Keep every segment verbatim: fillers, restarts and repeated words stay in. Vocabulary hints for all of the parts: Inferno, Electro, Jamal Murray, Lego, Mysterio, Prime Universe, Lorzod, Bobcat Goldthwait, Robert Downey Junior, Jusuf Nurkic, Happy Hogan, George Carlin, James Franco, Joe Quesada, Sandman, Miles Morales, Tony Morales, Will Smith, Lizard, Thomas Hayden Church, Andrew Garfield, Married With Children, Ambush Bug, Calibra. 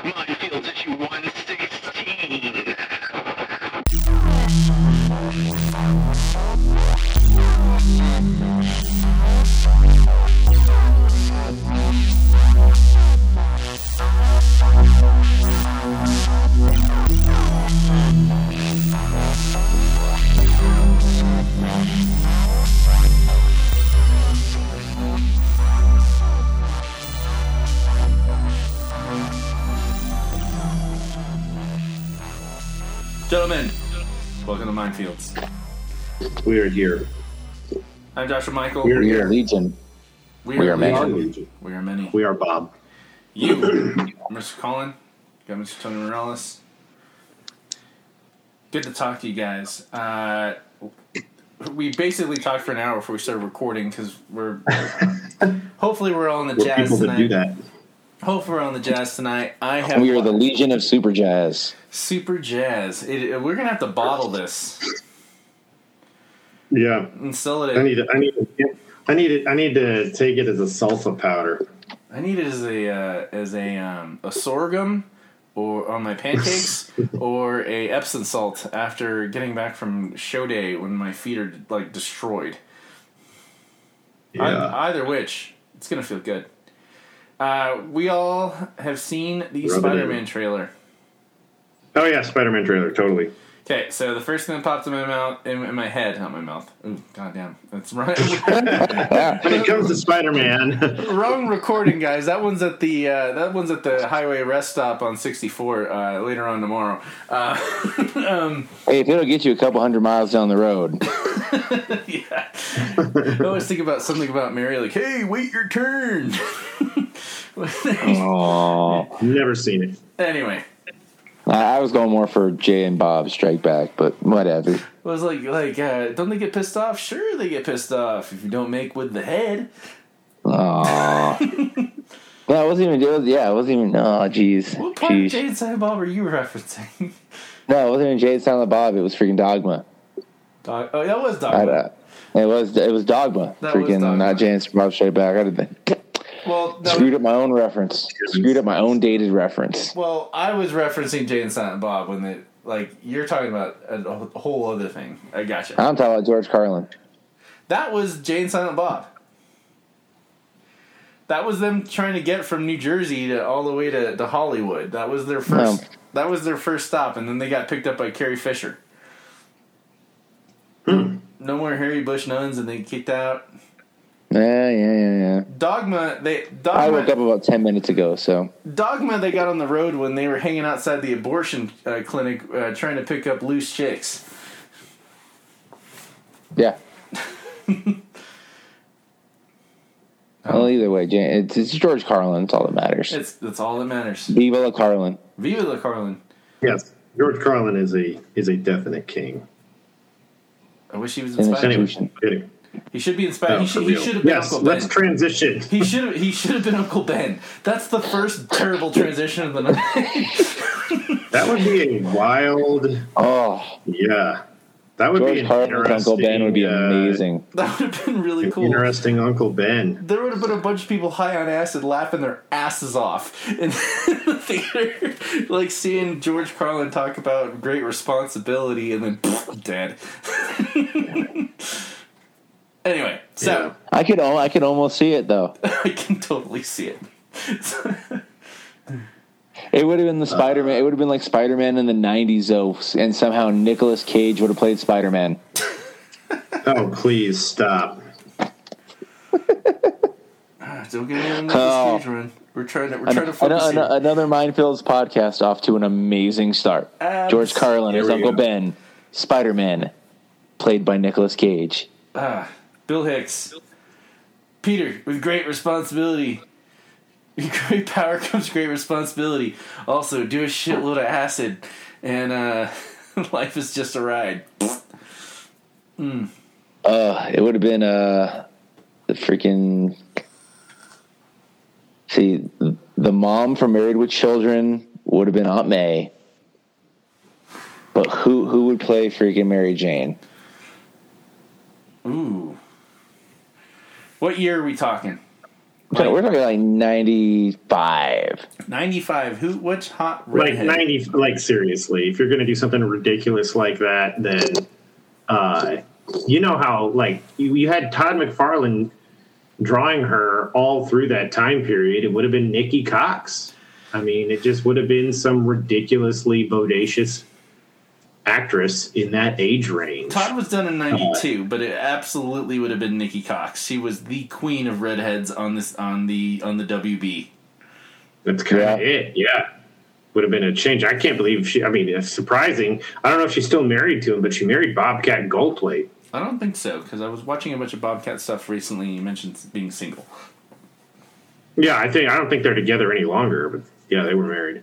Minefields issue one sixteen. Gentlemen, welcome to Minefields. We are here. I'm Joshua Michael. We are, we are Legion. We are, we are many. Legion. We are many. We are Bob. You, Mister Colin, got Mister Tony Morales. Good to talk to you guys. Uh, we basically talked for an hour before we started recording because we're hopefully we're all in the we're jazz people tonight. That do that. Hopefully we're on the jazz tonight. I have. We are the Legion of Super Jazz. Super Jazz. It, we're gonna have to bottle this. Yeah. And sell it. I need. I need. I need. It, I need to take it as a salsa powder. I need it as a uh, as a um, a sorghum, or on my pancakes, or a Epsom salt after getting back from show day when my feet are like destroyed. Yeah. I, either which, it's gonna feel good. Uh, we all have seen the Rub Spider-Man trailer. Oh, yeah, Spider-Man trailer, totally. Okay, so the first thing that popped in my mouth, in, in my head, not my mouth. Ooh, goddamn. That's right. When it comes to Spider-Man. Wrong recording, guys. That one's at the uh, that one's at the highway rest stop on sixty-four uh, later on tomorrow. Uh, um, hey, if it'll get you a couple hundred miles down the road. Yeah. I always think about something about Mary, like, hey, wait your turn. Oh, never seen it. Anyway, I was going more for Jay and Bob Strike Back, but whatever. It was like, like, uh, don't they get pissed off? Sure, they get pissed off if you don't make with the head. Oh, no, it wasn't even. It was, yeah, it wasn't even. Oh, jeez. What part jeez. of Jay and Silent Bob are you referencing? No, it wasn't even Jay and Silent Bob. It was freaking Dogma. Dog- oh, that was Dogma. I, uh, it was. It was Dogma. That freaking was Dogma. Not Jay and Bob Strike Back. I didn't think. Well, no, screwed up my own reference. Screwed up my own dated reference. Well, I was referencing Jay and Silent Bob when they, like, you're talking about a, a whole other thing. I gotcha. I'm talking about George Carlin. That was Jay and Silent Bob. That was them trying to get from New Jersey to all the way to, to Hollywood. That was their first. No. That was their first stop, and then they got picked up by Carrie Fisher. Mm. No more Harry Bush nuns, and they kicked out. Yeah, yeah, yeah, yeah. Dogma, they. Dogma, I woke up about ten minutes ago, so. Dogma, they got on the road when they were hanging outside the abortion uh, clinic uh, trying to pick up loose chicks. Yeah. um, well, either way, it's, it's George Carlin. It's all that matters. It's that's all that matters. Viva la Carlin. Viva la Carlin. Yes, George Carlin is a is a definite king. I wish he was inspired. He should be inspired. Oh, he, should, he should have been yes, Uncle Ben. Let's transition. He should have, he should have been Uncle Ben. That's the first terrible transition of the night. That would be a wild. Oh yeah, that would George be an Harden interesting. Uncle Ben would be amazing. Uh, that would have been really cool. Interesting Uncle Ben. There would have been a bunch of people high on acid laughing their asses off in the theater, like seeing George Carlin talk about great responsibility and then pff, dead. Anyway, so yeah. I could I could almost see it though. I can totally see it. It would have been the Spider-Man. It would have been like Spider-Man in the nineties though, and somehow Nicolas Cage would have played Spider-Man. Oh, please stop! Don't get me on Nicolas oh. Cage run. We're trying to we're an, trying to focus an, an, another Minefields podcast off to an amazing start. Absolutely. George Carlin as Uncle go. Ben, Spider-Man, played by Nicolas Cage. Ah. Bill Hicks. Peter, with great responsibility. With great power comes great responsibility. Also, do a shitload of acid, and uh, life is just a ride. Mm. Uh, it would have been uh, the freaking... See, the mom from Married with Children would have been Aunt May. But who who would play freaking Mary Jane? Ooh. What year are we talking? Like, we're talking like ninety-five. ninety-five. Who? What's hot? Redhead? Like ninety. Like seriously, if you're going to do something ridiculous like that, then uh, you know how like you, you had Todd McFarlane drawing her all through that time period. It would have been Nikki Cox. I mean, it just would have been some ridiculously bodacious actress in that age range. Todd was done in ninety-two, uh, but it absolutely would have been Nikki Cox. She was the queen of redheads on this on the on the W B. That's kind yeah. of it, yeah. Would have been a change. I can't believe she. I mean, it's surprising. I don't know if she's still married to him, but she married Bobcat Goldthwait. I don't think so, because I was watching a bunch of Bobcat stuff recently. And you mentioned being single. Yeah, I think I don't think they're together any longer, but yeah, they were married.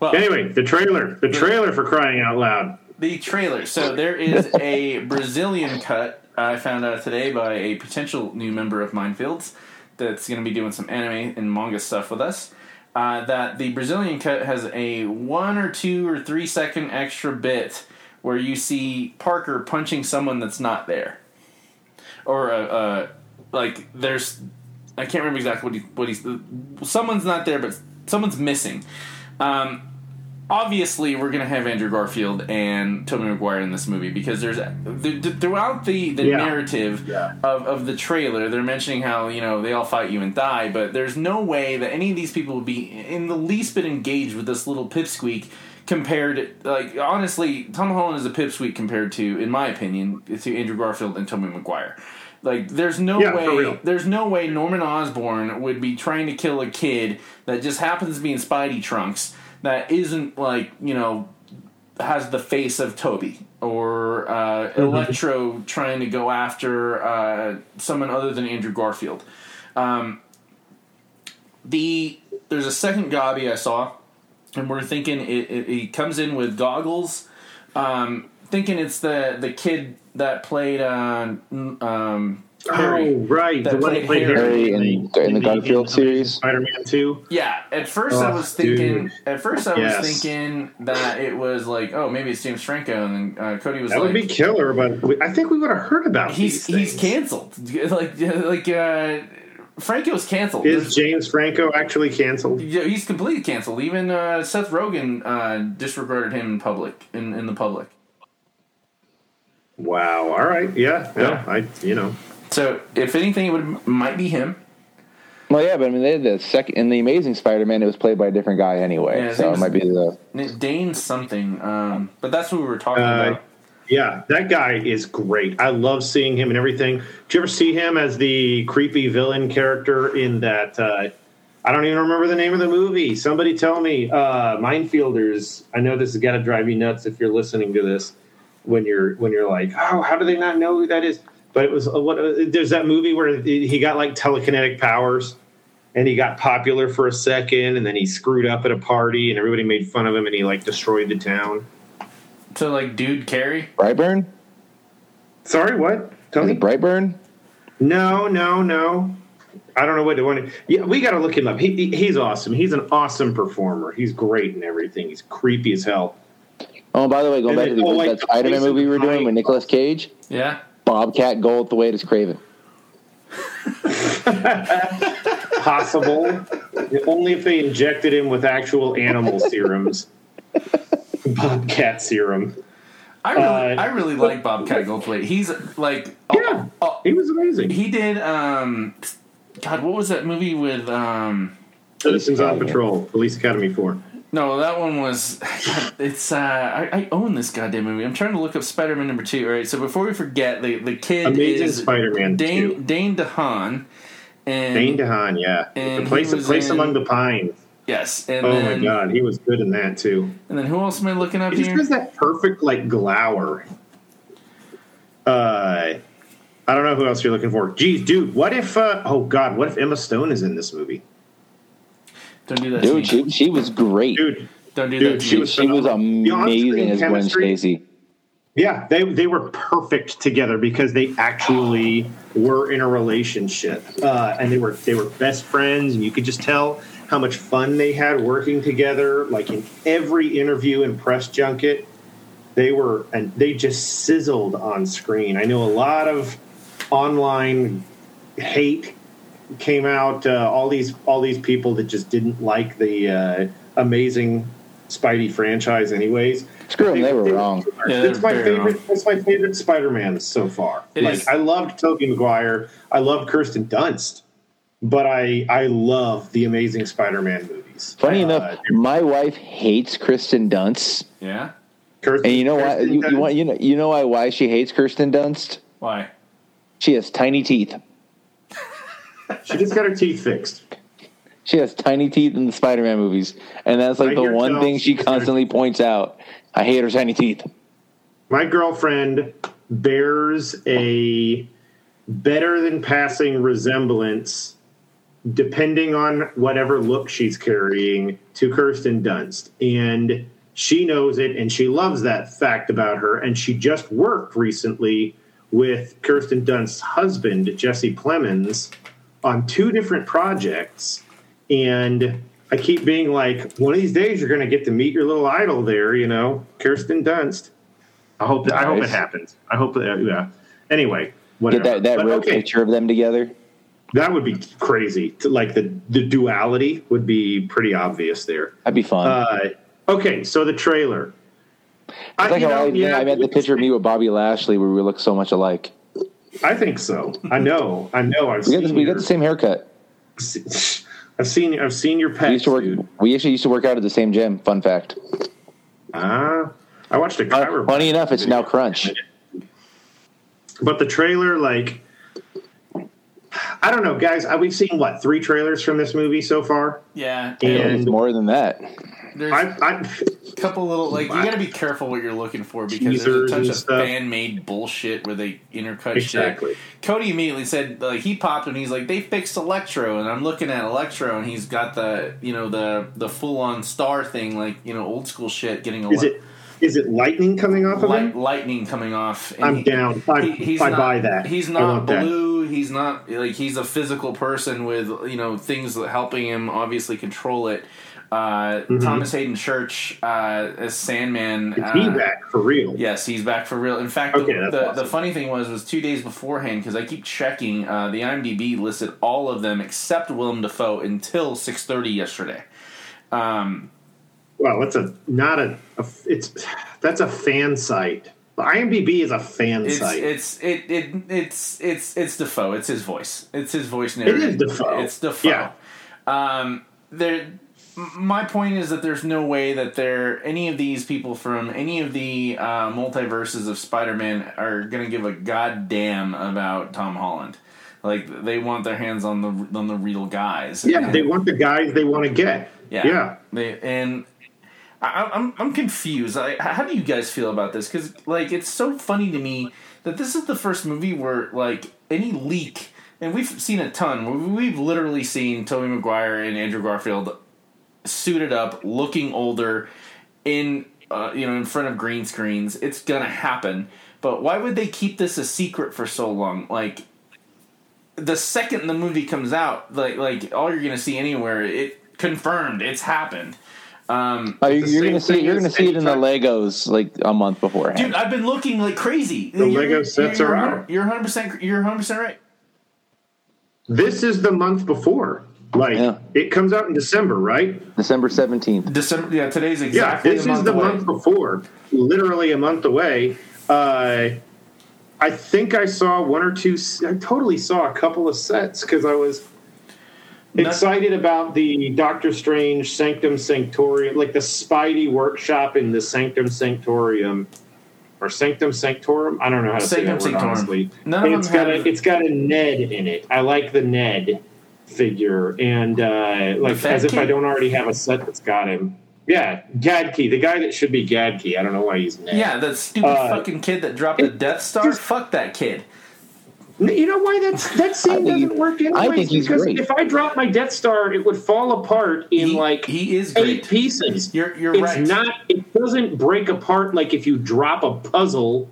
Well, anyway, the trailer. The trailer for crying out loud. The trailer. So there is a Brazilian cut I found out today by a potential new member of Minefields that's going to be doing some anime and manga stuff with us. Uh, that the Brazilian cut has a one or two or three second extra bit where you see Parker punching someone that's not there. Or, uh, uh, like, there's... I can't remember exactly what he, what he's... Someone's not there, but someone's missing. Um, obviously, we're going to have Andrew Garfield and Tobey Maguire in this movie because there's th- th- throughout the, the yeah. narrative yeah. Of, of the trailer, they're mentioning how, you know, they all fight you and die, but there's no way that any of these people would be in the least bit engaged with this little pipsqueak compared... Like, honestly, Tom Holland is a pipsqueak compared to, in my opinion, to Andrew Garfield and Tobey Maguire. Like, there's no yeah, way, there's no way Norman Osborn would be trying to kill a kid that just happens to be in Spidey trunks that isn't, like, you know, has the face of Toby or uh, mm-hmm. Electro trying to go after uh, someone other than Andrew Garfield. Um, the there's a second Gabi I saw, and we're thinking it, it, it comes in with goggles, um, thinking it's the the kid. That played uh, um, Harry. Oh, right. That the one that played Harry, Harry in, in, in the Garfield series. Spider-Man two. Yeah. At first oh, I was thinking dude. At first I yes. was thinking that it was like, oh, maybe it's James Franco, and then uh, Cody was that like... That would be killer, but I think we would have heard about he's, these things. He's canceled. Like, like uh, Franco's canceled. Is James Franco actually canceled? Yeah, he's completely canceled. Even uh, Seth Rogen uh, disregarded him in public, in, in the public. Wow! All right, yeah, yeah, yeah. I, you know. So, if anything, it would might be him. Well, yeah, but I mean, they had the second in the Amazing Spider-Man. It was played by a different guy anyway, yeah, so it, it might be the Dane something. Um, but that's what we were talking uh, about. Yeah, that guy is great. I love seeing him and everything. Did you ever see him as the creepy villain character in that? Uh, I don't even remember the name of the movie. Somebody tell me. Uh, Minefielders. I know this has got to drive you nuts if you're listening to this. When you're when you're like, oh, how do they not know who that is? But it was uh, what uh, there's that movie where he got like telekinetic powers, and he got popular for a second, and then he screwed up at a party, and everybody made fun of him, and he like destroyed the town. So like, dude, Carrie Brightburn. Sorry, what? Tell me, Brightburn. No, no, no. I don't know what to want. Yeah, we got to look him up. He, he he's awesome. He's an awesome performer. He's great in everything. He's creepy as hell. Oh, by the way, going and back to the, oh, that Spider-Man movie we were doing with Nicolas Cage. Yeah. Bobcat Goldthwait is Kraven. Possible. Only if they injected him with actual animal serums. Bobcat serum. I really, uh, I really but, like Bobcat Goldthwait. He's like... Oh, yeah, oh, he was amazing. He did... Um, God, what was that movie with... Um, Citizens on Patrol, Police Academy four. No, that one was... It's... Uh, I, I own this goddamn movie. I'm trying to look up Spider-Man number two. All right, so before we forget, the, the kid Amazing is... Spider-Man Dane, two. Dane DeHaan. And, Dane DeHaan, yeah. And the Place, place in, Among the Pines. Yes. And oh, then, my God. He was good in that, too. And then who else am I looking up he here? He has that perfect, like, glower. Uh, I don't know who else you're looking for. Geez, dude, what if... Uh, oh, God, what if Emma Stone is in this movie? Don't do that. Dude, to me. She, she was great. Dude, don't do dude, that. To she, me. Was she was amazing as Gwen Stacy. Yeah, they they were perfect together because they actually were in a relationship, uh, and they were they were best friends, and you could just tell how much fun they had working together. Like in every interview and press junket, they were and they just sizzled on screen. I know a lot of online hate came out uh, all these all these people that just didn't like the uh, amazing Spidey franchise anyways. Screw them, they, they were they, wrong. Yeah, it's my favorite. Wrong. It's my favorite Spider-Man so far. It like is. I loved Tobey Maguire. I loved Kirsten Dunst, but I I love the Amazing Spider-Man movies. Funny uh, enough, my wife hates Kirsten Dunst. Yeah. Kirsten, and you know Kirsten why? You, you want you know you know why why she hates Kirsten Dunst? Why? She has tiny teeth. She just got her teeth fixed. She has tiny teeth in the Spider-Man movies, and that's like I the one thing she constantly points out. I hate her tiny teeth. My girlfriend bears a better than passing resemblance, depending on whatever look she's carrying, to Kirsten Dunst, and she knows it, and she loves that fact about her. And she just worked recently with Kirsten Dunst's husband, Jesse Plemons, on two different projects. And I keep being like, one of these days you're going to get to meet your little idol there, you know, Kirsten Dunst. I hope that, nice. I hope it happens. I hope that, yeah. Anyway, whatever. Get that, that but, real okay. picture of them together. That would be crazy. Like the, the duality would be pretty obvious there. That'd be fun. Uh, okay, so the trailer. I think like I, yeah, I met the picture of me with Bobby Lashley where we look so much alike. I think so. I know. I know. I've we seen got, this, we your, got the same haircut. I've seen. I've seen your pets. We, used to work, dude. we actually used to work out at the same gym. Fun fact. Ah, uh, I watched a cover. Uh, funny enough, it's video. Now Crunch. But the trailer, like, I don't know, guys. We've seen what three trailers from this movie so far. Yeah, and more than that. There's I, I, a couple little, like, you got to be careful what you're looking for because there's a touch of fan-made bullshit where they intercut exactly. shit. Cody immediately said, like, he popped and he's like, they fixed Electro, and I'm looking at Electro, and he's got the, you know, the the full-on star thing, like, you know, old-school shit getting a is it Is it lightning coming off of him? Lightning coming off. And I'm he, down. I, he, he's I not, buy that. He's not blue. That. He's not, like, he's a physical person with, you know, things helping him obviously control it. Uh, mm-hmm. Thomas Hayden Church uh, as Sandman. Is he uh, back for real? Yes, he's back for real. In fact, okay, the, the, awesome. the funny thing was was two days beforehand, because I keep checking, uh, the IMDb listed all of them except Willem Dafoe until six thirty yesterday. Um, well, it's a not a, a it's that's a fan site. IMDb is a fan it's, site. It's it, it it's it's it's Dafoe. It's his voice. It's his voice narrative. It is Dafoe. It's Dafoe. Yeah. Um, there. My point is that there's no way that there any of these people from any of the uh, multiverses of Spider-Man are going to give a goddamn about Tom Holland. Like, they want their hands on the on the real guys. Yeah, and, they want the guys they want to get. Yeah, yeah. They, and I, I'm I'm confused. I, how do you guys feel about this? Because, like, it's so funny to me that this is the first movie where, like, any leak, and we've seen a ton. We've literally seen Tobey Maguire and Andrew Garfield suited up, looking older, in uh, you know, in front of green screens. It's gonna happen. But why would they keep this a secret for so long? Like, the second the movie comes out, like like all you're gonna see anywhere, it confirmed, it's happened. Um, oh, you're gonna see you're gonna see it in the Legos like a month beforehand. Dude, I've been looking like crazy. The you're, Lego you're, sets you're, are out. You're one hundred percent. You're one hundred percent right. This is the month before. Like, yeah. It comes out in December, right? December seventeenth. December, yeah, today's exactly yeah, this is the away. month before, literally a month away. Uh, I think I saw one or two, I totally saw a couple of sets because I was excited Not- about the Doctor Strange Sanctum Sanctorum, like the Spidey workshop in the Sanctum Sanctorum. Or Sanctum Sanctorum? I don't know how to Sanctum say that word, honestly. None and it's got, a, it's got a Ned in it. I like the Ned figure, and uh like as if I don't already have a set that's got him. Yeah, Gadkey, the guy that should be Gadkey. I don't know why he's named. Yeah, that stupid uh, fucking kid that dropped it, the Death Star. Just, fuck that kid. You know why that's that scene doesn't he, work anyways? I think he's because great. If I dropped my Death Star, it would fall apart in he, like he is eight pieces. You're you're it's right. It's not. It doesn't break apart like if you drop a puzzle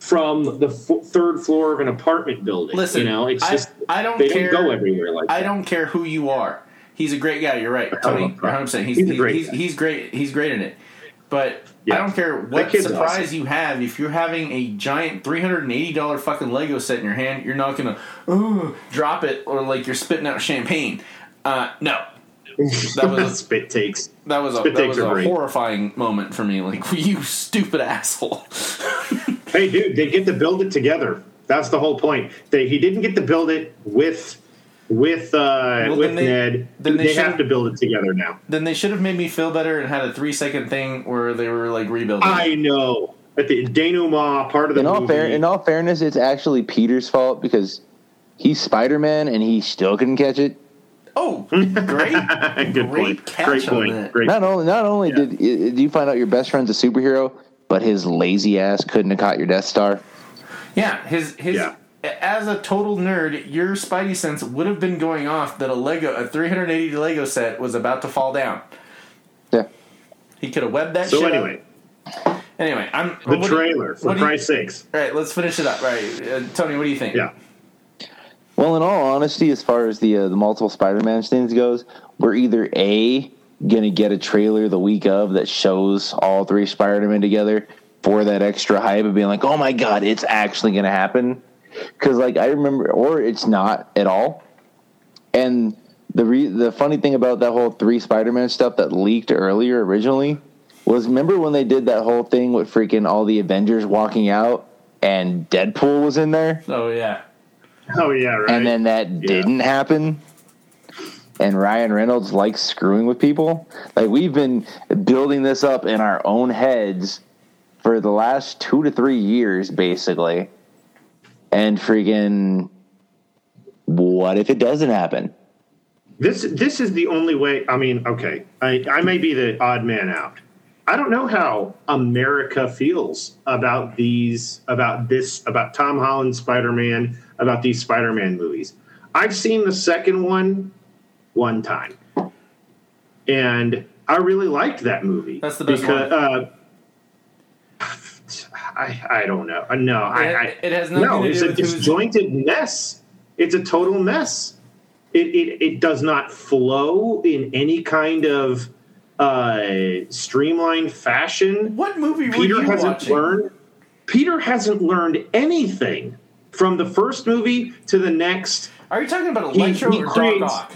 from the f- third floor of an apartment building. Listen, you know, it's I, just I don't they care. Don't go everywhere like I that. don't care who you are. He's a great guy. You're right, Tony. I'm saying he's he's, he's, he's great. He's great in it. But yeah. I don't care what surprise awesome. you have. If you're having a giant three hundred eighty dollars fucking Lego set in your hand, you're not going to ooh drop it or like you're spitting out champagne. Uh, no. That was spit takes. That was a, that was a horrifying moment for me. Like, you stupid asshole. Hey, dude, they get to build it together. That's the whole point. They, he didn't get to build it with with uh, well, with they, Ned. Then they, they have to build it together now. Then they should have made me feel better and had a three second thing where they were like rebuilding. I know. At the denouement part of the in movie. All fair, in all fairness, it's actually Peter's fault because he's Spider-Man and he still couldn't catch it. Oh, great! Good great point. Catch great on point. That. Great. Not only not only yeah. did, did you find out your best friend's a superhero, but his lazy ass couldn't have caught your Death Star. Yeah, his his yeah. as a total nerd, your Spidey sense would have been going off that a Lego a three hundred eighty Lego set was about to fall down. Yeah, he could have webbed that. So shit anyway, up. anyway, I'm the trailer you, for Christ's sakes. All right, let's finish it up. All right, uh, Tony, what do you think? Yeah. Well, in all honesty, as far as the uh, the multiple Spider-Man things goes, we're either A, going to get a trailer the week of that shows all three Spider-Man together for that extra hype of being like, oh my God, it's actually going to happen. Because, like, I remember, or it's not at all. And the re- the funny thing about that whole three Spider-Man stuff that leaked earlier originally was, remember when they did that whole thing with freaking all the Avengers walking out and Deadpool was in there? Oh, yeah. Oh, yeah, right. And then that yeah. didn't happen. And Ryan Reynolds likes screwing with people. Like, we've been building this up in our own heads for the last two to three years, basically. And freaking, what if it doesn't happen? This this is the only way. I mean, okay, I, I may be the odd man out. I don't know how America feels about these, about this, about Tom Holland Spider-Man, about these Spider-Man movies. I've seen the second one one time, and I really liked that movie. That's the best because, one. Uh, I I don't know. No, it, I, I it has nothing no, to do with it's a disjointed mess. It's a total mess. It it it does not flow in any kind of. Uh, streamlined fashion. What movie were Peter you hasn't watching? learned. Peter hasn't learned anything from the first movie to the next. Are you talking about Electro he, he or creates, Doc?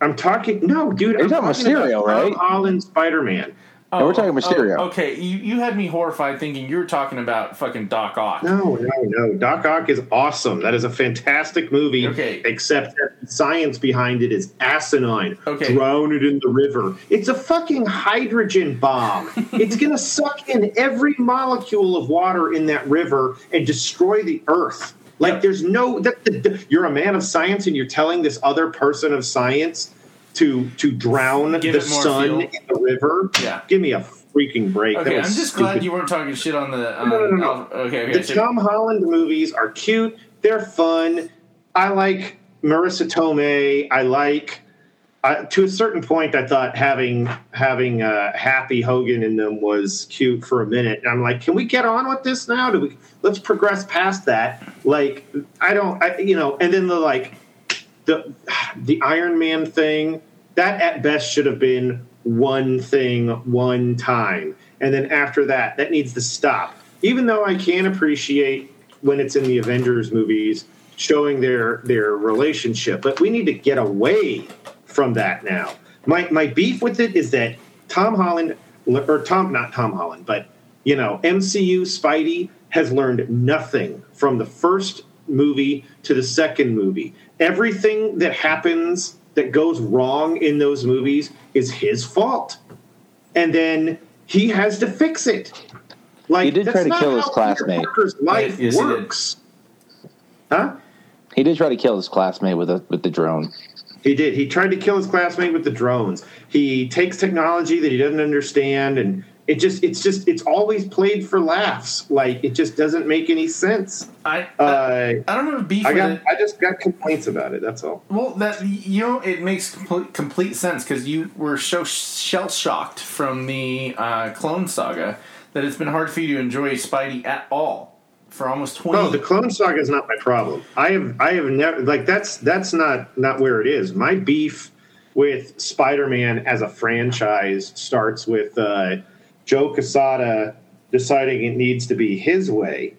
I'm talking. No, dude. You're I'm talking Mysterio, about right? Tom Holland Spider-Man. Oh, no, we're talking Mysterio. Oh, okay, you you had me horrified thinking you were talking about fucking Doc Ock. No, no, no. Doc Ock is awesome. That is a fantastic movie. Okay, except that the science behind it is asinine. Okay, drown it in the river. It's a fucking hydrogen bomb. It's gonna suck in every molecule of water in that river and destroy the earth. Like yep. there's no. That, the, the, you're a man of science and you're telling this other person of science. To to drown Give the sun fuel. in the river. Yeah. Give me a freaking break. Okay, I'm just stupid. glad you weren't talking shit on the. Um, no, no, no, no. Alpha, okay, okay. The shit. Tom Holland movies are cute. They're fun. I like Marissa Tomei. I like. Uh, to a certain point, I thought having having uh, Happy Hogan in them was cute for a minute. And I'm like, can we get on with this now? Do we? Let's progress past that. Like, I don't. I, you know. And then the like. The the Iron Man thing, that at best should have been one thing, one time. And then after that, that needs to stop. Even though I can appreciate when it's in the Avengers movies showing their, their relationship. But we need to get away from that now. My my beef with it is that Tom Holland, or Tom, not Tom Holland, but, you know, M C U Spidey has learned nothing from the first movie to the second movie. Everything that happens that goes wrong in those movies is his fault, and then he has to fix it. Like, he did try to kill his classmate. Life yes, works, he huh? He did try to kill his classmate with a with the drone. He did. He tried to kill his classmate with the drones. He takes technology that he doesn't understand, and it just it's just it's always played for laughs. Like, it just doesn't make any sense. I uh, I don't have beef I got, with it. I just got complaints about it. That's all. Well, that you know, it makes complete, complete sense because you were so shell shocked from the uh, Clone Saga that it's been hard for you to enjoy Spidey at all for almost twenty. No, the Clone Saga is not my problem. I have I have never like that's that's not not where it is. My beef with Spider-Man as a franchise starts with. Uh, Joe Quesada deciding it needs to be his way,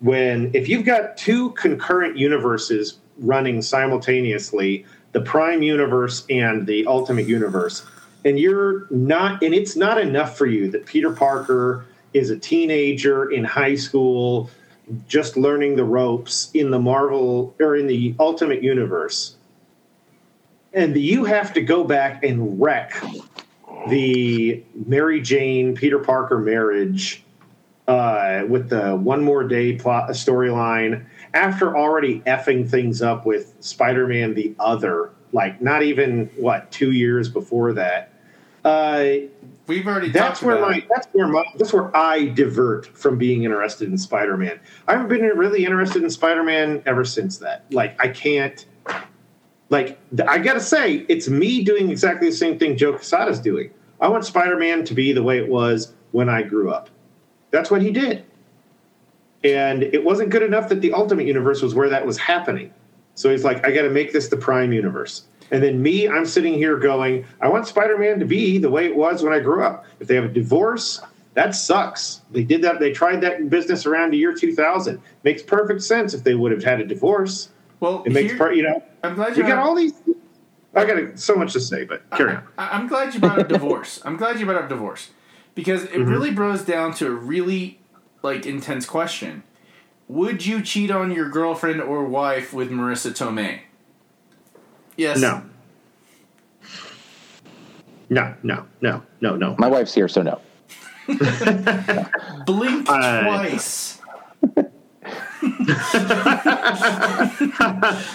when if you've got two concurrent universes running simultaneously, the Prime Universe and the Ultimate Universe, and you're not, and it's not enough for you that Peter Parker is a teenager in high school just learning the ropes in the Marvel or in the Ultimate Universe. And you have to go back and wreck the Mary Jane, Peter Parker marriage uh, with the One More Day plot storyline after already effing things up with Spider-Man the Other, like not even, what, two years before that. Uh, We've already that's where about my it. that's where my that's where I divert from being interested in Spider-Man. I haven't been really interested in Spider-Man ever since that. Like I can't like I gotta say, it's me doing exactly the same thing Joe Quesada's doing. I want Spider-Man to be the way it was when I grew up. That's what he did. And it wasn't good enough that the Ultimate Universe was where that was happening. So he's like, I gotta make this the Prime Universe. And then me, I'm sitting here going, I want Spider-Man to be the way it was when I grew up. If they have a divorce, that sucks. They did that. They tried that business around the year two thousand. Makes perfect sense if they would have had a divorce. Well, it makes part, you know, I'm glad you got all these. I got so much to say, but carry I, on. I, I'm glad you brought up divorce. I'm glad you brought up divorce because it mm-hmm. really boils down to a really like intense question. Would you cheat on your girlfriend or wife with Marissa Tomei? Yes. No. No, no, no, no, no. My wife's here, so no. Blink uh, twice.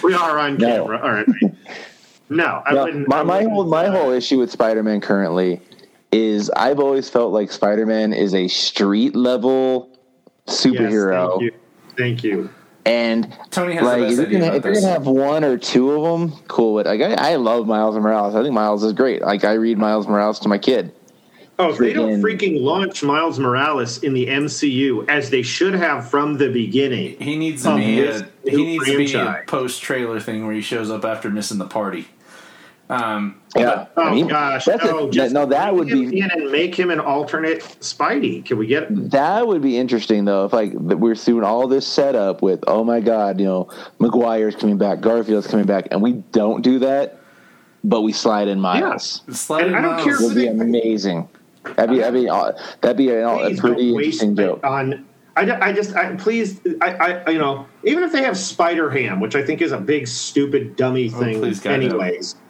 We are on no. camera. All right. No, I no, wouldn't. My, I wouldn't, my, whole, my whole issue with Spider-Man currently is I've always felt like Spider-Man is a street-level superhero. Yes, thank you. Thank you. And Tony has like, the if you're going to have one or two of them, cool. But like, I, I love Miles Morales. I think Miles is great. Like, I read Miles Morales to my kid. Oh, if they don't freaking launch Miles Morales in the M C U as they should have from the beginning. He needs to be a, he needs to be a post-trailer thing where he shows up after missing the party. Um, yeah. But, oh I mean, gosh! No, a, just no, that would be and make him an alternate Spidey. Can we get it? That would be interesting though. If like we're doing all this setup with, oh my god, you know, Maguire's coming back, Garfield's coming back, and we don't do that, but we slide in Miles. Yeah. Slide and in I don't Miles. Care. Would be amazing. That'd be, that'd be, that'd be a, a pretty interesting joke. On, I, I just, I, please, I, I, you know, even if they have Spider Ham, which I think is a big stupid dummy thing, oh, anyways. Go.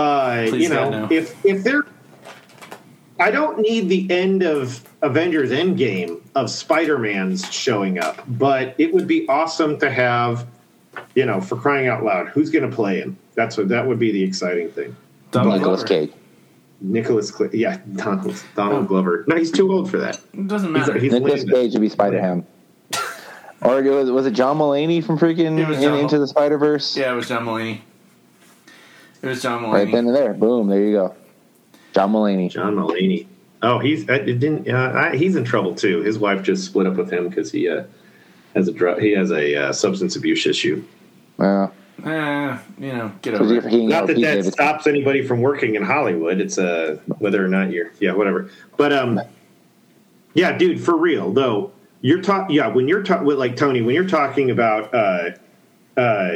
Uh, Please you know, no. if if they're, I don't need the end of Avengers Endgame of Spider-Man's showing up, but it would be awesome to have, you know, for crying out loud, who's going to play him? That's what that would be the exciting thing. Donald Nicolas Cage, Nicolas, yeah, Donald, Donald oh. Glover. No, he's too old for that. It doesn't matter. He's, he's Nicolas Cage would be Spider-Ham. Or it was, was it John Mulaney from freaking in, Into the Spider-Verse? Yeah, it was John Mulaney. It was John Mulaney. Right then and there. Boom. There you go. John Mulaney. John Mulaney. Oh, he's I, it didn't. Uh, I, he's in trouble, too. His wife just split up with him because he uh, has a drug, he has a uh, substance abuse issue. Well. Uh, uh, you know, get over it. Not out, that that David. stops anybody from working in Hollywood. It's uh, whether or not you're, yeah, whatever. But, um, yeah, dude, for real, though, you're talking, yeah, when you're talking, like, Tony, when you're talking about, uh, uh,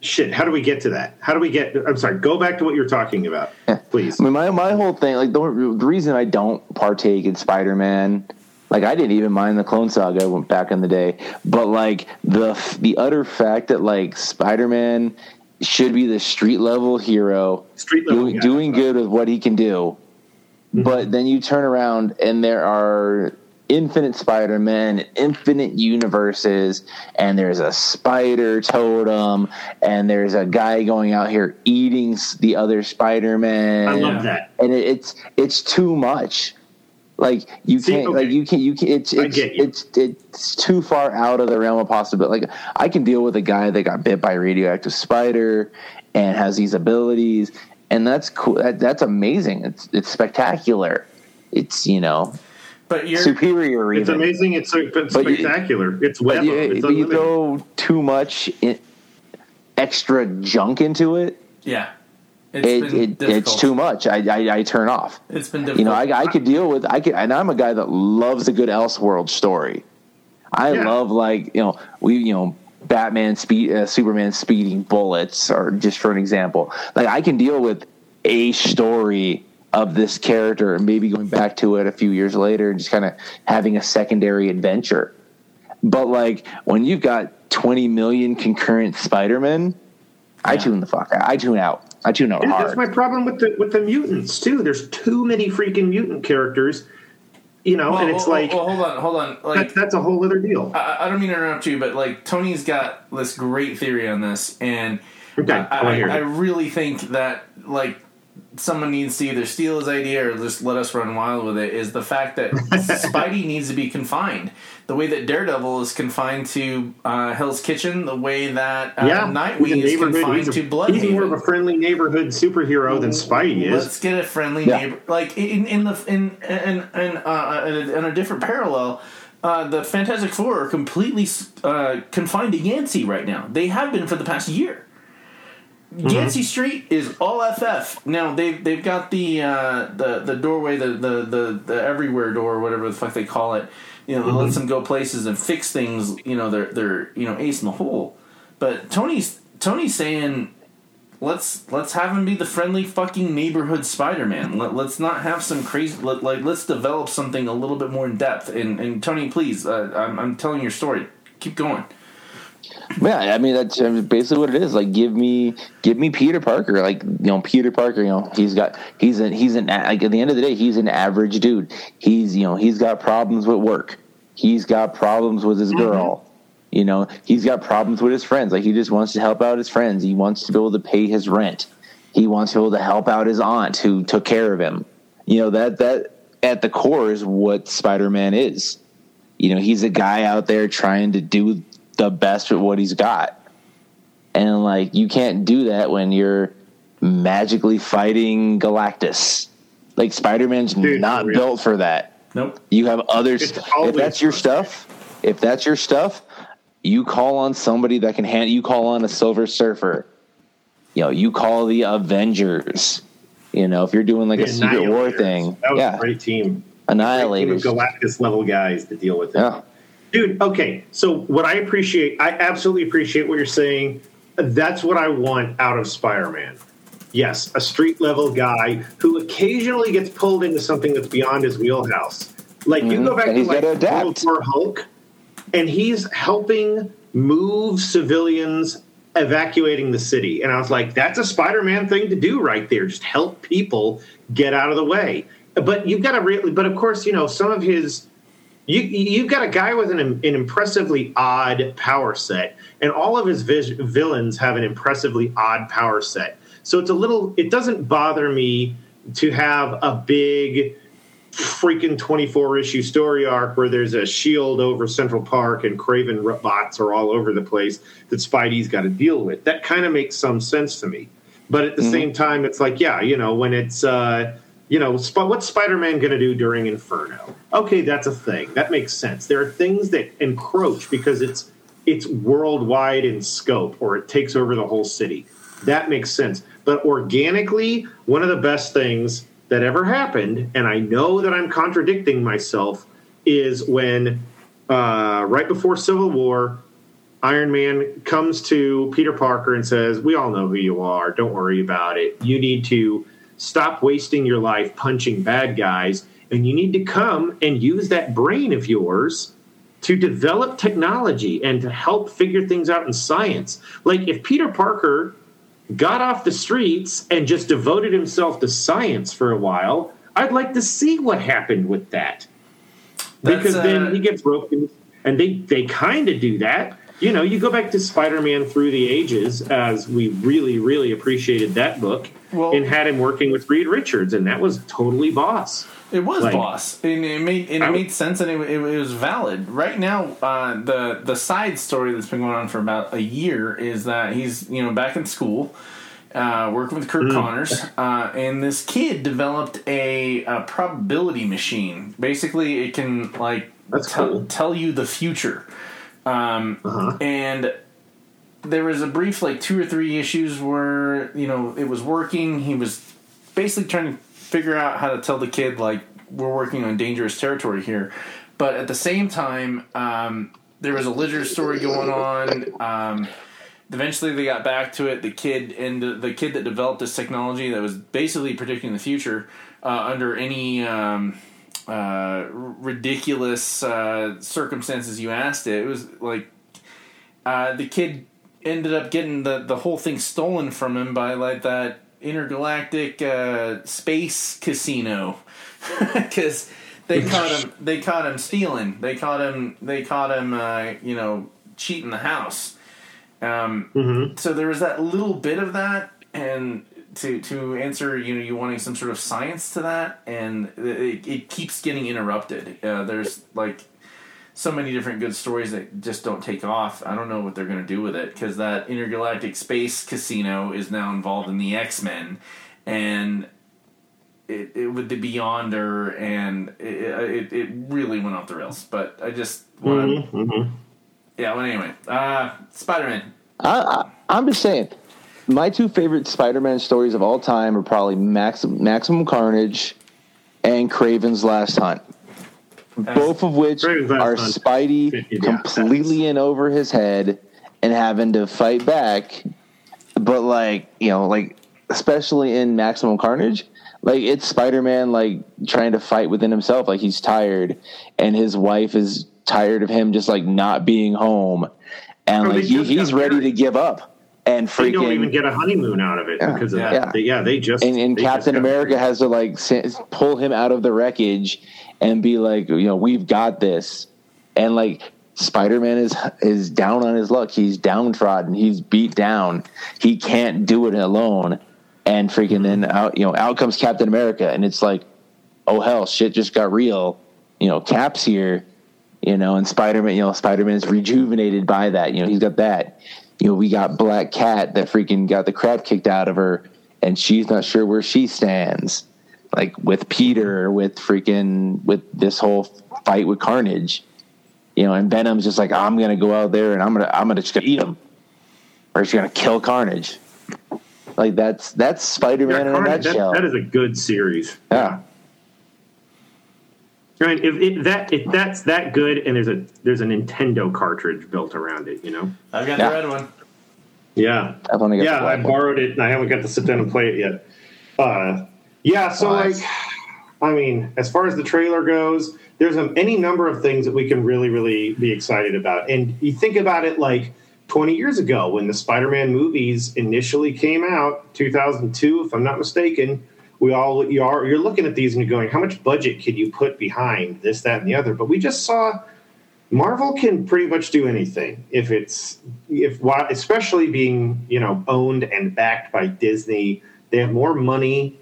Shit, how do we get to that? How do we get... I'm sorry, go back to what you're talking about, please. I mean, my, my whole thing, like, the, the reason I don't partake in Spider-Man, like, I didn't even mind the Clone Saga back in the day, but, like, the the utter fact that, like, Spider-Man should be the street-level hero, street level, doing, yeah, doing good with what he can do, mm-hmm. but then you turn around and there are... infinite Spider-Man, infinite universes, and there's a spider totem, and there's a guy going out here eating the other Spider-Man. I love that, and it, it's it's too much. Like you See, can't, okay. like you can't, you can't. It's it's, it's it's it's too far out of the realm of possibility. Like I can deal with a guy that got bit by a radioactive spider and has these abilities, and that's cool. That, that's amazing. It's it's spectacular. It's you know. But you're, superior, it's even. amazing. It's, it's spectacular. You, it's web. But you, it's but you throw too much in, extra junk into it. Yeah, It's, it, it, it's too much. I, I I turn off. It's been difficult. You know, I, I could deal with. I could, and I'm a guy that loves a good Elseworld story. I yeah. love like you know we you know Batman speed uh, Superman speeding bullets, or just for an example. Like I can deal with a story of this character and maybe going back to it a few years later and just kind of having a secondary adventure. But like when you've got twenty million concurrent Spider-Men, yeah. I tune the fuck out. I tune out. I do know. That's my problem with the with the mutants too. There's too many freaking mutant characters, you know. Well, and it's well, like, well, hold on, hold on. Like that's, that's a whole other deal. I, I don't mean to interrupt you, but like Tony's got this great theory on this, and okay, I, I, I really think that like someone needs to either steal his idea or just let us run wild with it. Is the fact that Spidey needs to be confined the way that Daredevil is confined to uh, Hell's Kitchen, the way that uh, yeah, Nightwing is confined a, to Bloodhaven. He's more of a friendly neighborhood superhero well, than Spidey is. Let's get a friendly yeah. neighbor. Like in, in the in in in, uh, in a different parallel. Uh, the Fantastic Four are completely uh, confined to Yancey right now. They have been for the past year. Yancey mm-hmm. Street is all F F. Now they've they've got the uh, the the doorway, the, the the the everywhere door, or whatever the fuck they call it. You know, that mm-hmm. lets them go places and fix things. You know, they're they're you know ace in the hole. But Tony's Tony's saying, let's let's have him be the friendly fucking neighborhood Spider-Man. Let, let's not have some crazy. Let, like let's develop something a little bit more in depth. And, and Tony, please, uh, I'm, I'm telling your story. Keep going. Yeah, I mean that's basically what it is. Like, give me, give me Peter Parker. Like, you know, Peter Parker. You know, he's got, he's an, he's an. Like at the end of the day, he's an average dude. He's, you know, he's got problems with work. He's got problems with his girl. You know, he's got problems with his friends. Like, he just wants to help out his friends. He wants to be able to pay his rent. He wants to be able to help out his aunt who took care of him. You know, that that at the core is what Spider-Man is. You know, he's a guy out there trying to do the best with what he's got, and like you can't do that when you're magically fighting Galactus. Like Spider-Man's Dude, not really. built for that. Nope. You have others. St- if that's your stuff, if that's your stuff, you call on somebody that can hand. You call on a Silver Surfer. You know, you call the Avengers. You know, if you're doing like the a Secret War thing, that was yeah. a great team. Annihilators, team Galactus level guys to deal with it. Yeah. Dude, okay, so what I appreciate, I absolutely appreciate what you're saying. That's what I want out of Spider-Man. Yes, a street-level guy who occasionally gets pulled into something that's beyond his wheelhouse. Like, mm-hmm. you go back to, like, World War Hulk, and he's helping move civilians evacuating the city. And I was like, that's a Spider-Man thing to do right there, just help people get out of the way. But you've got to really – but, of course, you know, some of his – You, you've got a guy with an, an impressively odd power set, and all of his vis- villains have an impressively odd power set. So it's a little, it doesn't bother me to have a big freaking twenty-four issue story arc where there's a shield over Central Park and Kraven robots are all over the place that Spidey's got to deal with. That kind of makes some sense to me. But at the mm-hmm. same time, it's like, yeah, you know, when it's, uh, you know, what's Spider-Man going to do during Inferno? Okay, that's a thing. That makes sense. There are things that encroach because it's it's worldwide in scope, or it takes over the whole city. That makes sense. But organically, one of the best things that ever happened, and I know that I'm contradicting myself, is when uh, right before Civil War, Iron Man comes to Peter Parker and says, "We all know who you are. Don't worry about it. You need to stop wasting your life punching bad guys, and you need to come and use that brain of yours to develop technology and to help figure things out in science." Like, if Peter Parker got off the streets and just devoted himself to science for a while, I'd like to see what happened with that. That's, because then uh... he gets broken, and they, they kind of do that. You know, you go back to Spider-Man Through the Ages, as we really, really appreciated that book, well, and had him working with Reed Richards, and that was totally boss. It was like, boss, and it made and it I, made sense, and it, it, it was valid. Right now, uh, the the side story that's been going on for about a year is that he's you know back in school, uh, working with Kurt mm. Connors, uh, and this kid developed a, a probability machine. Basically, it can like that's t- cool. tell you the future. Um, uh-huh. And there was a brief, like, two or three issues where, you know, it was working. He was basically trying to figure out how to tell the kid, like, we're working on dangerous territory here. But at the same time, um, there was a Lizard story going on. Um, eventually they got back to it. The kid and the, the kid that developed this technology that was basically predicting the future uh, under any um, uh, ridiculous uh, circumstances you asked it. It was like uh, the kid ended up getting the, the whole thing stolen from him by, like, that intergalactic uh, space casino. Because... They caught him. They caught him stealing. They caught him. They caught him. Uh, you know, cheating the house. Um, mm-hmm. So there was that little bit of that, and to to answer, you know, you wanting some sort of science to that, and it, it keeps getting interrupted. Uh, there's like so many different good stories that just don't take off. I don't know what they're going to do with it, because that intergalactic space casino is now involved in the X-Men, and. It, it with the Beyonder, and it, it it really went off the rails. But I just want to, mm-hmm, mm-hmm. yeah. Well, anyway, uh, Spider-Man. I, I, I'm just saying, my two favorite Spider-Man stories of all time are probably Max, Maximum Carnage and Kraven's Last Hunt. Both of which are Spidey completely in over his head and having to fight back. But like you know, like especially in Maximum Carnage. Like, it's Spider-Man, like, trying to fight within himself. Like, he's tired, and his wife is tired of him just, like, not being home. And, oh, like, he, he's ready married. to give up. And freaking... They don't even get a honeymoon out of it yeah, because of yeah. that. They, yeah, they just... And, and they Captain just America married. has to, like, pull him out of the wreckage and be like, you know, we've got this. And, like... Spider-Man is is down on his luck. He's downtrodden. He's beat down. He can't do it alone. And freaking then out, you know, out comes Captain America, and it's like, oh hell, shit just got real. You know, Cap's here. You know, and Spider-Man, you know, Spider-Man's rejuvenated by that. You know, he's got that. You know, we got Black Cat that freaking got the crap kicked out of her, and she's not sure where she stands. Like with Peter, with freaking with this whole fight with Carnage. You know, and Venom's just like, I'm gonna go out there and I'm gonna I'm gonna just gonna eat him, or she's gonna kill Carnage. Like that's that's Spider-Man yeah, in Carnage, a nutshell. That, that is a good series. Yeah. Right. If it, that if that's that good, and there's a there's a Nintendo cartridge built around it, you know. I've got yeah. the red one. Yeah. I've only got yeah, the I borrowed one. it. And I haven't got to sit down and play it yet. Uh, yeah. So wow. like, I mean, as far as the trailer goes. There's any number of things that we can really, really be excited about. And you think about it like twenty years ago when the Spider-Man movies initially came out, two thousand two, if I'm not mistaken, we all you are, you're looking at these and you're going, how much budget could you put behind this, that, and the other? But we just saw Marvel can pretty much do anything if it's if especially being, you know, owned and backed by Disney. They have more money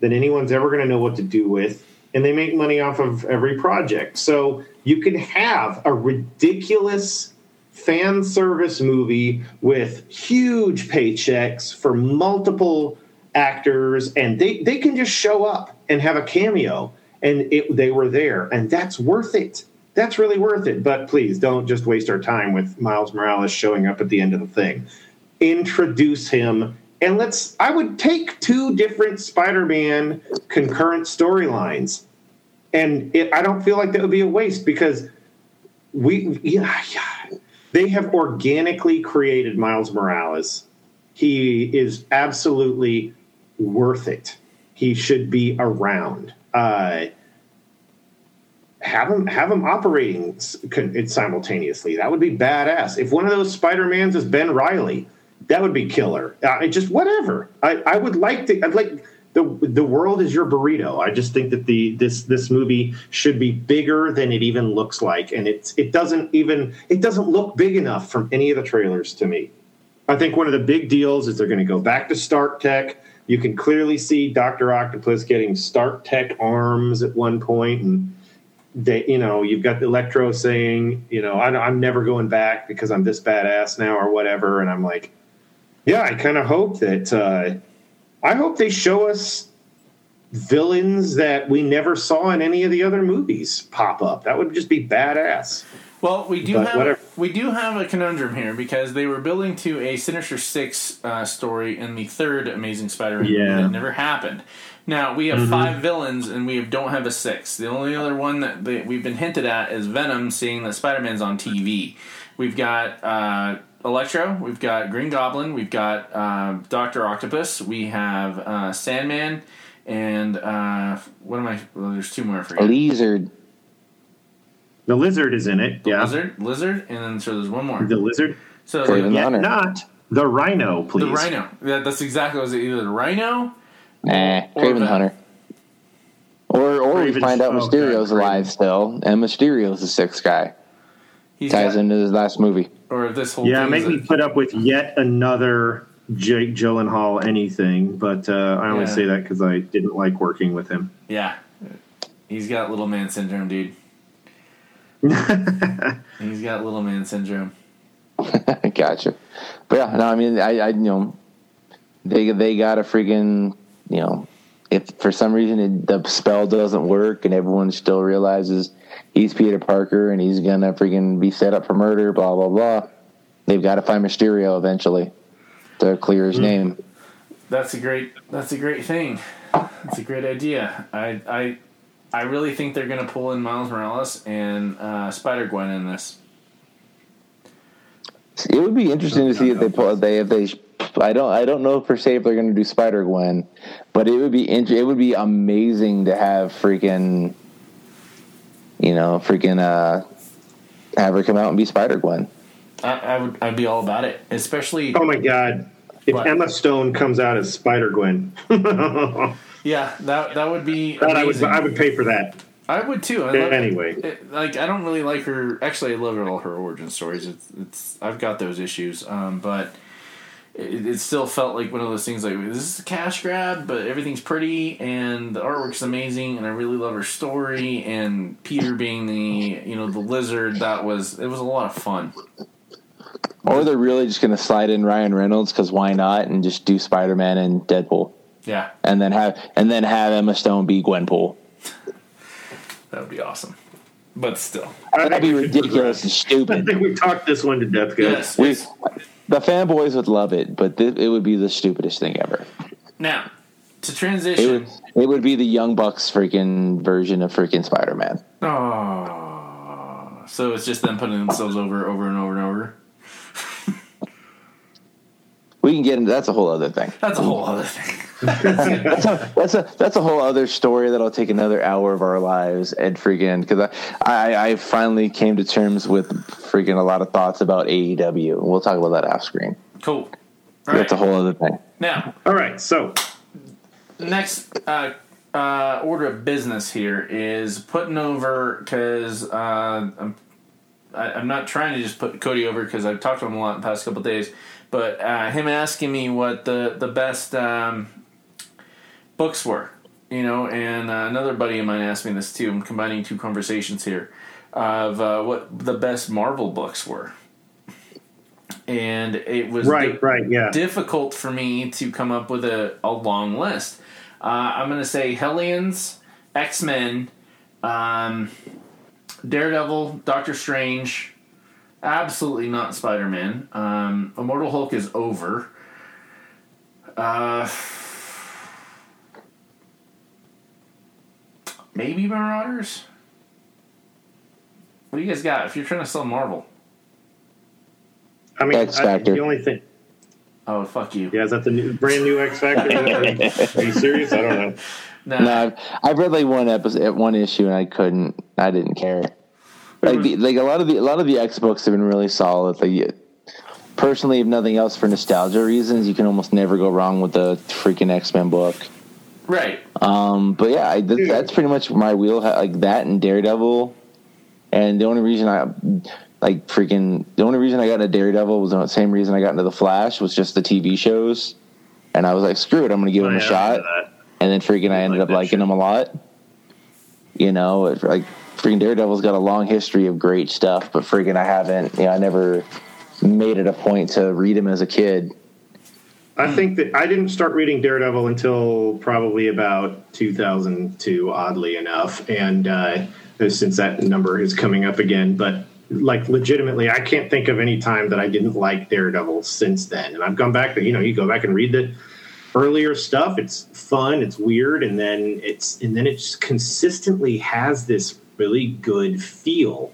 than anyone's ever going to know what to do with. And they make money off of every project. So you can have a ridiculous fan service movie with huge paychecks for multiple actors. And they, they can just show up and have a cameo. And it, they were there. And that's worth it. That's really worth it. But please don't just waste our time with Miles Morales showing up at the end of the thing. Introduce him. And let's, I would take two different Spider-Man concurrent storylines. And it, I don't feel like that would be a waste because we, yeah, yeah, they have organically created Miles Morales. He is absolutely worth it. He should be around. Uh, have him, have him operating simultaneously. That would be badass. If one of those Spider-Mans is Ben Reilly, that would be killer. I just whatever. I, I would like to. I'd like the the world is your burrito. I just think that the this this movie should be bigger than it even looks like, and it's it doesn't even it doesn't look big enough from any of the trailers to me. I think one of the big deals is they're going to go back to Stark Tech. You can clearly see Doctor Octopus getting Stark Tech arms at one point, and they you know you've got Electro saying you know I, I'm never going back because I'm this badass now or whatever, and I'm like. Yeah, I kind of hope that uh, I hope they show us villains that we never saw in any of the other movies pop up. That would just be badass. Well, we do but have whatever. we do have a conundrum here because they were building to a Sinister Six uh, story in the third Amazing Spider-Man yeah. that never happened. Now we have mm-hmm. five villains and we don't have a sixth. The only other one that they, we've been hinted at is Venom, seeing that Spider-Man's on T V. We've got uh, Electro, we've got Green Goblin, we've got uh, Doctor Octopus, we have uh, Sandman, and uh, what am I? Well, there's two more for you. Lizard. The lizard is in it. The yeah, lizard, lizard, and then so there's one more. The lizard. So like, yeah, not the rhino, please. The rhino. That, that's exactly what it was. Either the rhino. Nah, Kraven the Hunter. Or or Craven's, we find out Mysterio's oh, okay. alive still, and Mysterio's the sixth guy. He ties got, into his last movie. Or this whole yeah, thing make me like, put up with yet another Jake Gyllenhaal anything, but uh, I only yeah. say that because I didn't like working with him. Yeah, he's got little man syndrome, dude. He's got little man syndrome. Gotcha. But yeah, no, I mean, I, I, you know, they they got a freaking, you know, if for some reason it, the spell doesn't work and everyone still realizes he's Peter Parker and he's gonna freaking be set up for murder, blah blah blah. They've got to find Mysterio eventually to clear his mm. name. That's a great. That's a great thing. That's a great idea. I. I I really think they're going to pull in Miles Morales and uh, Spider-Gwen in this. It would be interesting to see if they pull. They if they. I don't. I don't know per se if they're going to do Spider-Gwen, but it would be. It would be amazing to have freaking. You know, freaking. Uh, have her come out and be Spider-Gwen. I, I would. I'd be all about it, especially. Oh my God! If what? Emma Stone comes out as Spider-Gwen. Yeah, that that would be. That I would I would pay for that. I would too. I love, anyway, it, like I don't really like her. Actually, I love all her origin stories. It's, it's I've got those issues, um, but it, it still felt like one of those things. Like this is a cash grab, but everything's pretty and the artwork's amazing, and I really love her story and Peter being the you know the lizard. That was it was a lot of fun. Or they're really just gonna slide in Ryan Reynolds because why not, and just do Spider-Man and Deadpool. Yeah, and then have and then have Emma Stone be Gwenpool. That would be awesome, but still, that'd be ridiculous and stupid. I think we talked this one to death, guys. Yes, we, the fanboys would love it, but th- it would be the stupidest thing ever. Now, to transition, it would, it would be the Young Bucks freaking version of freaking Spider-Man. Oh, so it's just them putting themselves over, over and over and over. We can get into that's a whole other thing. That's a whole other thing. that's, a, that's a that's a whole other story that'll take another hour of our lives and freaking because I, I, I finally came to terms with freaking a lot of thoughts about A E W. We'll talk about that off screen. Cool. All that's right. A whole other thing. Now, all right. So next uh, uh, order of business here is putting over because uh, I'm I, I'm not trying to just put Cody over because I've talked to him a lot in the past couple of days, but uh, him asking me what the the best. Um, Books were, you know, and uh, another buddy of mine asked me this too. I'm combining two conversations here of uh, what the best Marvel books were, and it was right, di- right, yeah. difficult for me to come up with a, a long list. Uh, I'm going to say Hellions, X-Men, um, Daredevil, Doctor Strange, absolutely not Spider-Man. Um, Immortal Hulk is over. Uh... Maybe Marauders? What do you guys got if you're trying to sell Marvel? I mean, X Factor. I, the only thing... Oh, fuck you. Yeah, is that the new, brand new X Factor? Are you serious? I don't know. No, no I've read like one episode, one issue, and I couldn't. I didn't care. Like, the, like a lot of the a lot of the X books have been really solid. Like, personally, if nothing else, for nostalgia reasons, you can almost never go wrong with the freaking X-Men book. Right. Um, but yeah, I, th- that's pretty much my wheelhouse. Like that and Daredevil. And the only reason I, like, freaking, the only reason I got into Daredevil was the same reason I got into The Flash, was just the T V shows. And I was like, screw it, I'm going to give oh, him yeah, a shot. And then freaking I, I ended like up liking shit. him a lot. You know, it, like, freaking Daredevil's got a long history of great stuff, but freaking I haven't, you know, I never made it a point to read him as a kid. I think that I didn't start reading Daredevil until probably about two thousand two, oddly enough, and uh, since that number is coming up again. But like, legitimately, I can't think of any time that I didn't like Daredevil since then. And I've gone back, but, you know, you go back and read the earlier stuff. It's fun, it's weird, and then it's and then it just consistently has this really good feel.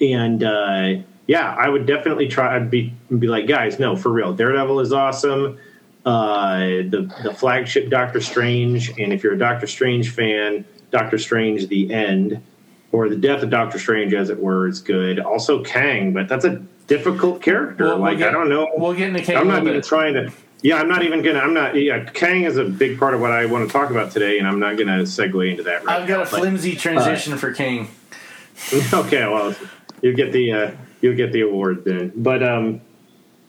And uh, yeah, I would definitely try. I'd be be like, guys, no, for real, Daredevil is awesome. Uh, the the flagship Doctor Strange, and if you're a Doctor Strange fan, Doctor Strange: The End, or the death of Doctor Strange, as it were, is good. Also Kang, but that's a difficult character. Well, like, we'll get, I don't know. We'll get into Kang. I'm not even trying to. Yeah, I'm not even gonna. I'm not. Yeah, Kang is a big part of what I want to talk about today, and I'm not gonna segue into that. Right I've got now, a flimsy but, transition uh, for Kang. Okay, well, you get the uh, you get the award then. But um,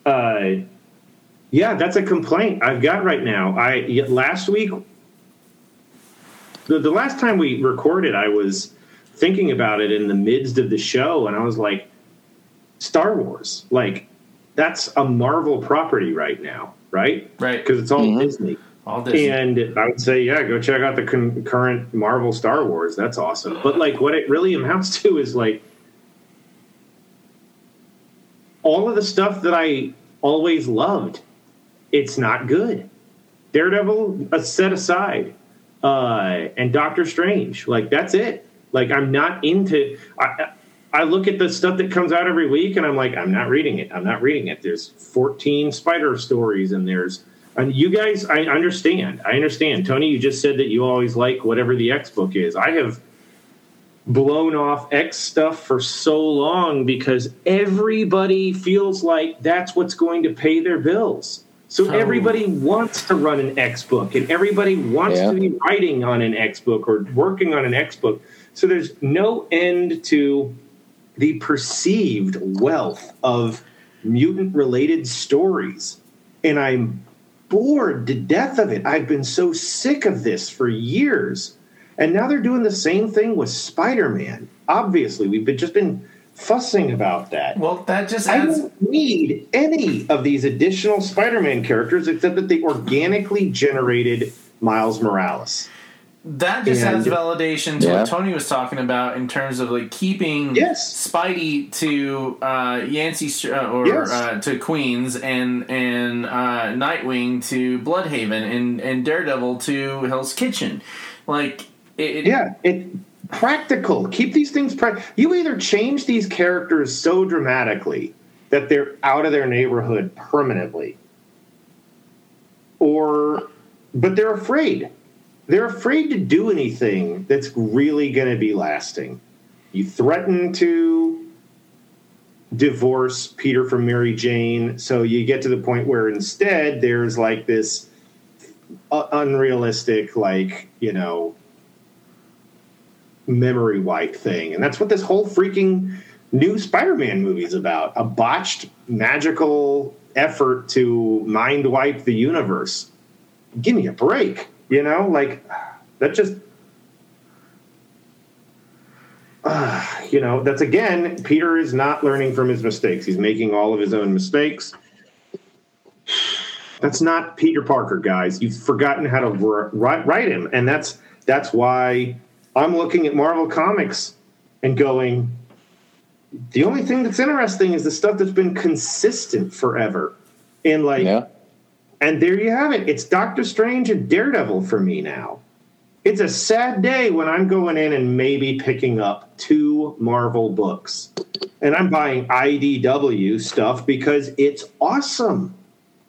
uh, yeah, that's a complaint I've got right now. I last week, the, the last time we recorded, I was thinking about it in the midst of the show, and I was like, Star Wars, like that's a Marvel property right now. Right, right, because it's all mm-hmm. Disney. All Disney, and I would say, yeah, go check out the con- current Marvel Star Wars. That's awesome. But like, what it really amounts to is like all of the stuff that I always loved. It's not good. Daredevil, uh, set aside, uh, and Doctor Strange. Like that's it. Like I'm not into. I, I look at the stuff that comes out every week, and I'm like, I'm not reading it. I'm not reading it. There's fourteen Spider stories, and there's and you guys. I understand. I understand, Tony. You just said that you always like whatever the X book is. I have blown off X stuff for so long because everybody feels like that's what's going to pay their bills. So oh. everybody wants to run an X book, and everybody wants yeah. to be writing on an X book or working on an X book. So there's no end to the perceived wealth of mutant-related stories. And I'm bored to death of it. I've been so sick of this for years. And now they're doing the same thing with Spider-Man. Obviously, we've been, just been fussing about that. Well, that just adds- I don't need any of these additional Spider-Man characters except that they organically generated Miles Morales. That just adds validation to yeah. what Tony was talking about in terms of like keeping yes. Spidey to uh, Yancey uh, or yes. uh, to Queens and and uh, Nightwing to Bloodhaven and, and Daredevil to Hell's Kitchen, like it, it, yeah, it practical. Keep these things practical. You either change these characters so dramatically that they're out of their neighborhood permanently, or but they're afraid. They're afraid to do anything that's really going to be lasting. You threaten to divorce Peter from Mary Jane, so you get to the point where instead there's like this unrealistic, like, you know, memory wipe thing. And that's what this whole freaking new Spider-Man movie is about, a botched magical effort to mind wipe the universe. Give me a break. You know, like, that just, uh, you know, that's, again, Peter is not learning from his mistakes. He's making all of his own mistakes. That's not Peter Parker, guys. You've forgotten how to write, write him. And that's that's why I'm looking at Marvel Comics and going, the only thing that's interesting is the stuff that's been consistent forever. And, like... Yeah. And there you have it. It's Doctor Strange and Daredevil for me now. It's a sad day when I'm going in and maybe picking up two Marvel books. And I'm buying I D W stuff because it's awesome.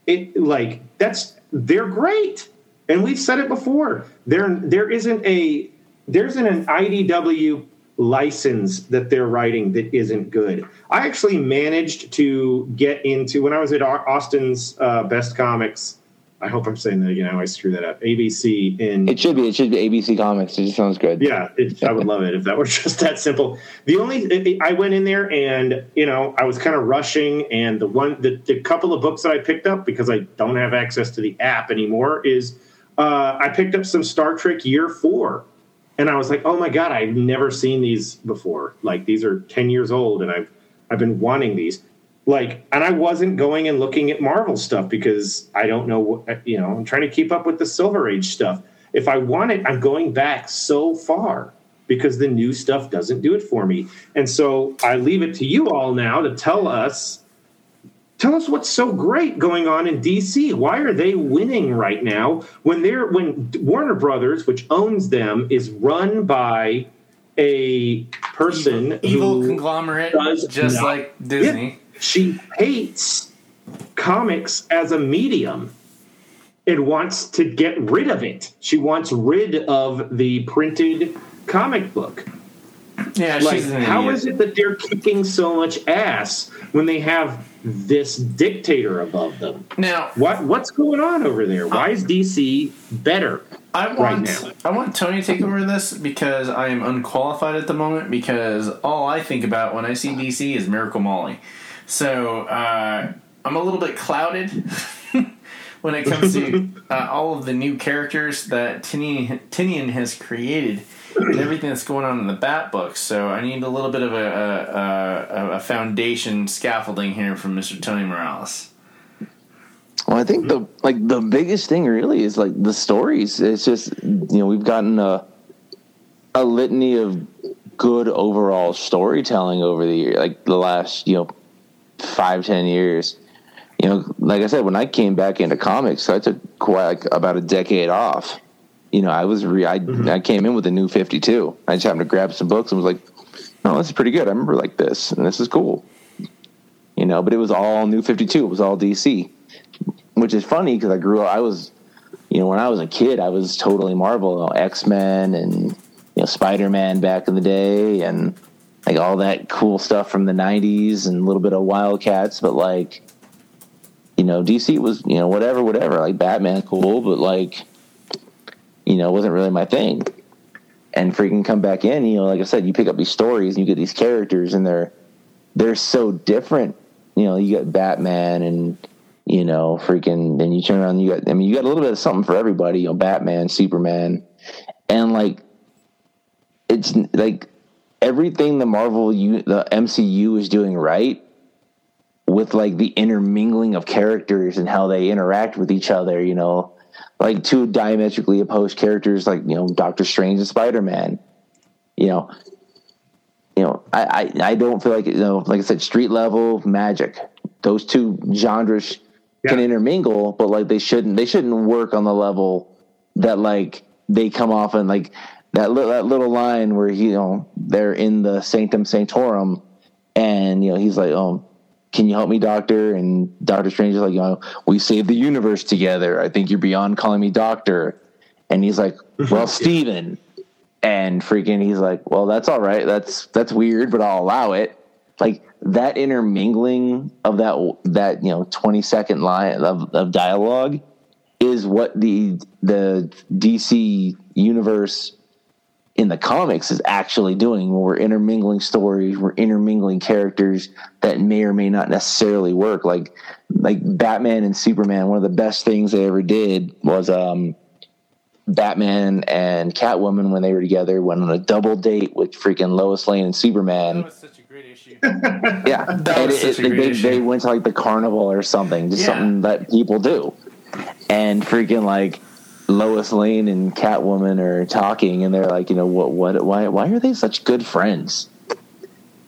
It like that's they're great. And we've said it before. There there isn't a there isn't an I D W license that they're writing that isn't good. I actually managed to get into, when I was at Austin's uh, Best Comics, I hope I'm saying that again, I always screw that up, A B C. In It should be, it should be A B C Comics, it just sounds good. Yeah, it, I would love it if that were just that simple. The only, it, I went in there and, you know, I was kind of rushing, and the one, the, the couple of books that I picked up, because I don't have access to the app anymore, is uh, I picked up some Star Trek Year four. And I was like, oh, my God, I've never seen these before. Like, these are ten years old, and I've I've been wanting these. Like, and I wasn't going and looking at Marvel stuff because I don't know what, you know, I'm trying to keep up with the Silver Age stuff. If I want it, I'm going back so far. because the new stuff doesn't do it for me. And so I leave it to you all now to tell us, tell us what's so great going on in D C. Why are they winning right now when they're when Warner Brothers, which owns them, is run by a person evil, evil who conglomerate, just not, like Disney. Yeah, she hates comics as a medium. It wants to get rid of it. She wants rid of the printed comic book. Yeah, like, she's an idiot. How is it that they're kicking so much ass when they have this dictator above them? Now, what what's going on over there? Why is D C better I want, right now? I want Tony to take over this because I am unqualified at the moment. Because all I think about when I see D C is Miracle Molly, so uh, I'm a little bit clouded. When it comes to uh, all of the new characters that Tinian, Tinian has created and everything that's going on in the Bat books. So I need a little bit of a, a, a foundation scaffolding here from Mister Tony Morales. Well, I think the like the biggest thing really is like the stories. It's just, you know, we've gotten a, a litany of good overall storytelling over the year, like the last, you know, five, ten years. You know, like I said, when I came back into comics, I took quite like about a decade off. You know, I was re- I, mm-hmm. I came in with a new fifty-two. I just happened to grab some books and was like, "Oh, this is pretty good. I remember like this, and this is cool." You know, but it was all new fifty-two. It was all D C, which is funny because I grew up. I was, you know, when I was a kid, I was totally Marvel, you know, X-Men and you know Spider-Man back in the day, and like all that cool stuff from the nineties and a little bit of Wildcats, but like. You know, D C was, you know, whatever, whatever. Like, Batman, cool, but, like, you know, it wasn't really my thing. And freaking come back in, you know, like I said, you pick up these stories and you get these characters and they're they're so different. You know, you got Batman and, you know, freaking, then you turn around and you got, I mean, you got a little bit of something for everybody. You know, Batman, Superman. And, like, it's, like, everything the Marvel, the M C U is doing right, with like the intermingling of characters and how they interact with each other, you know, like two diametrically opposed characters, like, you know, Doctor Strange and Spider-Man, you know, you know, I, I, I don't feel like, you know, like I said, street level magic, those two genres yeah. can intermingle, but like, they shouldn't, they shouldn't work on the level that like they come off and like that, li- that little line where, you know, they're in the Sanctum Sanctorum and, you know, he's like, oh, can you help me, doctor? And Doctor Strange is like, you know, we saved the universe together. I think you're beyond calling me doctor. And he's like, well, Steven. And freaking he's like, well, that's all right. That's that's weird, but I'll allow it. Like that intermingling of that, that you know, twenty-second line of, of dialogue is what the the D C universe in the comics is actually doing when we're intermingling stories, we're intermingling characters that may or may not necessarily work. Like, like Batman and Superman, one of the best things they ever did was, um, Batman and Catwoman when they were together went on a double date with freaking Lois Lane and Superman. That was such a great issue. Yeah. That was such a great issue. They went to like the carnival or something, just yeah. something that people do. And freaking like, Lois Lane and Catwoman are talking and they're like, you know, what, what, why, why are they such good friends?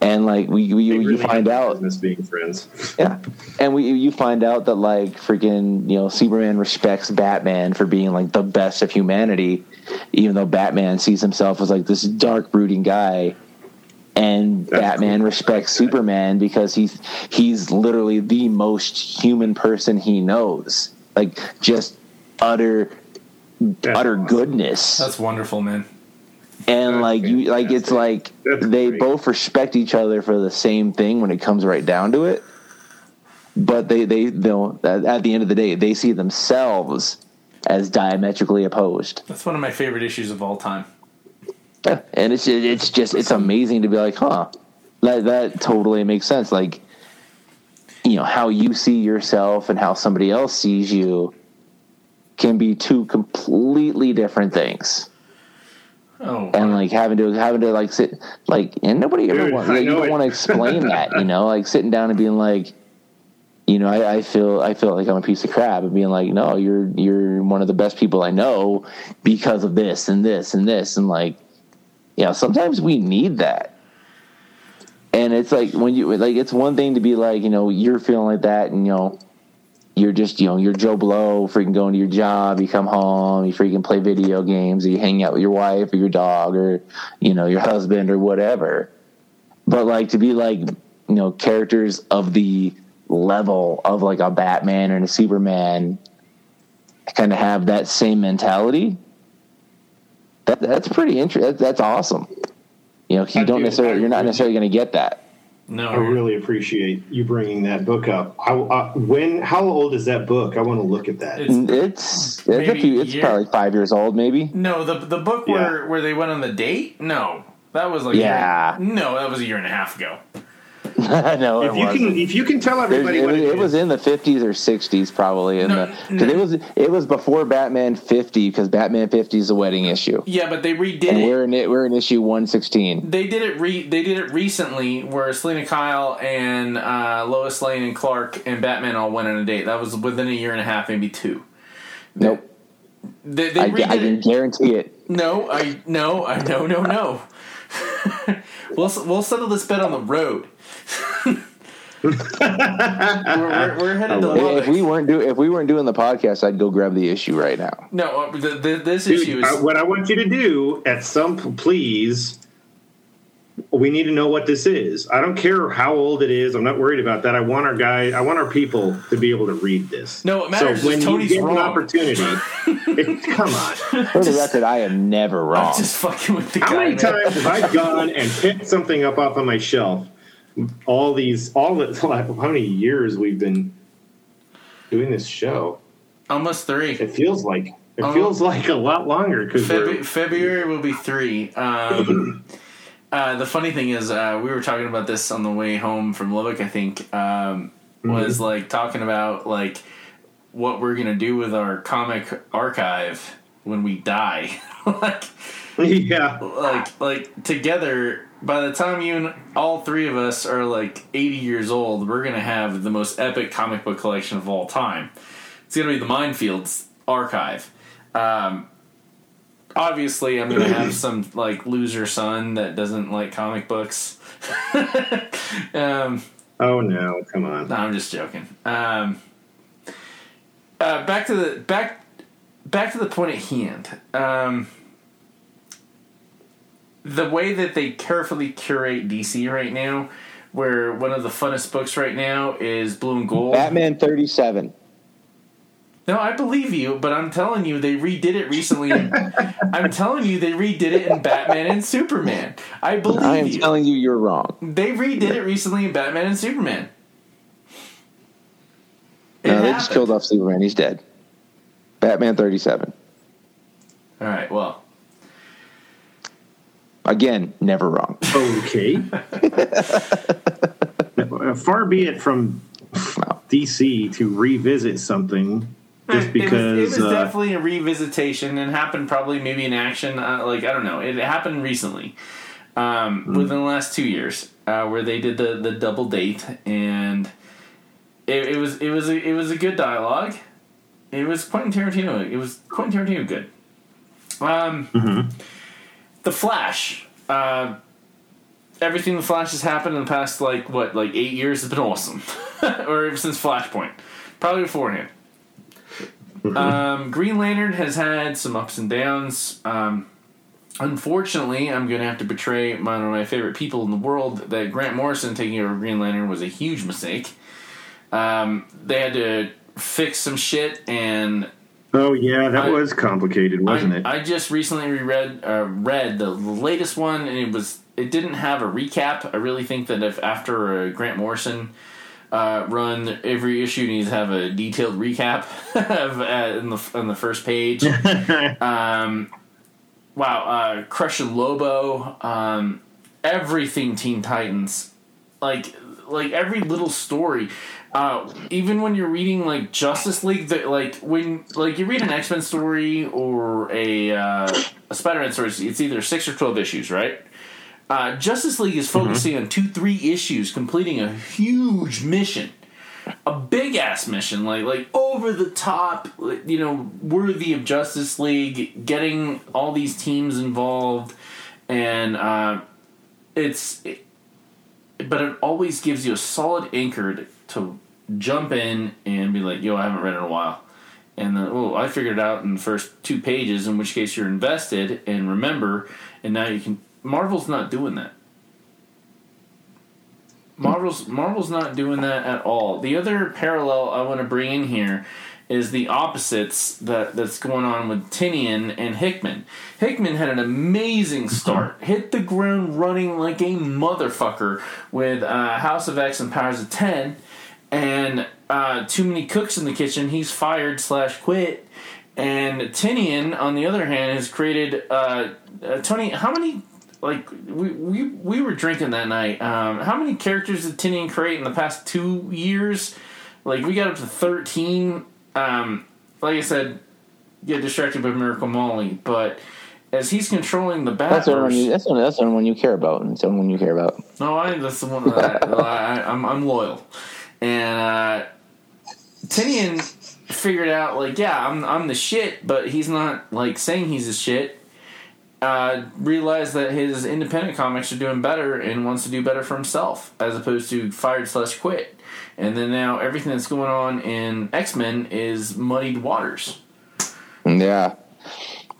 And like, we, we you really find out being friends. Yeah. And we, you find out that like freaking, you know, Superman respects Batman for being like the best of humanity, even though Batman sees himself as like this dark brooding guy. And That's Batman cool. respects That's Superman good. because he's, he's literally the most human person he knows. Like just utter, That's utter awesome. goodness. That's wonderful, man. And That's like fantastic. you, like it's like That's they great. both respect each other for the same thing when it comes right down to it. But they, they don't. At the end of the day, they see themselves as diametrically opposed. That's one of my favorite issues of all time. Yeah. And it's it's just it's amazing to be like, huh, that that totally makes sense. Like, you know, how you see yourself and how somebody else sees you can be two completely different things. Oh, and like having to having to like sit like and nobody Dude, ever wants like, you don't want to explain that, you know, like sitting down and being like, you know, I, I feel I feel like I'm a piece of crap and being like, no, you're you're one of the best people I know because of this and this and this and like you know, sometimes we need that. And it's like when you like, it's one thing to be like, you know, you're feeling like that, and you know, you're just, you know, you're Joe Blow, freaking going to your job, you come home, you freaking play video games, or you hang out with your wife or your dog or, you know, your husband or whatever. But like to be like, you know, characters of the level of like a Batman and a Superman, kind of have that same mentality. That that's pretty interesting. That, that's awesome. You know, you I don't do, necessarily, you're not necessarily going to get that. No, I really appreciate you bringing that book up. I, I, when, how old is that book? I want to look at that. It's it's, it's, a few, it's probably five years old, maybe. No, the the book yeah. where where they went on the date. No, that was like yeah. A year, no, that was a year and a half ago. No, if it you wasn't. can if you can tell everybody it, what it, it was in the fifties or sixties probably in no, the no. it was it was before Batman fifty because Batman fifty is a wedding issue. Yeah, but they redid and it. We're in it. We're in issue one sixteen. They did it. Re, they did it recently where Selena Kyle and uh, Lois Lane and Clark and Batman all went on a date. That was within a year and a half, maybe two. Nope. They, they I, I can guarantee it. No, I no I no no no. we'll we'll settle this bet on the road. we're, we're, we're headed to if we weren't do if we weren't doing the podcast, I'd go grab the issue right now. No, uh, the, the, this Dude, issue is I, what I want you to do at some. Please, we need to know what this is. I don't care how old it is. I'm not worried about that. I want our guy. I want our people to be able to read this. No, it matters. So when Tony's you get wrong. An opportunity, it, come on. For the record, I am never wrong. I'm just fucking with the How guy, many man. times have I gone and picked something up off of my shelf? All these, all the, how many years we've been doing this show? Almost three. It feels like it um, feels like a lot longer because Febu- February will be three. Um, uh, the funny thing is, uh, we were talking about this on the way home from Lubbock. I think um, was mm-hmm. like talking about like what we're gonna do with our comic archive when we die. like, yeah, like like together. By the time you and all three of us are like eighty years old, we're going to have the most epic comic book collection of all time. It's going to be the Minefields archive. Um, obviously, I'm going to have some like loser son that doesn't like comic books. um, oh, no. Come on. No, I'm just joking. Um, uh, back to the back. Back to the point at hand. Um, The way that they carefully curate D C right now, where one of the funnest books right now is Blue and Gold. Batman thirty-seven. No, I believe you, but I'm telling you, they redid it recently. I'm telling you, they redid it in Batman and Superman. I believe you. I am you. telling you you're wrong. They redid it recently in Batman and Superman. It no, they happened. just killed off Superman. He's dead. Batman thirty-seven. All right, well. Again, never wrong. Okay. Far be it from D C to revisit something just because... It was, it was uh, definitely a revisitation and happened probably maybe in action. Uh, like, I don't know. It happened recently, um, mm-hmm. within the last two years, uh, where they did the, the double date. And it, it was it was, a, it was a good dialogue. It was Quentin Tarantino. It was Quentin Tarantino good. Um. Mm-hmm. The Flash, uh, everything the Flash has happened in the past, like what, like eight years has been awesome, or ever since Flashpoint, probably beforehand. Mm-hmm. Um, Green Lantern has had some ups and downs. Um, unfortunately, I'm going to have to betray one of my favorite people in the world. That Grant Morrison taking over Green Lantern was a huge mistake. Um, they had to fix some shit and. Oh, yeah, that I, was complicated, wasn't I, it? I just recently reread uh, read the latest one, and it was it didn't have a recap. I really think that if after a Grant Morrison uh, run, every issue needs to have a detailed recap of, uh, in the, on the first page. um, wow, uh, Crush and Lobo, um, everything Teen Titans, like like every little story. Uh, even when you're reading like Justice League, that like when like you read an X-Men story or a, uh, a Spider-Man story, it's either six or twelve issues, right? Uh, Justice League is focusing mm-hmm. on two, three issues, completing a huge mission, a big ass mission, like like over the top, you know, worthy of Justice League, getting all these teams involved, and uh, it's, it, but it always gives you a solid anchor to, to jump in and be like, yo, I haven't read it in a while. And then, oh, I figured it out in the first two pages, in which case you're invested and remember, and now you can... Marvel's not doing that. Marvel's Marvel's not doing that at all. The other parallel I want to bring in here is the opposites that, that's going on with Tynion and Hickman. Hickman had an amazing start. Hit the ground running like a motherfucker with uh, House of X and Powers of Ten, and uh, Too Many Cooks in the Kitchen. He's fired slash quit. And Tynion, on the other hand, has created... Uh, uh, Tony, how many... Like, we, we we were drinking that night. Um, how many characters did Tynion create in the past two years? Like, we got up to thirteen. Um, like I said, get distracted by Miracle Molly. But as he's controlling the Batverse... That's one you, that's one, that's one you care about. It's the one you care about. No, I, that's the one that I, I, I'm, I'm loyal. And uh, Tynion figured out, like, yeah, I'm, I'm the shit, but he's not, like, saying he's the shit. Uh, realized that his independent comics are doing better and wants to do better for himself as opposed to fired slash quit. And then now everything that's going on in X-Men is muddied waters. Yeah.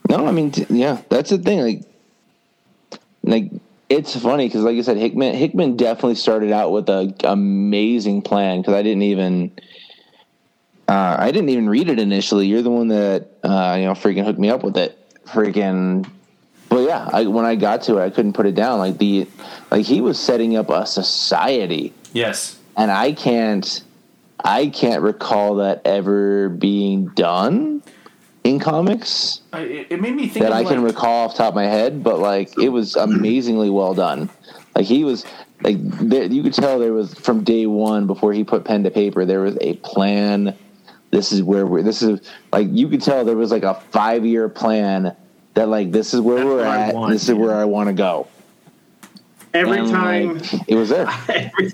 No, I mean, t- yeah, that's the thing. Like, like it's funny because, like I said, Hickman Hickman definitely started out with an amazing plan because I didn't even... Uh, I didn't even read it initially. You're the one that, uh, you know, freaking hooked me up with it. Freaking... But yeah, I, when I got to it, I couldn't put it down. Like the, like he was setting up a society. Yes, and I can't, I can't recall that ever being done in comics. I, it made me think that I like, can recall off the top of my head, but like it was amazingly well done. Like he was, like there, you could tell there was from day one before he put pen to paper, there was a plan. This is where we're. This is like you could tell there was like a five year plan. That, like, this is where That's we're at, want, this is yeah. where I want to go. Every and, time... Like, it was there. Every,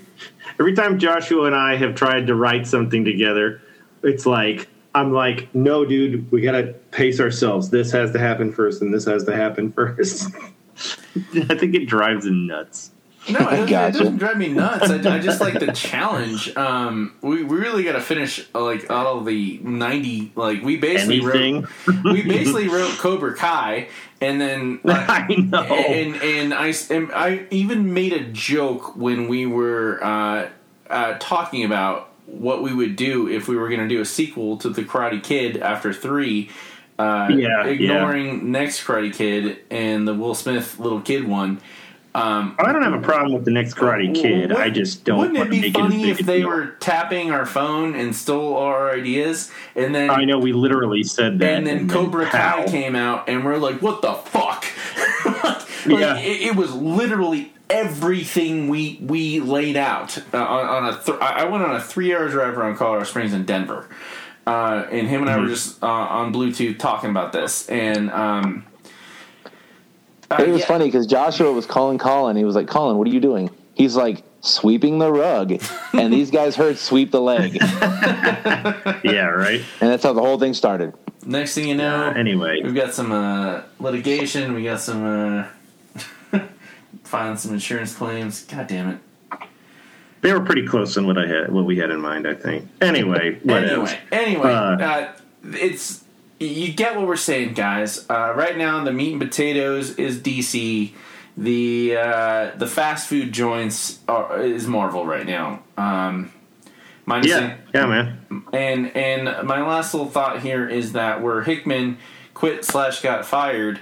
every time Joshua and I have tried to write something together, it's like, I'm like, no, dude, we got to pace ourselves. This has to happen first, and this has to happen first. I think it drives him nuts. No, it doesn't, gotcha. It doesn't drive me nuts. I, I just like the challenge. Um, we, we really got to finish uh, like all the ninety. Like we basically Anything. wrote, we basically wrote Cobra Kai, and then uh, I know, and and I and I even made a joke when we were uh, uh, talking about what we would do if we were going to do a sequel to The Karate Kid after three, uh, yeah, ignoring yeah. Next Karate Kid and the Will Smith little kid one. Um, I don't have a problem with the next Karate Kid. What, I just don't. Wouldn't it be make funny it if they deal. were tapping our phone and stole our ideas? And then I know we literally said that. And then and Cobra Kai came out, and we're like, "What the fuck?" like, yeah. it, it was literally everything we we laid out uh, on, on a. Th- I went on a three-hour drive around Colorado Springs and Denver, uh, and him and mm-hmm. I were just uh, on Bluetooth talking about this, and. Um, Uh, it was yeah. funny because Joshua was calling Colin. He was like, Colin, what are you doing? He's like, sweeping the rug. And these guys heard sweep the leg. Yeah, right. And that's how the whole thing started. Next thing you know, uh, anyway, we've got some uh, litigation. We got some uh, filing some insurance claims. God damn it. They were pretty close on what I had, what we had in mind, I think. Anyway, what anyway, else? Anyway, uh, uh, it's... You get what we're saying, guys. Uh, right now, the meat and potatoes is D C. The uh, the fast food joints are, is Marvel right now. Um, my yeah, saying, yeah, man. And and my last little thought here is that where Hickman quit slash got fired,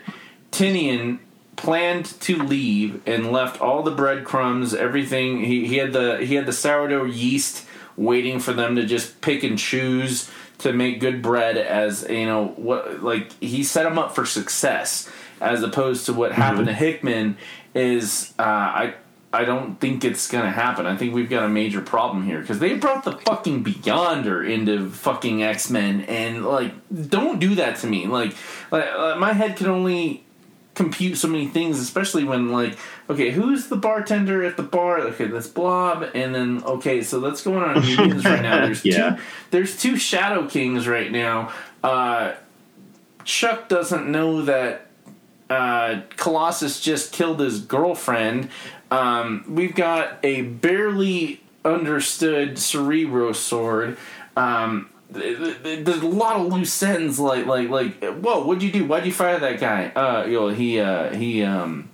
Tynion planned to leave and left all the breadcrumbs, everything. He he had the he had the sourdough yeast waiting for them to just pick and choose. To make good bread, as you know, what like he set him up for success, as opposed to what mm-hmm. happened to Hickman is uh, I I don't think it's gonna happen. I think we've got a major problem here because they brought the fucking Beyonder into fucking X-Men, and like don't do that to me. Like, like uh, my head can only compute so many things, especially when like okay, who's the bartender at the bar? Okay, that's Blob, and then okay, so that's going on in right now. There's yeah. two. There's two Shadow Kings right now. Uh, Chuck doesn't know that Uh, Colossus just killed his girlfriend. Um, we've got a barely understood Cerebro sword. Um, there's a lot of loose sentences, like like like, whoa, what'd you do? Why'd you fire that guy? Uh, you know, he uh, he um,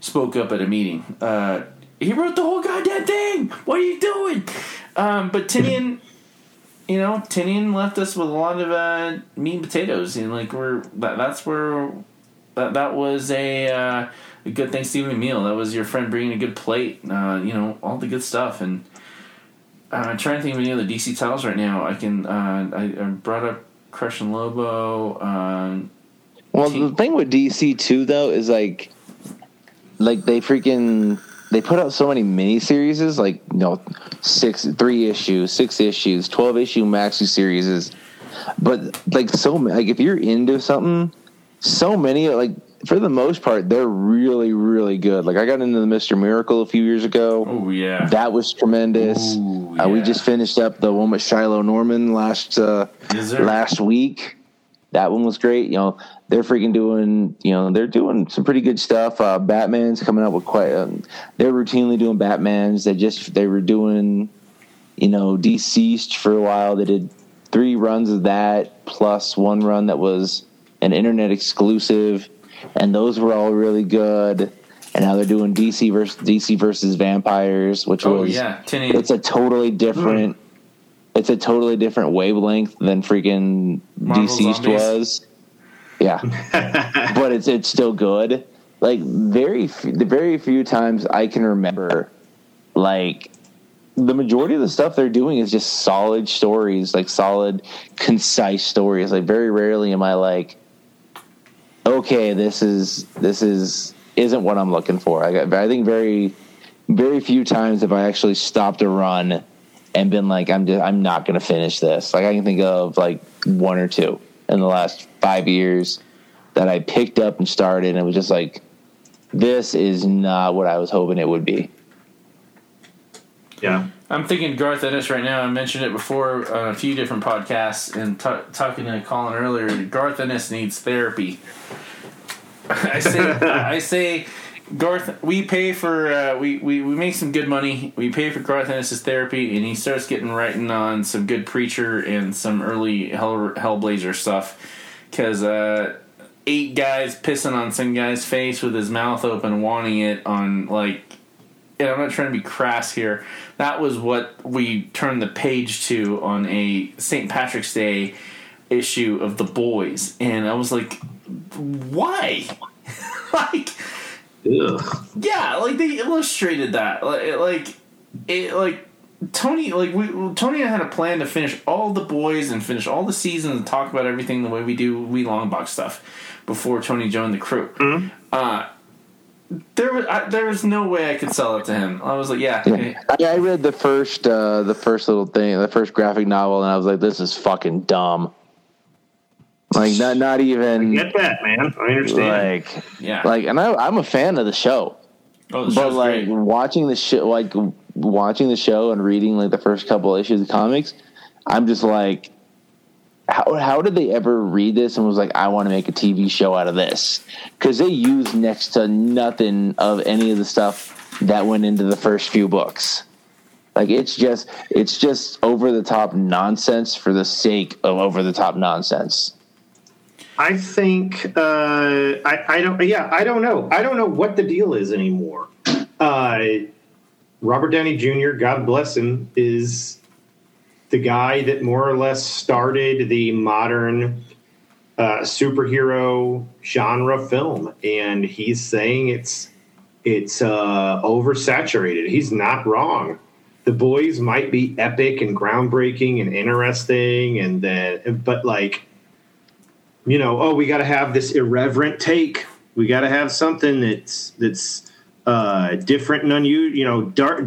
spoke up at a meeting. Uh, he wrote the whole goddamn thing. What are you doing? Um, but Tinian. You know, Tinian left us with a lot of uh, meat and potatoes, and like we're that, that's where that that was a, uh, a good Thanksgiving meal. That was your friend bringing a good plate. Uh, you know, all the good stuff. And uh, I'm trying to think of any other D C titles right now. I can uh, I, I brought up Crush and Lobo. Uh, well, T- the thing with D C too, though, is like like they freaking. They put out so many miniseries, like you know, six, three issues, six issues, twelve issue maxi series. But like so, like if you're into something, so many, like for the most part, they're really, really good. Like I got into the Mister Miracle a few years ago. Oh yeah, that was tremendous. Ooh, yeah. Uh, we just finished up the one with Shiloh Norman last uh, last week. That one was great. You know, they're freaking doing, you know, they're doing some pretty good stuff. Uh, Batman's coming up with quite, um, they're routinely doing Batman's. They just, they were doing, you know, Deceased for a while. They did three runs of that plus one run that was an internet exclusive. And those were all really good. And now they're doing D C versus D C versus vampires, which oh, was, yeah. It's a totally different. Mm. It's a totally different wavelength than freaking Marvel Deceased Zombies. Was. Yeah. But it's it's still good. Like, very the very few times I can remember, like, the majority of the stuff they're doing is just solid stories, like solid, concise stories. Like, very rarely am I like, okay, this is this is isn't what I'm looking for. I got, I think very very few times have I actually stopped a run and been like, I'm just, I'm not going to finish this. Like, I can think of, like, one or two in the last five years that I picked up and started, and it was just like, this is not what I was hoping it would be. Yeah. I'm thinking Garth Ennis right now. I mentioned it before on a few different podcasts, and t- talking to Colin earlier, Garth Ennis needs therapy. I say, I say... Garth, we pay for uh, we, we, we make some good money. We pay for Garth Ennis' therapy, and he starts getting writing on some good Preacher and some early Hell, Hellblazer stuff. Because uh, eight guys pissing on some guy's face with his mouth open, wanting it on like. And I'm not trying to be crass here. That was what we turned the page to on a Saint Patrick's Day issue of The Boys, and I was like, why? Like. Ugh. Yeah, like they illustrated that, like, like it, like Tony, like we, Tony and I had a plan to finish all the Boys and finish all the seasons and talk about everything the way we do We Long Box stuff before Tony joined the crew. Mm-hmm. Uh, there was I, there was no way I could sell it to him. I was like, yeah, yeah. Hey. I, I read the first uh, the first little thing, the first graphic novel, and I was like, this is fucking dumb. Like not, not even. I get that, man. I understand. Like, yeah. Like, and I, I'm a fan of the show. Oh, the but like great. watching the show, like watching the show and reading like the first couple issues of comics, I'm just like, how how did they ever read this and was like, I want to make a T V show out of this? Because they use next to nothing of any of the stuff that went into the first few books. Like it's just it's just over the top nonsense for the sake of over the top nonsense. I think uh, I, I don't. Yeah, I don't know. I don't know what the deal is anymore. Uh, Robert Downey Junior, God bless him, is the guy that more or less started the modern uh, superhero genre film, and he's saying it's it's uh, oversaturated. He's not wrong. The Boys might be epic and groundbreaking and interesting, and then but like. You know, oh, we got to have this irreverent take. We got to have something that's that's uh, different and unusual. You know, dark.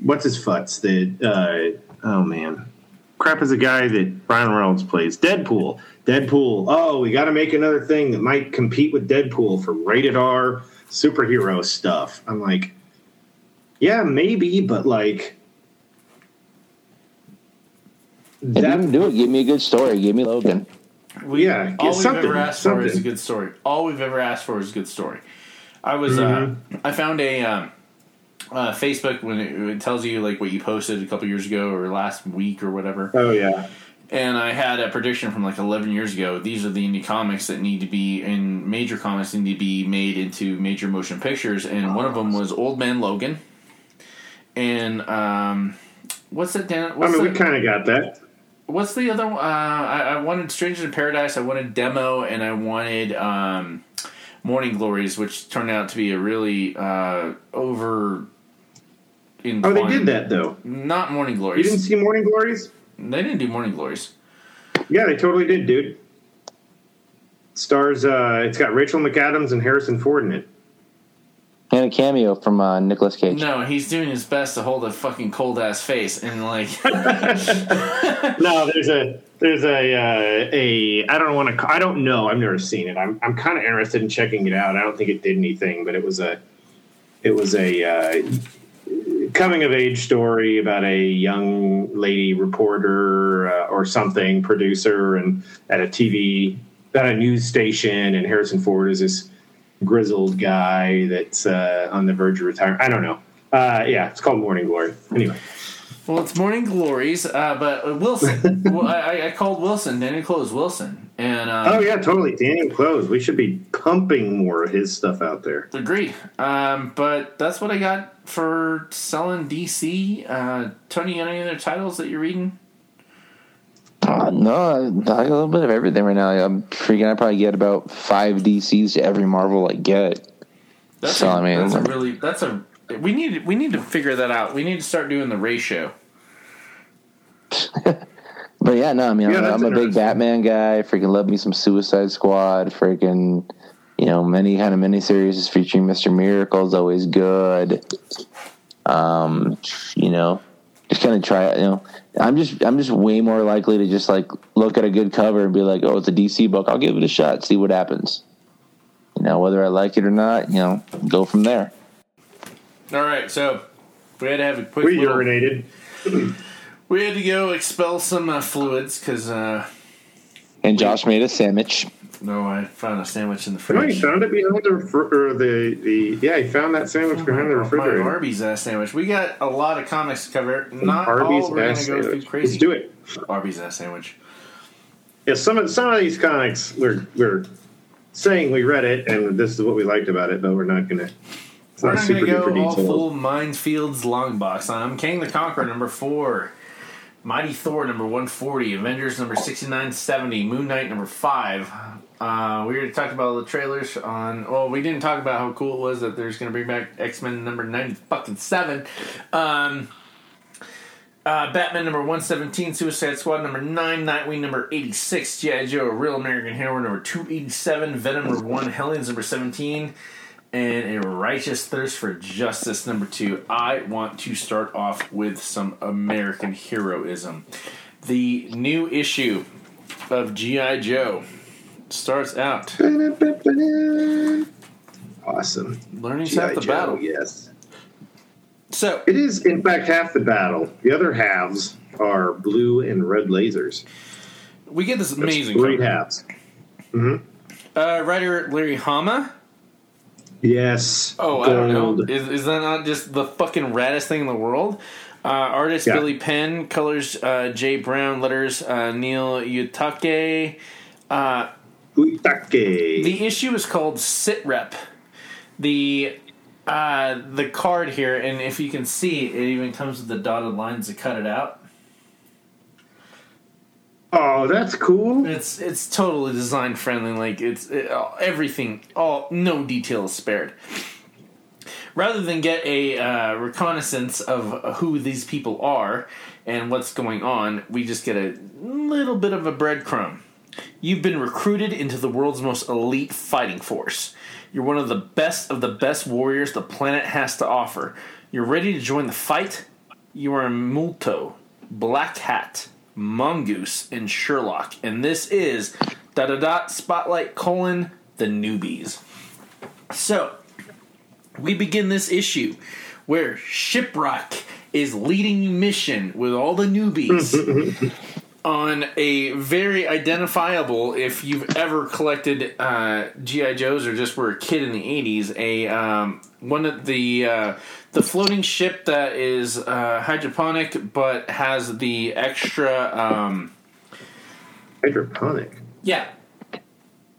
What's his futz? The uh, oh man, crap is a guy that Ryan Reynolds plays. Deadpool. Deadpool. Oh, we got to make another thing that might compete with Deadpool for rated R superhero stuff. I'm like, yeah, maybe, but like. That, if you can do it, give me a good story. Give me Logan. We, yeah, all we've ever asked something. for is a good story. All we've ever asked for is a good story. I was, mm-hmm. uh, I found a um, uh, Facebook when it, it tells you like what you posted a couple years ago or last week or whatever. Oh yeah. And I had a prediction from like eleven years ago. These are the indie comics that need to be in major comics need to be made into major motion pictures. And one of them was Old Man Logan. And um, what's that? What's I mean, that? We kind of got that. What's the other one? Uh, I, I wanted Strangers in Paradise, I wanted Demo, and I wanted um, Morning Glories, which turned out to be a really uh, over... Oh, they did that, though. Not Morning Glories. You didn't see Morning Glories? They didn't do Morning Glories. Yeah, they totally did, dude. Stars, uh, it's got Rachel McAdams and Harrison Ford in it. And a cameo from uh, Nicolas Cage. No, he's doing his best to hold a fucking cold ass face and like. no, there's a there's a uh, a I don't want to I don't know I've never seen it. I'm I'm kind of interested in checking it out. I don't think it did anything, but it was a it was a uh, coming of age story about a young lady reporter uh, or something producer and at a T V at a news station, and Harrison Ford is this grizzled guy that's uh, on the verge of retirement. I don't know. Uh, yeah, it's called Morning Glory. Anyway. Well, it's Morning Glories, uh, but Wilson. well, I, I called Wilson, Daniel Close Wilson. and um, Oh, yeah, totally. Daniel Close. We should be pumping more of his stuff out there. Agreed. Um, but that's what I got for selling D C. Uh, Tony, any other titles that you're reading? Uh, no, I got a little bit of everything right now. I'm freaking. I probably get about five D Cs to every Marvel I get. That's so a, I mean, that's a really. That's a. We need. We need to figure that out. We need to start doing the ratio. But yeah, no. I mean, yeah, I'm, I'm a big Batman guy. Freaking love me some Suicide Squad. Freaking, you know, many kind of miniseries featuring Mister Miracle is always good. Um, you know. Just kind of try it, you know. I'm just, I'm just way more likely to just like look at a good cover and be like, "Oh, it's a D C book. I'll give it a shot. See what happens." You know, whether I like it or not, you know, go from there. All right, so we had to have a quick. We little, urinated. We had to go expel some uh, fluids because. Uh, and Josh we, made a sandwich. No, I found a sandwich in the fridge. No, he found it behind the, or the, the yeah, he found that sandwich oh, behind the refrigerator. My Arby's ass sandwich. We got a lot of comics to cover. Not Arby's all we're going to go sandwich. Through crazy. Let's do it. Arby's ass sandwich. Yeah, some of some of these comics, we're, we're saying we read it, and this is what we liked about it, but we're not going to. We're not, not going to go all detailed. Full Minefields long box on them. King the Conqueror, number four. Mighty Thor, number one forty. Avengers, number sixty-nine seventy. Moon Knight, number five. Uh, we already talked about all the trailers on. Well, we didn't talk about how cool it was that there's going to bring back X-Men number ninety fucking seven, um, uh, Batman number one seventeen, Suicide Squad number nine, Nightwing number eighty six, G I. Joe, a Real American Hero number two eighty seven, Venom number one, Hellions number seventeen, and A Righteous Thirst for Justice number two. I want to start off with some American heroism. The new issue of G I. Joe. Starts out. Awesome. Learning's half the Joe, battle. Yes. So it is, in fact, half the battle. The other halves are blue and red lasers. We get this amazing That's three cover. halves. Mm-hmm. Uh, writer Larry Hama. Yes. Oh, gold. I don't know. Is, is that not just the fucking raddest thing in the world? Uh, artist yeah. Billy Penn. Colors uh, Jay Brown. Letters uh, Neil Utake. Uh, The issue is called Sit Rep. The uh, the card here, and if you can see, it even comes with the dotted lines to cut it out. Oh, that's cool. It's it's totally design friendly. Like it's it, everything. All no detail is spared. Rather than get a uh, reconnaissance of who these people are and what's going on, we just get a little bit of a breadcrumb. You've been recruited into the world's most elite fighting force. You're one of the best of the best warriors the planet has to offer. You're ready to join the fight. You are a Multo, Black Hat, Mongoose, and Sherlock. And this is dot-dot-dot Spotlight colon the newbies. So, we begin this issue where Shiprock is leading you mission with all the newbies. on a very identifiable, if you've ever collected uh, G I. Joes or just were a kid in the eighties, a um, one of the uh, the floating ship that is uh, hydroponic but has the extra um, hydroponic. Yeah.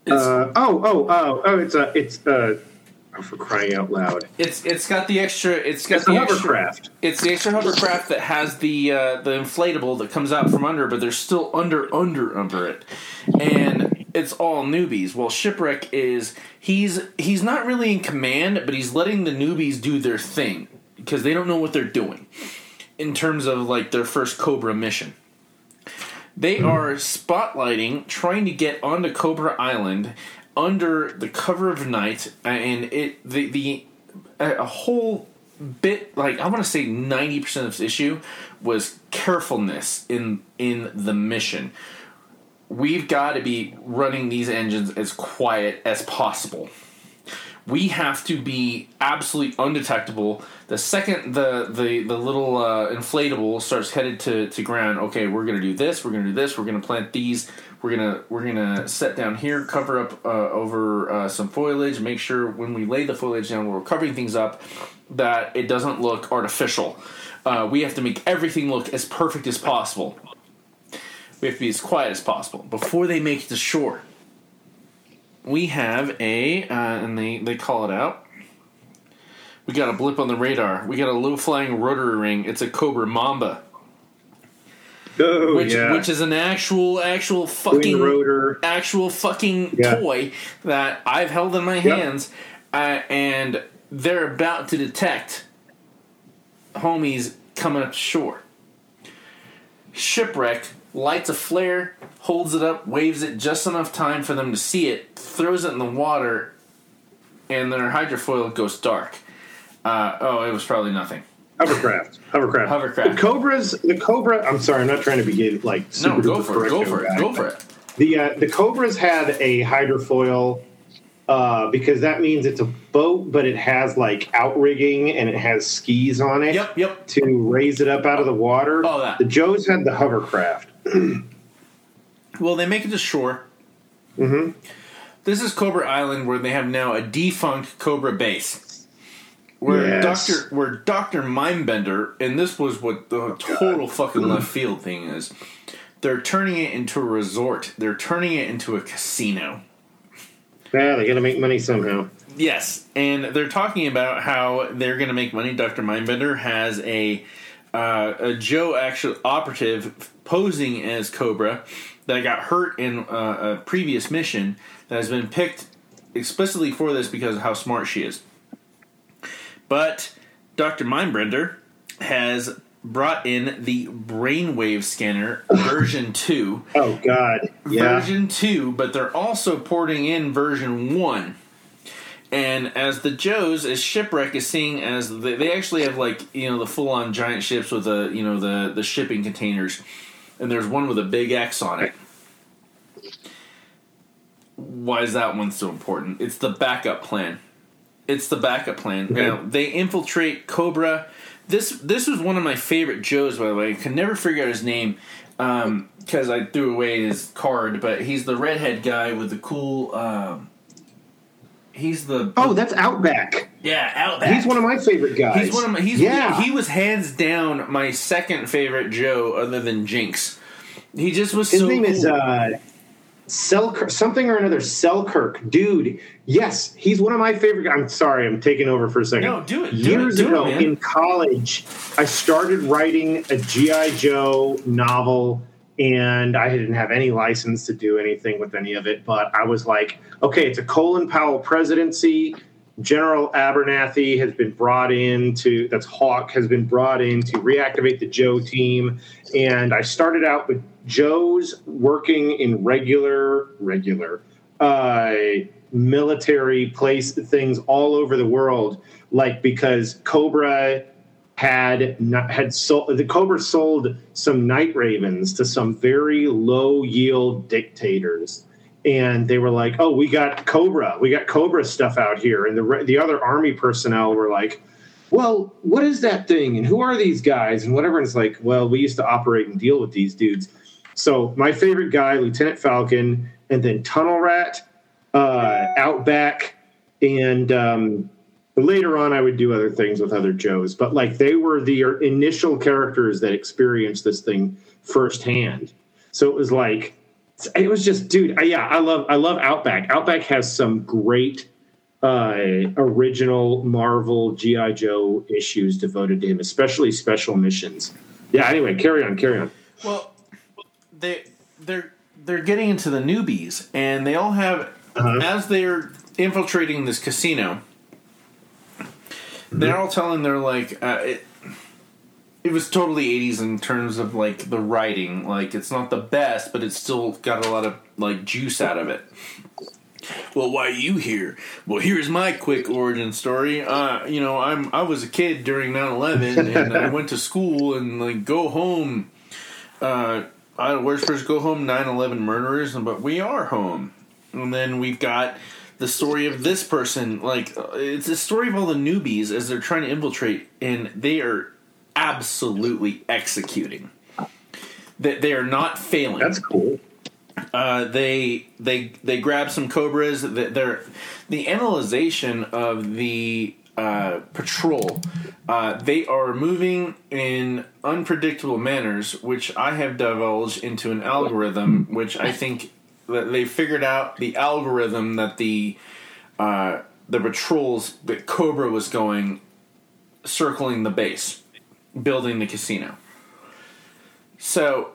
Uh, oh oh oh oh! It's uh, it's uh, oh, for crying out loud! It's it's got the extra. It's got it's the, the hovercraft. Extra, it's the extra hovercraft that has the uh, the inflatable that comes out from under, but they're still under under under it, and it's all newbies. Well, Shipwreck is he's he's not really in command, but he's letting the newbies do their thing because they don't know what they're doing in terms of like their first Cobra mission. They are spotlighting, trying to get onto Cobra Island under the cover of night, and it the the a whole bit like I want to say ninety percent of this issue was carefulness in in the mission. We've got to be running these engines as quiet as possible. We have to be absolutely undetectable. The second the the, the little uh, inflatable starts headed to, to ground, okay, we're gonna do this, we're gonna do this, we're gonna plant these, we're gonna we're gonna set down here, cover up uh, over uh, some foliage, make sure when we lay the foliage down, we're covering things up, that it doesn't look artificial. Uh, we have to make everything look as perfect as possible. We have to be as quiet as possible before they make it to shore. We have a, uh, and they, they call it out, we got a blip on the radar. We got a low-flying rotary ring. It's a Cobra Mamba. Oh, which, yeah. Which is an actual, actual fucking, rotor. actual fucking yeah. toy that I've held in my yep. hands, uh, and they're about to detect homies coming up shore. Shipwreck lights a flare, holds it up, waves it just enough time for them to see it, throws it in the water, and their hydrofoil goes dark. Uh, oh, it was probably nothing. Hovercraft. Hovercraft. Hovercraft. The Cobras, the Cobra, I'm sorry, I'm not trying to begin, like, super No, go for it, go for it, go for it. The, uh, the Cobras had a hydrofoil, uh, because that means it's a boat, but it has, like, outrigging and it has skis on it. Yep, yep. To raise it up out of the water. Oh, that. The Joes had the hovercraft. Well, they make it to shore. Mm-hmm. This is Cobra Island, where they have now a defunct Cobra base. Where yes. Doctor, where Doctor Mindbender, and this was what the total God. fucking left field thing is. They're turning it into a resort. They're turning it into a casino. Yeah, they got to make money somehow. Yes, and they're talking about how they're going to make money. Doctor Mindbender has a uh, a Joe actual operative posing as Cobra that got hurt in uh, a previous mission that has been picked explicitly for this because of how smart she is. But Doctor Mindbender has brought in the brainwave scanner version two. Oh, God. Yeah. Version two, but they're also porting in version one. And as the Joes, as Shipwreck is seeing as the, they actually have, like, you know, the full-on giant ships with the, you know, the, the shipping containers. And there's one with a big X on it. Why is that one so important? It's the backup plan. It's the backup plan. Okay. You know, they infiltrate Cobra. This this was one of my favorite Joes, by the way. I can never figure out his name because um, I threw away his card. But he's the redhead guy with the cool. Um, he's the oh, that's Outback. Yeah, Outback. He's one of my favorite guys. He's one of my. He's yeah. He was hands down my second favorite Joe, other than Jinx. He just was. His so name cool. is. Uh, Selkirk, something or another, Selkirk, dude. Yes, he's one of my favorite guys. I'm sorry, I'm taking over for a second. No, do it. Do Years it, do ago it, in college, I started writing a G I. Joe novel, and I didn't have any license to do anything with any of it. But I was like, okay, it's a Colin Powell presidency. General Abernathy has been brought in to, that's Hawk, has been brought in to reactivate the Joe team. And I started out with Joes working in regular, regular uh, military place things all over the world. Like, because Cobra had not, had sold, the Cobra sold some Night Ravens to some very low yield dictators. And they were like, "Oh, we got Cobra. We got Cobra stuff out here." And the the other army personnel were like, "Well, what is that thing? And who are these guys? And whatever." And it's like, "Well, we used to operate and deal with these dudes." So my favorite guy, Lieutenant Falcon, and then Tunnel Rat, uh, Outback, and um, later on I would do other things with other Joes. But like they were the initial characters that experienced this thing firsthand. So it was like it was just, dude, I, yeah, I love I love Outback. Outback has some great uh, original Marvel G I. Joe issues devoted to him, especially Special Missions. Yeah. Anyway, carry on, carry on. Well, they they're they're getting into the newbies, and they all have uh-huh. as they're infiltrating this casino. Mm-hmm. They're all telling they're like uh, it. It was totally eighties in terms of like the writing. Like it's not the best, but it's still got a lot of like juice out of it. Well, why are you here? Well, here's my quick origin story. Uh, you know, I'm I was a kid during nine eleven, and I went to school and like go home. Uh, I where's first go home nine eleven murderers, but we are home. And then we've got the story of this person. Like it's the story of all the newbies as they're trying to infiltrate, and they are absolutely executing. That they are not failing. That's cool. Uh, they they they grab some cobras. They're the analyzation of the uh, patrol. Uh, they are moving in unpredictable manners, which I have divulged into an algorithm, which I think that they figured out the algorithm that the uh, the patrols that Cobra was going, circling the base, building the casino. So,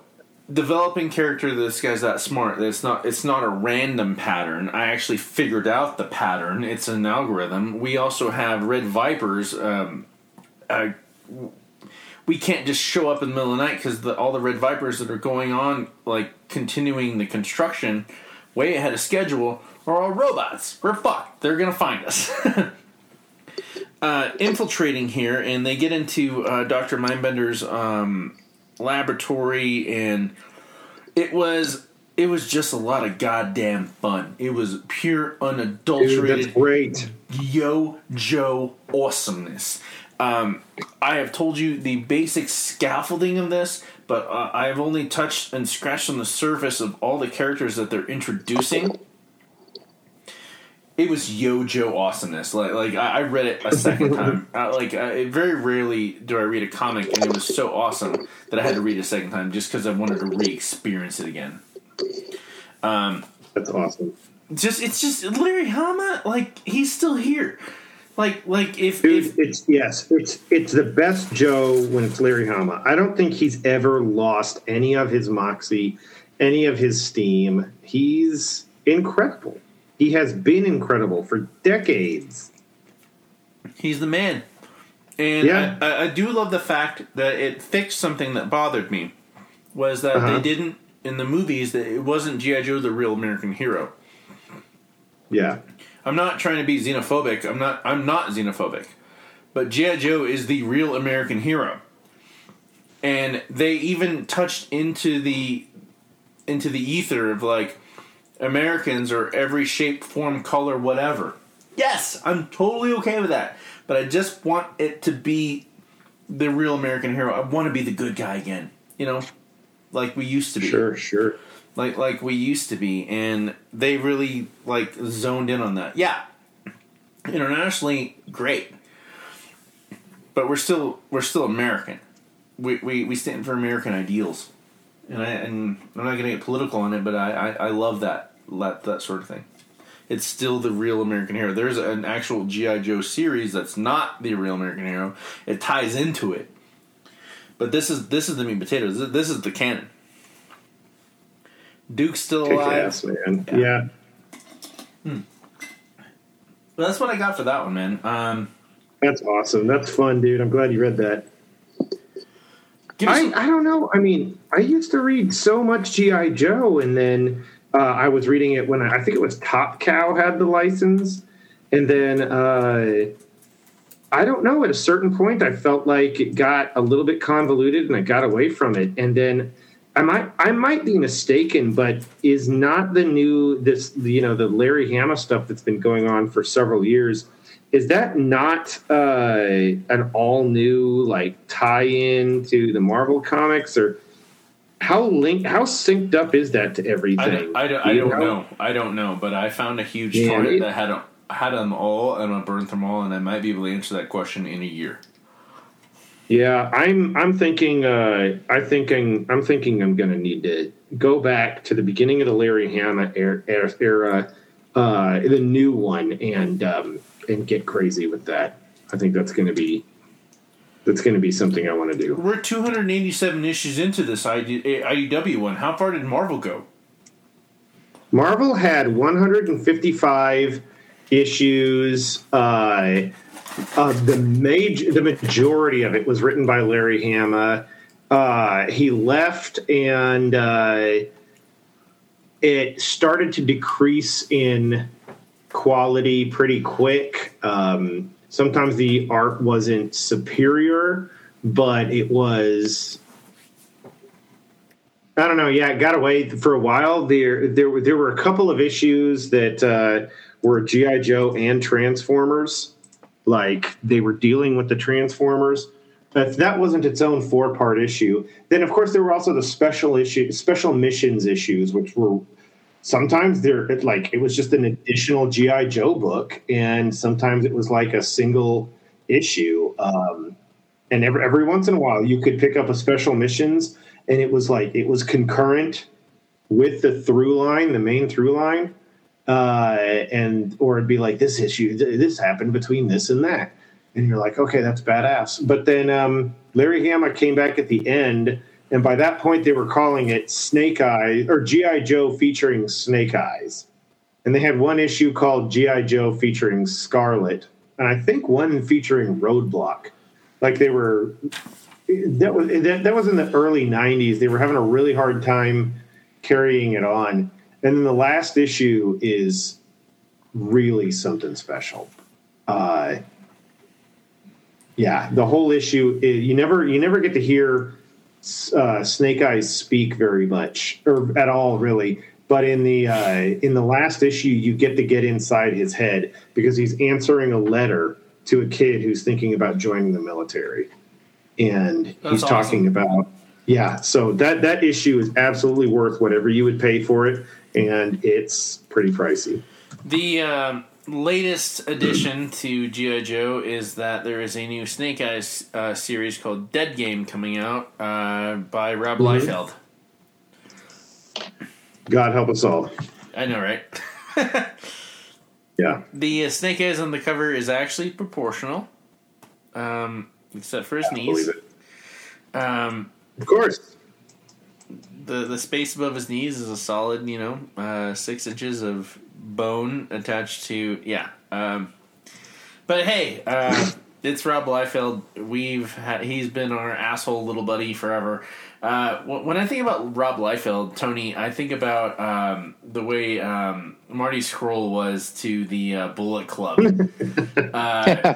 developing character, this guy's that smart. It's not it's not a random pattern. I actually figured out the pattern. It's an algorithm. We also have Red Vipers. Um, uh, we can't just show up in the middle of the night because all the Red Vipers that are going on, like continuing the construction way ahead of schedule, are all robots. We're fucked. They're going to find us. uh, infiltrating here, and they get into uh, Doctor Mindbender's Um, laboratory, and it was it was just a lot of goddamn fun. It was pure, unadulterated, dude, that's great, yo Joe awesomeness. Um, I have told you the basic scaffolding of this, but uh, I've only touched and scratched on the surface of all the characters that they're introducing. It was yo Joe awesomeness. Like, like I, I read it a second time. I, like, I, very rarely do I read a comic, and it was so awesome that I had to read it a second time just because I wanted to re-experience it again. Um, That's awesome. Just, it's just Larry Hama. Like, he's still here. Like, like if, Dude, if it's yes, it's it's the best Joe when it's Larry Hama. I don't think he's ever lost any of his moxie, any of his steam. He's incredible. He has been incredible for decades. He's the man. And yeah. I, I do love the fact that it fixed something that bothered me, was that uh-huh. they didn't, in the movies, that it wasn't G I. Joe the real American hero. Yeah. I'm not trying to be xenophobic. I'm not I'm not xenophobic. But G I. Joe is the real American hero. And they even touched into the into the ether of like, Americans are every shape, form, color, whatever. Yes, I'm totally okay with that. But I just want it to be the real American hero. I want to be the good guy again, you know, like we used to be. Sure, sure. Like like we used to be, and they really like zoned in on that. Yeah, internationally, great, but we're still we're still American. We we we stand for American ideals. And, I, and I'm not going to get political on it, but I, I, I love that, that that sort of thing. It's still the real American hero. There's an actual G I. Joe series that's not the real American hero. It ties into it, but this is this is the meat and potatoes. This, this is the canon. Duke's still alive. Ass, man. Yeah. yeah. Hmm. Well, that's what I got for that one, man. Um, that's awesome. That's fun, dude. I'm glad you read that. I, I don't know. I mean, I used to read so much G I. Joe, and then uh, I was reading it when I, I think it was Top Cow had the license. And then uh, I don't know. At a certain point, I felt like it got a little bit convoluted, and I got away from it. And then I might I might be mistaken, but is not the new this you know the Larry Hama stuff that's been going on for several years? Is that not uh, an all new like tie in to the Marvel comics, or How linked? How synced up is that to everything? I, I, I, I don't know? know. I don't know. But I found a huge yeah, toilet it, that had a, had them all, and I burned them all, and I might be able to answer that question in a year. Yeah, I'm. I'm thinking. Uh, I thinking. I'm thinking. I'm going to need to go back to the beginning of the Larry Hama era, uh, the new one, and um, and get crazy with that. I think that's going to be. That's going to be something I want to do. We're two hundred eighty-seven issues into this I D, I U W one. How far did Marvel go? Marvel had one hundred fifty-five issues. Uh, uh, the major, the majority of it was written by Larry Hama. Uh, he left, and uh, it started to decrease in quality pretty quick. Um Sometimes the art wasn't superior, but it was, I don't know, yeah, it got away for a while. There there were, there were a couple of issues that uh, were G I. Joe and Transformers. Like, they were dealing with the Transformers. But that wasn't its own four-part issue. Then, of course, there were also the special issue, special missions issues, which were... Sometimes they're like it was just an additional G I. Joe book, and sometimes it was like a single issue. Um, and every every once in a while, you could pick up a special missions, and it was like it was concurrent with the through line, the main through line, uh, and or it'd be like this issue, th- this happened between this and that, and you're like, okay, that's badass. But then um, Larry Hama came back at the end. And by that point, they were calling it Snake Eyes or G I. Joe featuring Snake Eyes. And they had one issue called G I. Joe featuring Scarlet. And I think one featuring Roadblock. Like they were, that was, that, that was in the early nineties. They were having a really hard time carrying it on. And then the last issue is really something special. Uh, yeah, the whole issue, is, you never, you never get to hear... Uh, Snake Eyes speak very much, or at all, really. But in the uh, in the last issue, you get to get inside his head because he's answering a letter to a kid who's thinking about joining the military, and he's That's awesome. talking about yeah. So that that issue is absolutely worth whatever you would pay for it, and it's pretty pricey. The uh, latest addition to G I. Joe is that there is a new Snake Eyes uh, series called Dead Game coming out uh, by Rob mm-hmm. Liefeld. God help us all. I know, right? Yeah. The uh, Snake Eyes on the cover is actually proportional, um, except for his yeah, knees. I believe it. Um, of course. The, the space above his knees is a solid, you know, uh, six inches of... bone attached to yeah um but hey uh it's Rob Liefeld. We've ha- he's been our asshole little buddy forever. Uh w- when I think about Rob Liefeld, Tony, I think about um the way um Marty Scurll was to the uh, Bullet Club. uh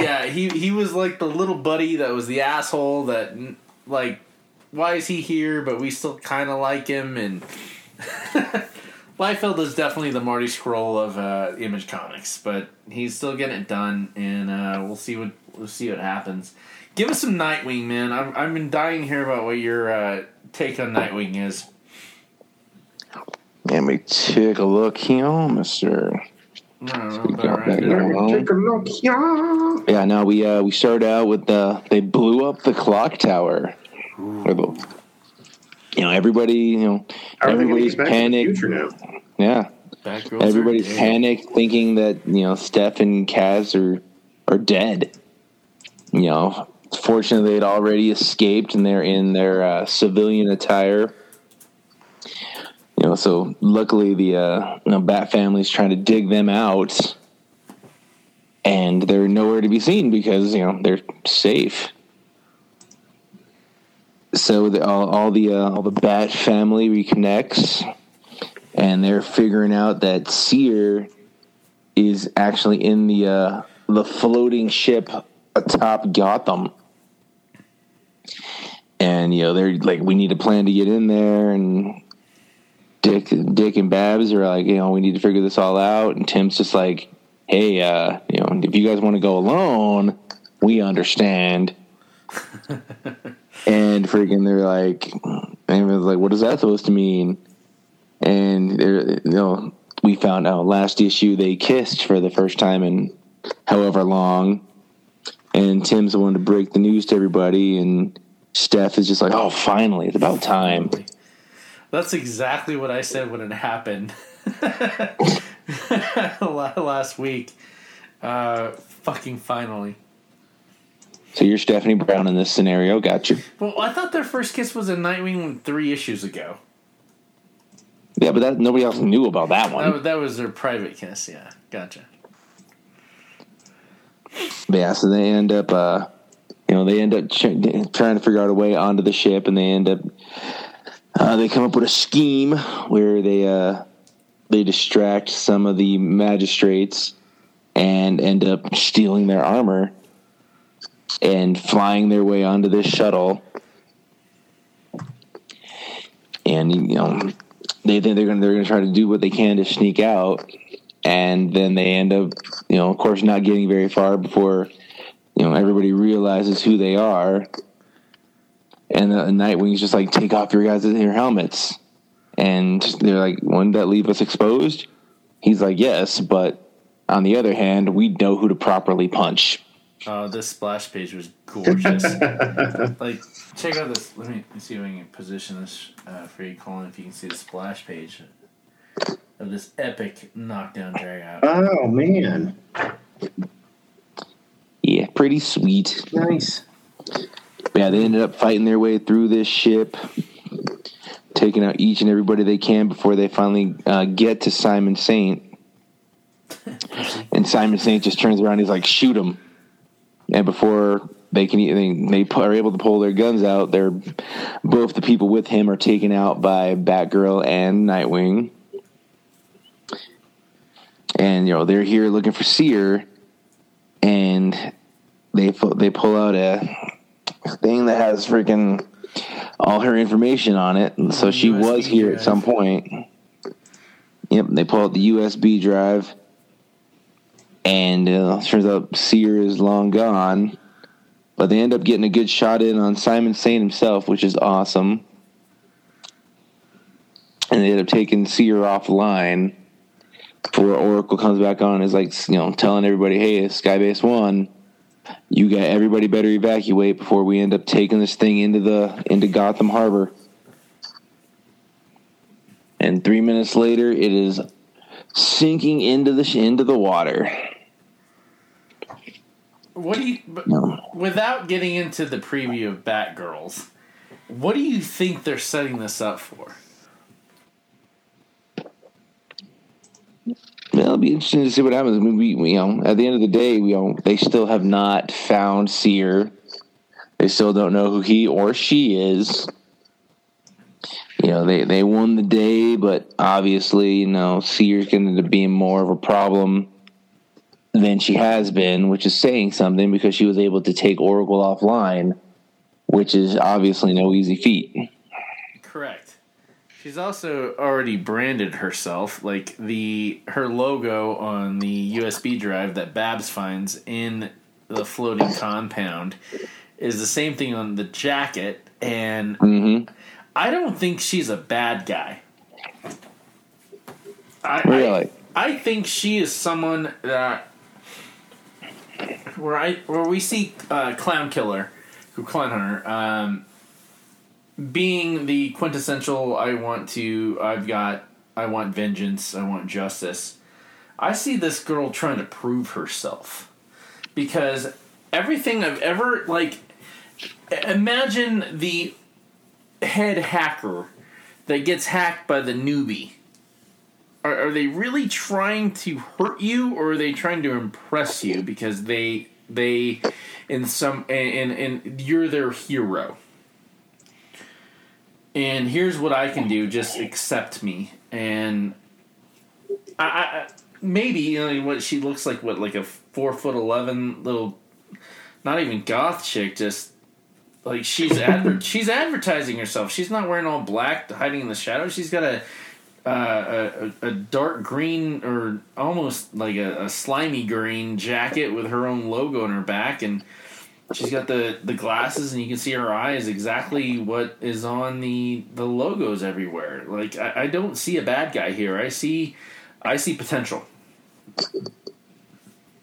yeah he he was like the little buddy that was the asshole that like why is he here but we still kind of like him, and Liefeld is definitely the Marty Scurll of uh, Image Comics, but he's still getting it done, and uh, we'll see what we'll see what happens. Give us some Nightwing, man. I've I've been dying to hear about what your uh, take on Nightwing is. Let me take a look here, Mister. Yeah, no, we uh, we started out with the they blew up the clock tower. Ooh. You know, everybody, you know, everybody's panicked. Yeah. Everybody's panicked thinking that, you know, Steph and Kaz are, are dead. You know, fortunately, they'd already escaped and they're in their uh, civilian attire. You know, so luckily the uh, you know, Bat family's trying to dig them out. And they're nowhere to be seen because, you know, they're safe. So the, all, all the uh, all the Bat family reconnects, and they're figuring out that Seer is actually in the uh, the floating ship atop Gotham, and you know they're like, we need a plan to get in there. And Dick, Dick and Babs are like, you know, we need to figure this all out. And Tim's just like, hey, uh, you know, if you guys want to go alone, we understand. And freaking, they're like, and was like, what is that supposed to mean? And they're, you know, we found out last issue they kissed for the first time in however long. And Tim's the one to break the news to everybody, and Steph is just like, oh, finally, it's about time. That's exactly what I said when it happened last week. Uh, fucking finally. So you're Stephanie Brown in this scenario, got you. Well, I thought their first kiss was in Nightwing three issues ago. Yeah, but that, nobody else knew about that one. That, that was their private kiss, yeah. Gotcha. But yeah, so they end up, uh, you know, they end up ch- trying to figure out a way onto the ship, and they end up, uh, they come up with a scheme where they uh, they distract some of the magistrates and end up stealing their armor and flying their way onto this shuttle. And, you know, they think they're going they're going to try to do what they can to sneak out. And then they end up, you know, of course, not getting very far before, you know, everybody realizes who they are. And the Nightwing's just like, take off your guys' your helmets. And they're like, wouldn't that leave us exposed? He's like, yes, but on the other hand, we know who to properly punch. Oh, this splash page was gorgeous. Like, check out this. Let me see if I can position this uh, for you, Colin, if you can see the splash page of this epic knockdown drag out. Oh, man. Yeah, pretty sweet. Nice. Yeah, they ended up fighting their way through this ship, taking out each and everybody they can before they finally uh, get to Simon Saint. And Simon Saint just turns around and he's like, shoot him. And before they can, they, they are able to pull their guns out, they're both the people with him are taken out by Batgirl and Nightwing. And you know they're here looking for Seer, and they they pull out a thing that has freaking all her information on it. And so she U S B was here drive. At some point. Yep, they pull out the U S B drive. And uh, turns out Seer is long gone. But they end up getting a good shot in on Simon Saint himself, which is awesome. And they end up taking Seer offline before Oracle comes back on and is like, you know, telling everybody, hey, it's Skybase One, you got everybody better evacuate before we end up taking this thing into the into Gotham Harbor. And three minutes later, it is sinking into the into the water. What do you, no. Without getting into the preview of Batgirls, what do you think they're setting this up for? Well, it'll be interesting to see what happens. I mean, we, we, you know, at the end of the day, we, you know, they still have not found Seer. They still don't know who he or she is. You know, they, they won the day, but obviously, you know, Seer's going to end up being more of a problem than she has been, which is saying something because she was able to take Oracle offline, which is obviously no easy feat. Correct. She's also already branded herself, like the her logo on the U S B drive that Babs finds in the floating compound is the same thing on the jacket, and mm-hmm. I don't think she's a bad guy. I, really? I, I think she is someone that where I where we see uh, Clown Killer, who Clown Hunter, um, being the quintessential. I want to. I've got. I want vengeance. I want justice. I see this girl trying to prove herself because everything I've ever like. Imagine the head hacker that gets hacked by the newbie. Are, are they really trying to hurt you, or are they trying to impress you because they they in some and, and, and you're their hero, and here's what I can do, just accept me? And I, I maybe, you know, what she looks like, what, like a four foot eleven little not even goth chick, just like she's adver- she's advertising herself. She's not wearing all black, hiding in the shadows. She's got a uh, a, a dark green or almost like a, a slimy green jacket with her own logo on her back, and She's got the, the glasses, and you can see her eyes, exactly what is on the the logos everywhere. Like, I, I don't see a bad guy here. I see, I see potential.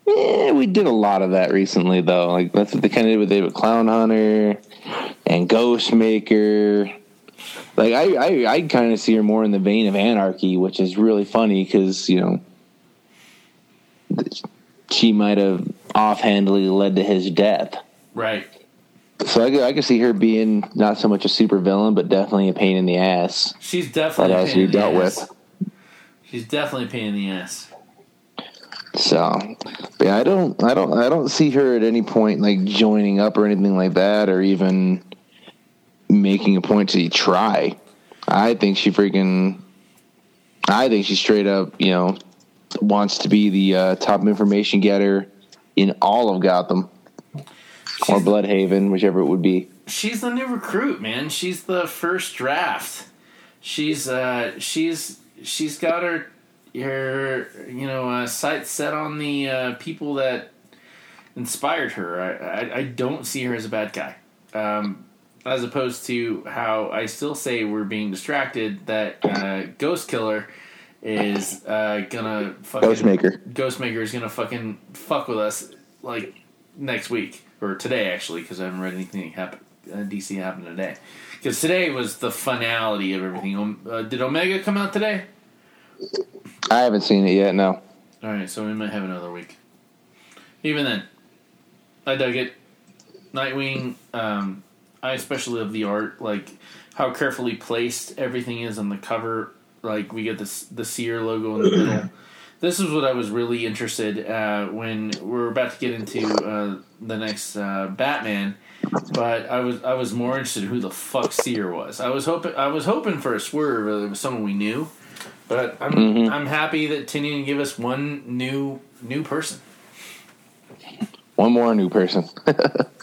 Yeah, we did a lot of that recently, though. Like, that's what they kind of did with David Clown Hunter and Ghostmaker. Like, I, I, I kind of see her more in the vein of Anarchy, which is really funny because, you know, she might have offhandedly led to his death. Right. So I, I can see her being not so much a supervillain, but definitely a pain in the ass. She's definitely a pain in the dealt ass. With. She's definitely a pain in the ass. So, yeah, I don't, I don't, I don't see her at any point like joining up or anything like that, or even making a point to try. I think she freaking, I think she straight up, you know, wants to be the uh, top information getter in all of Gotham. She's, or Bloodhaven, whichever it would be. She's the new recruit, man. She's the first draft. She's uh, she's she's got her her you know uh, sights set on the uh, people that inspired her. I, I I don't see her as a bad guy, um, as opposed to how I still say we're being distracted that uh, Ghost Killer is uh, gonna fucking Ghostmaker. Ghostmaker is gonna fucking fuck with us like next week. Or today, actually, because I haven't read anything happen. Uh, D C happened today. Because today was the finality of everything. Um, uh, did Omega come out today? I haven't seen it yet, no. All right, so we might have another week. Even then, I dug it. Nightwing, um, I especially love the art. Like, how carefully placed everything is on the cover. Like, we get this, the Seer logo in the middle. This is what I was really interested uh, when we're about to get into uh, the next uh, Batman, but I was I was more interested in who the fuck Seer was. I was hoping I was hoping for a swerve. It was someone we knew, but I'm mm-hmm. I'm happy that Tinian gave us one new new person. One more new person.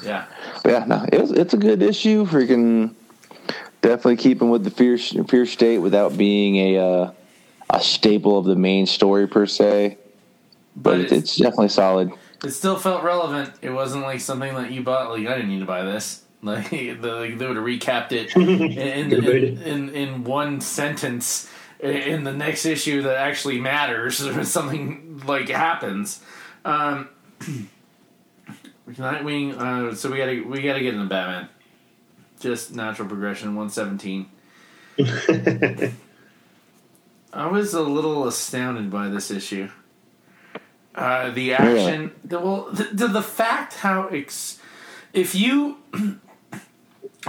yeah, yeah. No, it was, it's a good issue. Freaking definitely keeping with the fierce fierce state without being a. Uh, a staple of the main story per se, but, but it's, it's definitely solid. It still felt relevant. It wasn't like something that you bought. Like, I didn't need to buy this. Like, the, like they would have recapped it in, in, in, in one sentence in the next issue that actually matters. Or something like happens. Um, Nightwing. Uh, so we gotta we gotta get into Batman. Just natural progression. one seventeen. I was a little astounded by this issue. Uh, the action, the, well, the, the fact how ex- if you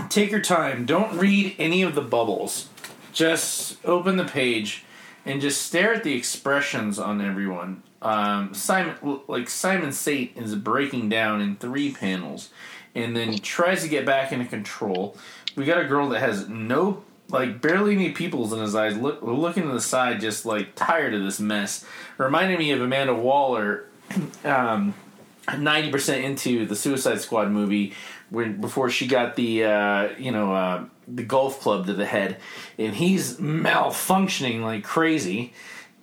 take your time, don't read any of the bubbles, just open the page and just stare at the expressions on everyone. Um, Simon, like Simon Sate, is breaking down in three panels, and then tries to get back into control. We got a girl that has no. Like, barely any pupils in his eyes, look, looking to the side, just, like, tired of this mess. Reminded me of Amanda Waller, um, ninety percent into the Suicide Squad movie, when before she got the, uh, you know, uh, the golf club to the head. And he's malfunctioning like crazy.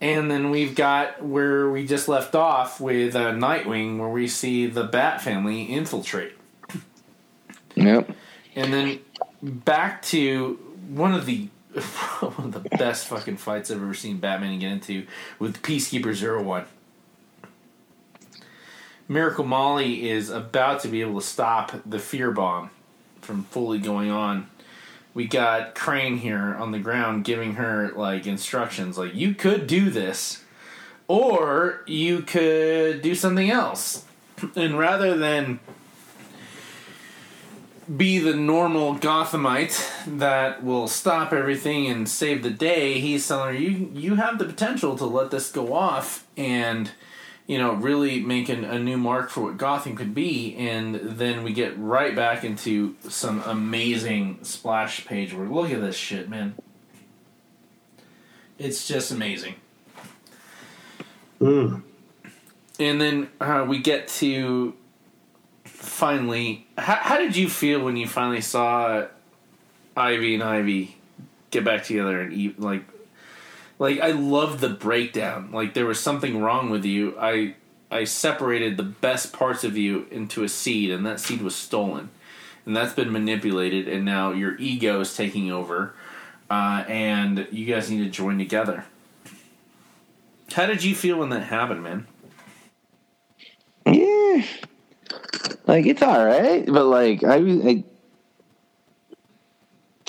And then we've got where we just left off with uh, Nightwing, where we see the Bat family infiltrate. Yep. And then back to... One of the one of the best fucking fights I've ever seen Batman get into with Peacekeeper zero one. Miracle Molly is about to be able to stop the fear bomb from fully going on. We got Crane here on the ground giving her like instructions, like you could do this, or you could do something else. And rather than be the normal Gothamite that will stop everything and save the day, he's telling her, you you have the potential to let this go off and, you know, really make an, a new mark for what Gotham could be. And then we get right back into some amazing splash page work. Look at this shit, man. It's just amazing. Mm. And then uh, we get to... Finally, how, how did you feel when you finally saw Ivy and Ivy get back together and eat, like, like I loved the breakdown. Like there was something wrong with you. I I separated the best parts of you into a seed, and that seed was stolen. And that's been manipulated, and now your ego is taking over, uh, and you guys need to join together. How did you feel when that happened, man? Yeah. Like, it's all right, but, like, I... I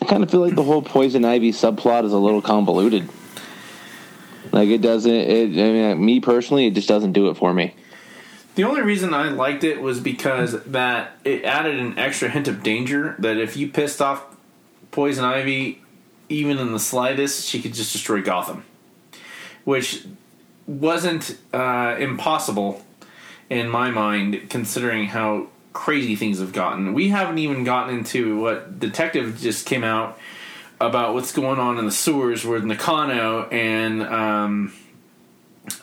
I kind of feel like the whole Poison Ivy subplot is a little convoluted. Like, it doesn't... It, I mean, me personally, it just doesn't do it for me. The only reason I liked it was because that it added an extra hint of danger, that if you pissed off Poison Ivy, even in the slightest, she could just destroy Gotham. Which wasn't uh, impossible in my mind, considering how crazy things have gotten. We haven't even gotten into what detective just came out about what's going on in the sewers with Nakano and um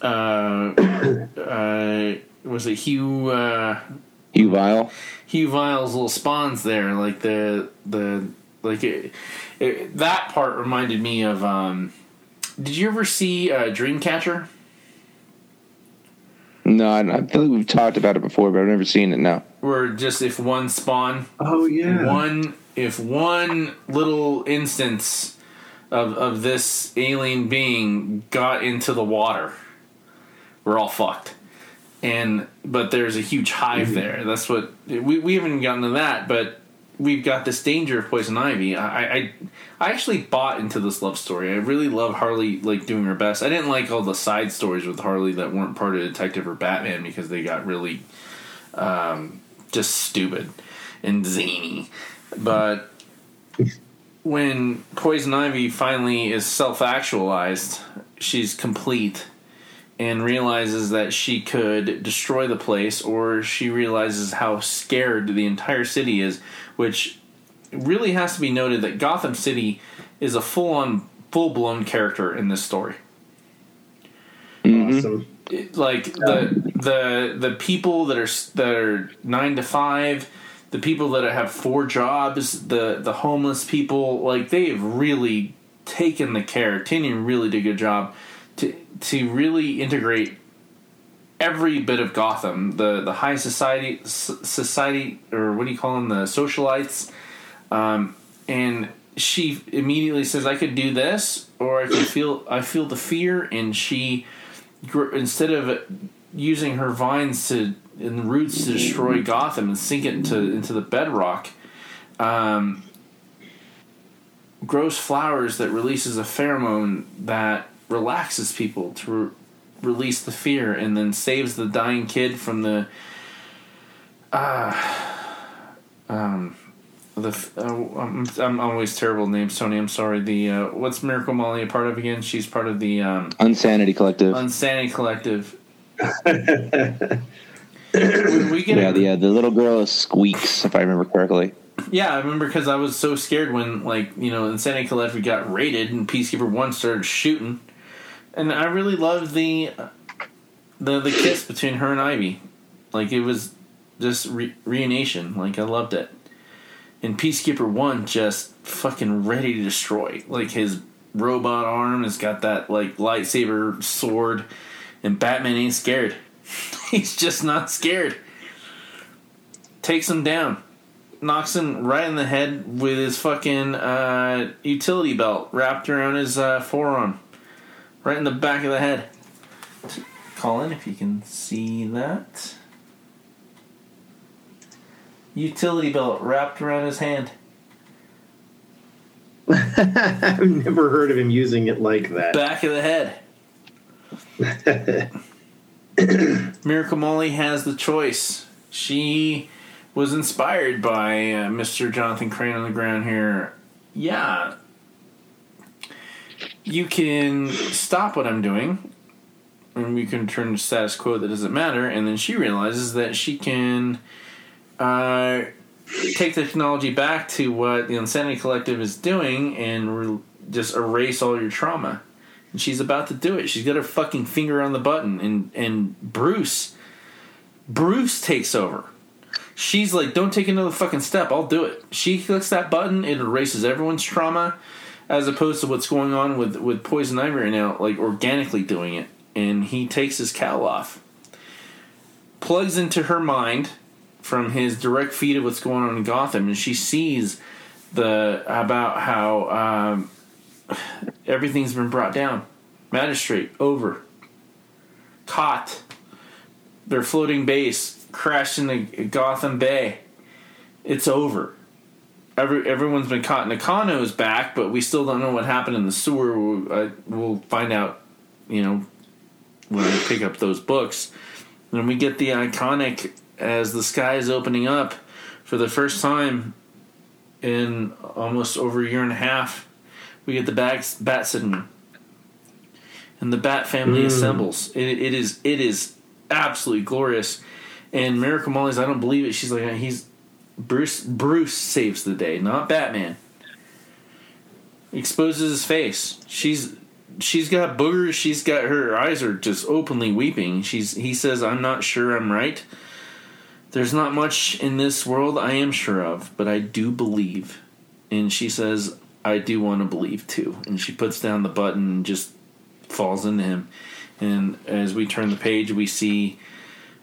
uh uh was it Hugh uh Hugh Vile Hugh Vile's little spawns there, like the the like it, it, that part reminded me of um did you ever see uh, Dreamcatcher? No, I, I feel like we've talked about it before, but I've never seen it now. Where just if one spawn, oh yeah, one if one little instance of of this alien being got into the water, we're all fucked. And but there's a huge hive mm-hmm. there. That's what we we haven't gotten to that, but we've got this danger of Poison Ivy. I I, I actually bought into this love story. I really love Harley, like, doing her best. I didn't like all the side stories with Harley that weren't part of Detective or Batman because they got really um, just stupid and zany. But when Poison Ivy finally is self-actualized, she's complete and realizes that she could destroy the place, or she realizes how scared the entire city is, which really has to be noted that Gotham City is a full-on, full-blown character in this story. Awesome. It, like, yeah. the the the people that are that are nine to five, the people that have four jobs, the, the homeless people, like, they've really taken the care. Tinian really did a good job to to really integrate every bit of Gotham, the the high society society or what do you call them, the socialites, um, and she immediately says, I could do this, or I could feel I feel the fear, and she instead of using her vines to and roots to destroy Gotham and sink it into into the bedrock, um, grows flowers that releases a pheromone that relaxes people to re- release the fear, and then saves the dying kid from the uh um the uh, I'm, I'm always terrible names, Tony, I'm sorry. The uh, what's Miracle Molly a part of again? She's part of the um Insanity Collective. Insanity Collective. we get yeah, a, the uh, the little girl squeaks, if I remember correctly. Yeah, I remember because I was so scared when, like, you know, Insanity Collective got raided and Peacekeeper One started shooting. And I really loved the the the kiss between her and Ivy. Like, it was just re- reunion. Like, I loved it. And Peacekeeper One just fucking ready to destroy. Like, his robot arm has got that, like, lightsaber sword. And Batman ain't scared. He's just not scared. Takes him down. Knocks him right in the head with his fucking uh, utility belt wrapped around his uh, forearm. Right in the back of the head. Colin, if you can see that. Utility belt wrapped around his hand. I've never heard of him using it like that. Back of the head. Miracle Molly has the choice. She was inspired by uh, Mister Jonathan Crane on the ground here. Yeah. You can stop what I'm doing, and you can turn to status quo that doesn't matter, and then she realizes that she can uh, take the technology back to what the Insanity Collective is doing and re- just erase all your trauma. And she's about to do it. She's got her fucking finger on the button, and, and Bruce, Bruce takes over. She's like, don't take another fucking step, I'll do it. She clicks that button, it erases everyone's trauma, as opposed to what's going on with, with Poison Ivy right now, like, organically doing it. And he takes his cowl off. plugs into her mind from his direct feed of what's going on in Gotham, and she sees the about how um, everything's been brought down. Magistrate, over. Caught. Their floating base crashed into Gotham Bay. It's over. Every, everyone's been caught. Nakano's back, but we still don't know what happened in the sewer. We'll, uh, we'll find out, you know, when I pick up those books. And we get the iconic, as the sky is opening up for the first time in almost over a year and a half, we get the bat, bat signal. And the Bat family mm. assembles. It, it is it is absolutely glorious. And Miracle Molly's, I don't believe it. She's like, he's Bruce. Bruce saves the day, not Batman. Exposes his face. She's she's got boogers. She's got her eyes are just openly weeping. She's he says, I'm not sure I'm right. There's not much in this world I am sure of, but I do believe. And she says, I do want to believe too. And she puts down the button and just falls into him. And as we turn the page, we see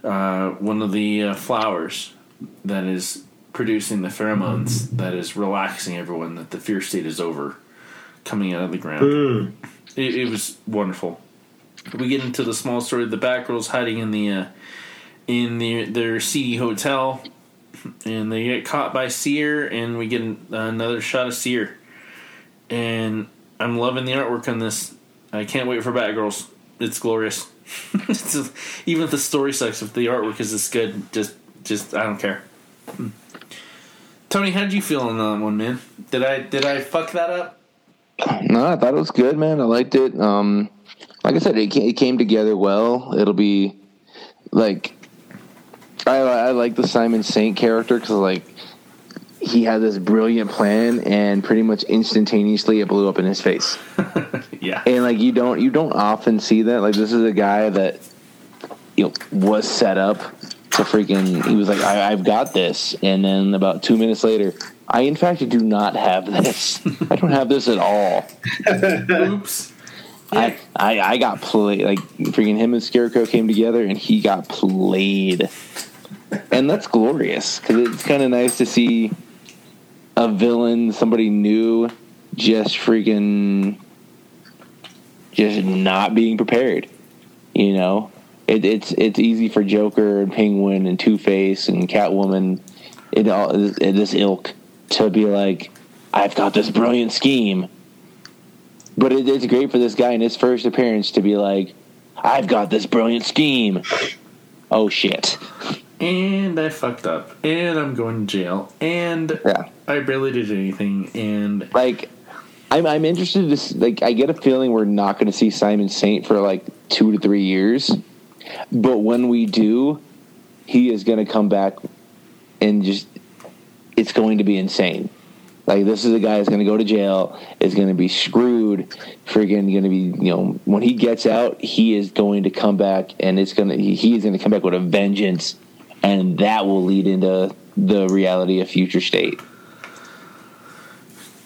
uh, one of the uh, flowers that is producing the pheromones that is relaxing everyone, that the fear state is over, coming out of the ground. Mm. It, it was wonderful. We get into the small story of the Batgirls hiding in the uh, in the, their seedy hotel, and they get caught by Seer, and we get an, another shot of Seer. And I'm loving the artwork on this. I can't wait for Batgirls. It's glorious. It's just, even if the story sucks, if the artwork is this good, just, just I don't care. Tony, how did you feel on that one, man? Did I did I fuck that up? No, I thought it was good, man. I liked it. Um, like I said, it it came together well. It'll be like I I like the Simon Saint character because like he had this brilliant plan and pretty much instantaneously it blew up in his face. Yeah. And like you don't you don't often see that. Like this is a guy that you know was set up to freaking he was like, I, I've got this, and then about two minutes later, I in fact do not have this. I don't have this at all. Oops. I, I I got played like freaking him and Scarecrow came together and he got played. And that's glorious because it's kind of nice to see a villain, somebody new, just freaking just not being prepared. You know, it, it's it's easy for Joker and Penguin and Two-Face and Catwoman, it all this ilk to be like, I've got this brilliant scheme. But it, it's great for this guy in his first appearance to be like, I've got this brilliant scheme. Oh shit. And I fucked up, and I'm going to jail, and yeah. I barely did anything, and like, I'm I'm interested to see, like I get a feeling we're not going to see Simon Saint for like two to three years, but when we do, he is going to come back, and just it's going to be insane. Like this is a guy that's going to go to jail, is going to be screwed, friggin' going to be you know when he gets out, he is going to come back, and it's going to he, he is going to come back with a vengeance. And that will lead into the reality of Future State.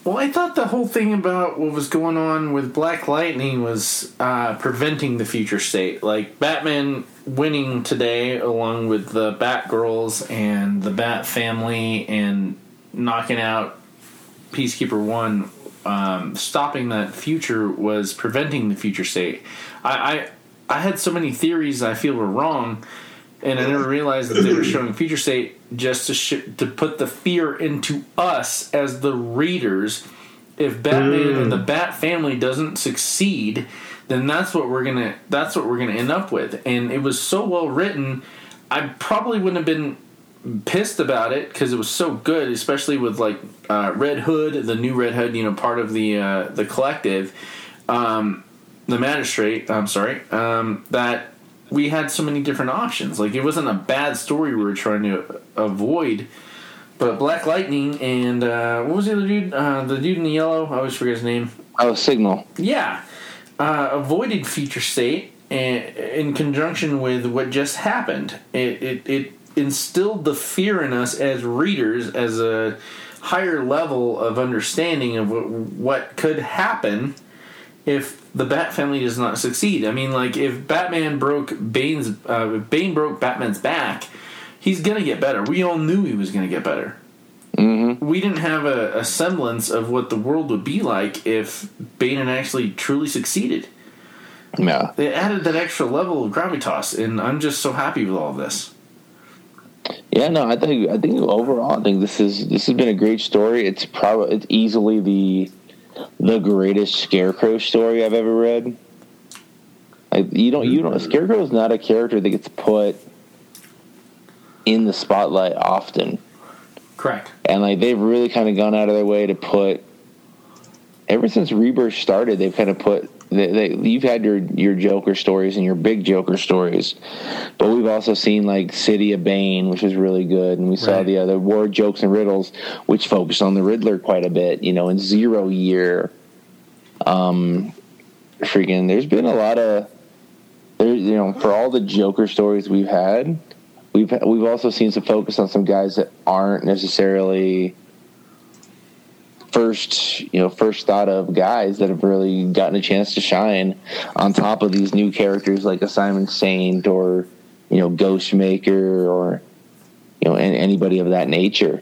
Well, I thought the whole thing about what was going on with Black Lightning was uh, preventing the Future State. Like, Batman winning today along with the Batgirls and the Bat family and knocking out Peacekeeper One, um, stopping that future was preventing the Future State. I, I, I had so many theories I feel were wrong. And I never realized that they were showing Future State just to sh- to put the fear into us as the readers. If Batman mm. and the Bat family doesn't succeed, then that's what we're gonna that's what we're gonna end up with. And it was so well written, I probably wouldn't have been pissed about it because it was so good, especially with like uh, Red Hood, the new Red Hood, you know, part of the uh, the collective, um, the magistrate. I'm sorry, um, that. We had so many different options. Like, it wasn't a bad story we were trying to avoid. But Black Lightning and, uh, what was the other dude? Uh, the dude in the yellow? I always forget his name. Oh, Signal. Yeah. Uh, avoided Future State and, in conjunction with what just happened. It, it, it instilled the fear in us as readers, as a higher level of understanding of what, what could happen. if the Bat family does not succeed. I mean, like, if Batman broke Bane's, uh, if Bane broke Batman's back, he's going to get better. We all knew he was going to get better. Mm-hmm. We didn't have a, a semblance of what the world would be like if Bane had actually truly succeeded. No. They added that extra level of gravitas, and I'm just so happy with all this. Yeah, no, I think I think overall, I think this is this has been a great story. It's probably it's easily the the greatest Scarecrow story I've ever read. Like, you don't you don't Scarecrow is not a character that gets put in the spotlight often. Correct. And like they've really kind of gone out of their way to put. Ever since Rebirth started, they've kind of put. They, they, you've had your, your Joker stories and your big Joker stories, but we've also seen like City of Bane, which was really good, and we saw right. the other War Jokes and Riddles, which focused on the Riddler quite a bit, you know, in Zero Year. Um, freaking, there's been a lot of, there, you know, for all the Joker stories we've had, we've we've also seen some focus on some guys that aren't necessarily. First, you know, first thought of guys that have really gotten a chance to shine on top of these new characters like a Simon Saint or, you know, Ghostmaker or, you know, anybody of that nature.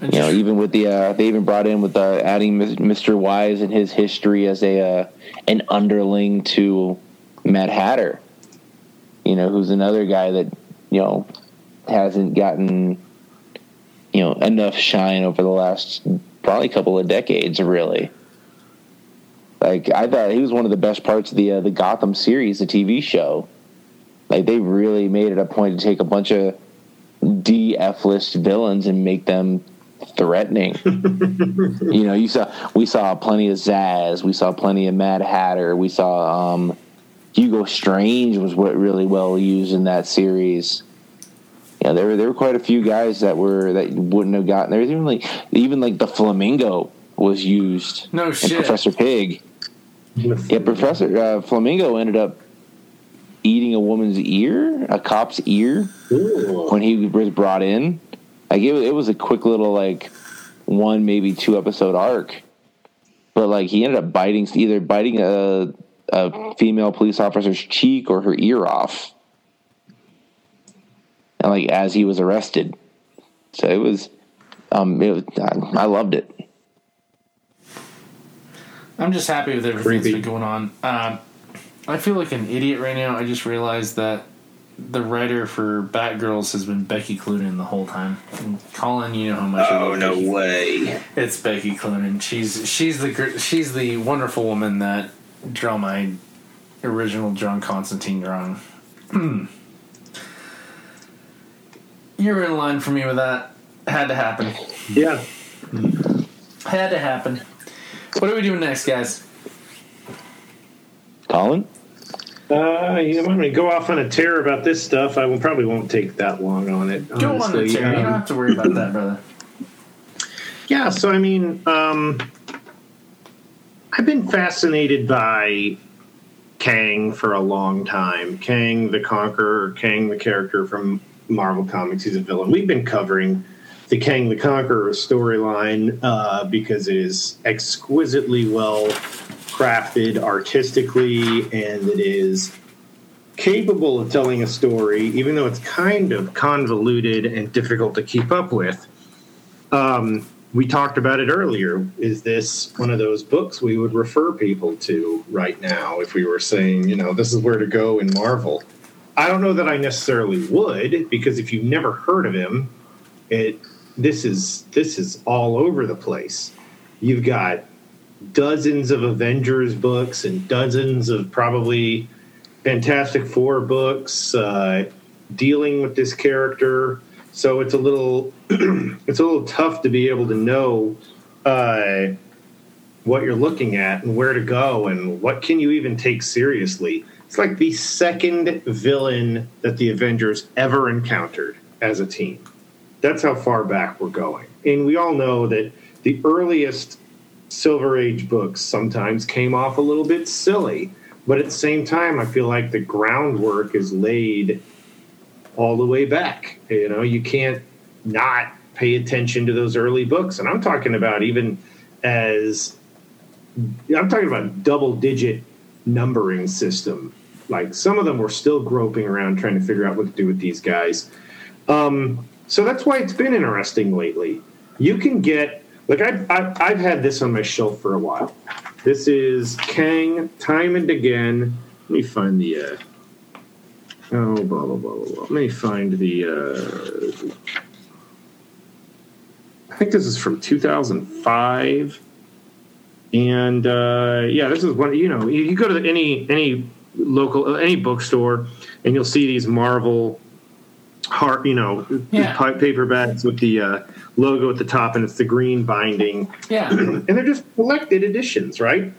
You know, even with the uh, they even brought in with uh, adding Mister Wise and his history as a uh, an underling to Mad Hatter. You know, who's another guy that, you know, hasn't gotten. You know, enough shine over the last probably couple of decades, really. Like, I thought he was one of the best parts of the uh, the Gotham series, the T V show. Like, they really made it a point to take a bunch of D F-list villains and make them threatening. You know, you saw we saw plenty of Zaz, we saw plenty of Mad Hatter, we saw um, Hugo Strange was what really well used in that series. Yeah, you know, there were there were quite a few guys that were that wouldn't have gotten there. Was even like even like the Flamingo was used. No shit. And Professor Pig. Yeah, Professor uh, Flamingo ended up eating a woman's ear, a cop's ear, Ooh. when he was brought in. Like it, it was a quick little like one maybe two episode arc, but like he ended up biting either biting a a female police officer's cheek or her ear off. And like as he was arrested, so it was. Um, it was I, I loved it. I'm just happy with everything Creepy. that's been going on. Um, I feel like an idiot right now. I just realized that the writer for Batgirls has been Becky Cloonan the whole time. And Colin, you know how much. Oh I no Becky. way! It's Becky Cloonan. She's she's the she's the wonderful woman that drew my original John Constantine wrong. You were in line for me with that. Had to happen. Yeah. Had to happen. What are we doing next, guys? Colin? Uh, you want me to go off on a tear about this stuff? I will, probably won't take that long on it. Go on a tear. Um, you don't have to worry about that, brother. Yeah, so, I mean, um, I've been fascinated by Kang for a long time. Kang the Conqueror, Kang the character from Marvel Comics. He's a villain. We've been covering the Kang the Conqueror storyline uh, because it is exquisitely well crafted artistically, and it is capable of telling a story, even though it's kind of convoluted and difficult to keep up with. Um, we talked about it earlier. Is this one of those books we would refer people to right now if we were saying, you know, this is where to go in Marvel? I don't know that I necessarily would, because if you've never heard of him, it this is this is all over the place. You've got dozens of Avengers books and dozens of probably Fantastic Four books uh, dealing with this character. So it's a little it's a little tough to be able to know uh, what you're looking at and where to go and what can you even take seriously. It's like the second villain that the Avengers ever encountered as a team. That's how far back we're going. And we all know that the earliest Silver Age books sometimes came off a little bit silly. But at the same time, I feel like the groundwork is laid all the way back. You know, you can't not pay attention to those early books. And I'm talking about even as I'm talking about double-digit numbering system. Like, some of them were still groping around trying to figure out what to do with these guys. Um, so that's why it's been interesting lately. You can get... Like, I've, I've, I've had this on my shelf for a while. This is Kang, Time and Again. Let me find the... Uh, oh, blah, blah, blah, blah, blah. Let me find the... Uh, I think this is from two thousand five. And, uh, yeah, this is one, you know, you, you go to any any local, any bookstore, and you'll see these Marvel, heart, you know, yeah. paperbacks with the uh, logo at the top, and it's the green binding. Yeah. And they're just collected editions, right?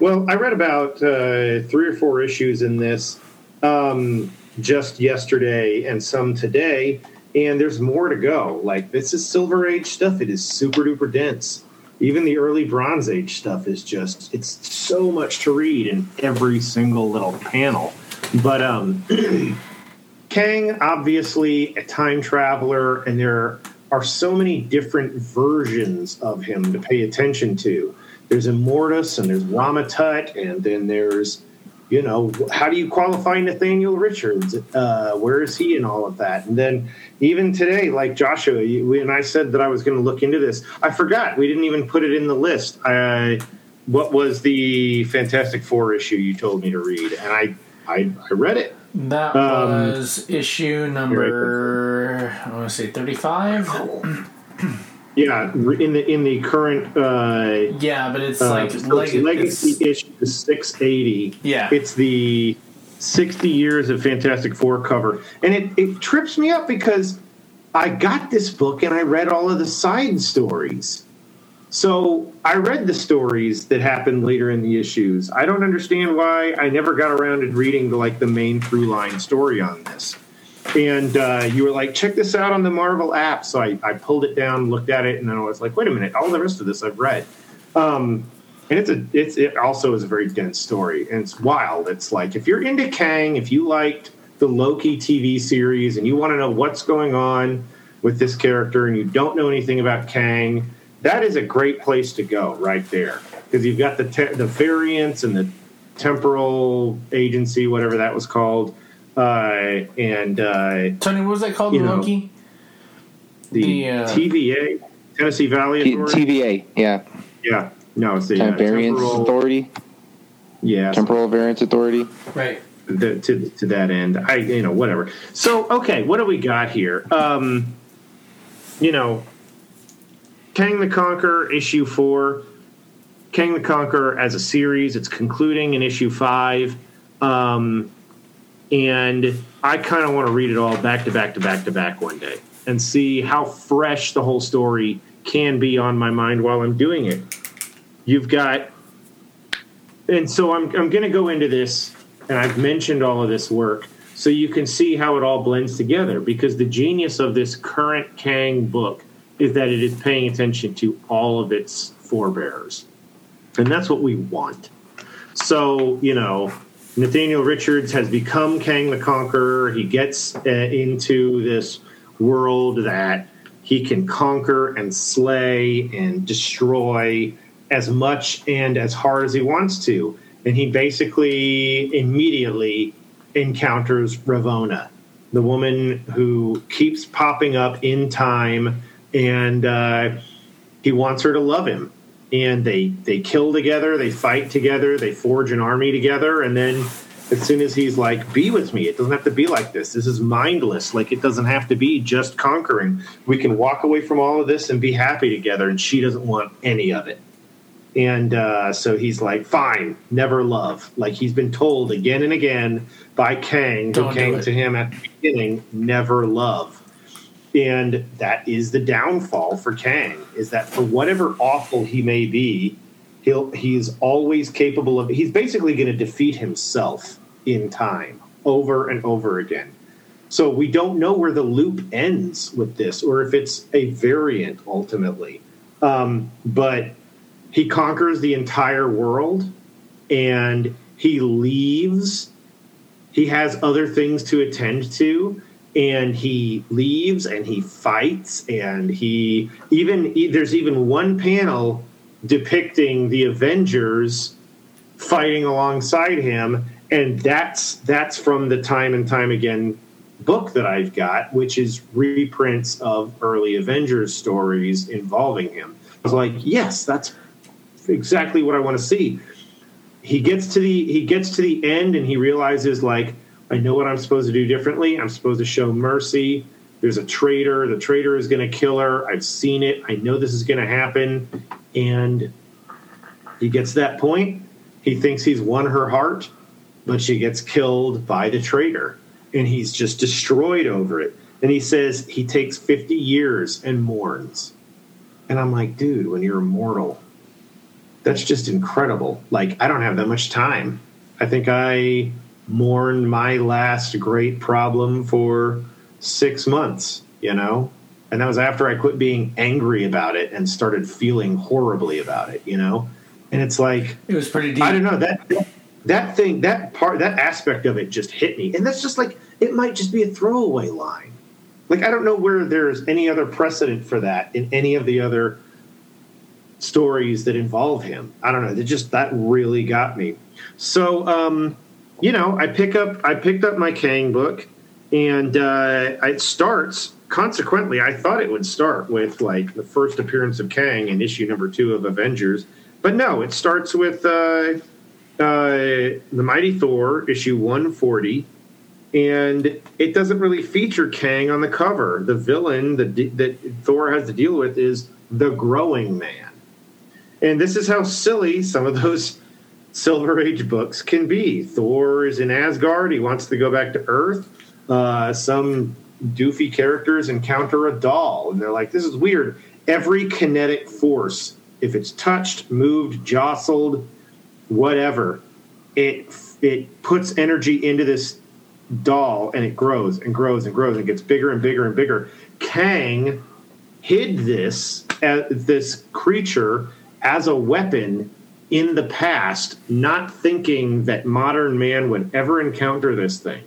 Well, I read about uh, three or four issues in this um, just yesterday and some today, and there's more to go. Like, this is Silver Age stuff. It is super-duper dense. Even the early Bronze Age stuff is just, it's so much to read in every single little panel. But um, Kang, obviously, a time traveler, and there are so many different versions of him to pay attention to. There's Immortus, and there's Rama Tut, and then there's, you know, how do you qualify Nathaniel Richards? Uh, where is he in all of that? And then even today, like Joshua, you, we, and I said that I was going to look into this. I forgot. We didn't even put it in the list. I, what was the Fantastic Four issue you told me to read? And I I, I read it. That um, was issue number, right, I want to say thirty-five. Yeah, in the in the current uh, yeah, but it's uh, like so leg- it's legacy it's, issue is six eighty. Yeah, it's the sixty years of Fantastic Four cover, and it, it trips me up because I got this book and I read all of the side stories. So I read the stories that happened later in the issues. I don't understand why I never got around to reading the, like the main through line story on this. And uh, you were like, check this out on the Marvel app. So I, I pulled it down, looked at it, and then I was like, wait a minute, all the rest of this I've read. Um, and it's a, it's it also is a very dense story, and it's wild. It's like, if you're into Kang, if you liked the Loki T V series and you want to know what's going on with this character and you don't know anything about Kang, that is a great place to go right there, because you've got the te- the variants and the temporal agency, whatever that was called. Uh, and uh, Tony, what was that called? The know, Loki, the, the uh, T V A, Tennessee Valley Authority. T V A, yeah, yeah. No, it's the Time uh, Variance temporal, Authority. Yeah, Temporal Variance Authority. Right. The, to to that end, I you know whatever. So okay, what do we got here? Um, you know, Kang the Conqueror, issue four. Kang the Conqueror as a series, it's concluding in issue five. Um. And I kind of want to read it all back to back to back to back one day and see how fresh the whole story can be on my mind while I'm doing it. You've got, and so I'm I'm going to go into this, and I've mentioned all of this work, so you can see how it all blends together, because the genius of this current Kang book is that it is paying attention to all of its forebears. And that's what we want. So, you know... Nathaniel Richards has become Kang the Conqueror. He gets uh, into this world that he can conquer and slay and destroy as much and as hard as he wants to. And he basically immediately encounters Ravonna, the woman who keeps popping up in time, and uh, he wants her to love him. And they, they kill together, they fight together, they forge an army together, and then as soon as he's like, be with me, it doesn't have to be like this. This is mindless. Like, it doesn't have to be just conquering. We can walk away from all of this and be happy together, and she doesn't want any of it. And uh, so he's like, fine, never love. Like, he's been told again and again by Kang, who came to him at the beginning, never love. And that is the downfall for Kang, is that for whatever awful he may be, he'll, he's always capable of... He's basically going to defeat himself in time over and over again. So we don't know where the loop ends with this, or if it's a variant ultimately. Um, but he conquers the entire world, and he leaves. He has other things to attend to. And he leaves, and he fights, and he even there's even one panel depicting the Avengers fighting alongside him. And that's that's from the Time and Time Again book that I've got, which is reprints of early Avengers stories involving him. I was like, yes, that's exactly what I want to see. He gets to the he gets to the end and he realizes, like, I know what I'm supposed to do differently. I'm supposed to show mercy. There's a traitor. The traitor is going to kill her. I've seen it. I know this is going to happen. And he gets to that point. He thinks he's won her heart, but she gets killed by the traitor. And he's just destroyed over it. And he says he takes fifty years and mourns. And I'm like, dude, when you're immortal, that's just incredible. Like, I don't have that much time. I think I mourned my last great problem for six months, you know? And that was after I quit being angry about it and started feeling horribly about it, you know? And it's like, it was pretty deep. I don't know. That. that That thing, that part, that aspect of it just hit me. And that's just like, it might just be a throwaway line. Like, I don't know where there's any other precedent for that in any of the other stories that involve him. I don't know. It just, that really got me. So, um, you know, I pick up, I picked up my Kang book, and uh, it starts, consequently, I thought it would start with, like, the first appearance of Kang in issue number two of Avengers. But no, it starts with... Uh, Uh, The Mighty Thor, issue one forty, and it doesn't really feature Kang on the cover. The villain that, that Thor has to deal with is the Growing Man. And this is how silly some of those Silver Age books can be. Thor is in Asgard. He wants to go back to Earth. Uh, some doofy characters encounter a doll, and they're like, this is weird. Every kinetic force, if it's touched, moved, jostled, whatever, it it puts energy into this doll, and it grows and grows and grows and gets bigger and bigger and bigger. Kang hid this uh, this creature as a weapon in the past, not thinking that modern man would ever encounter this thing.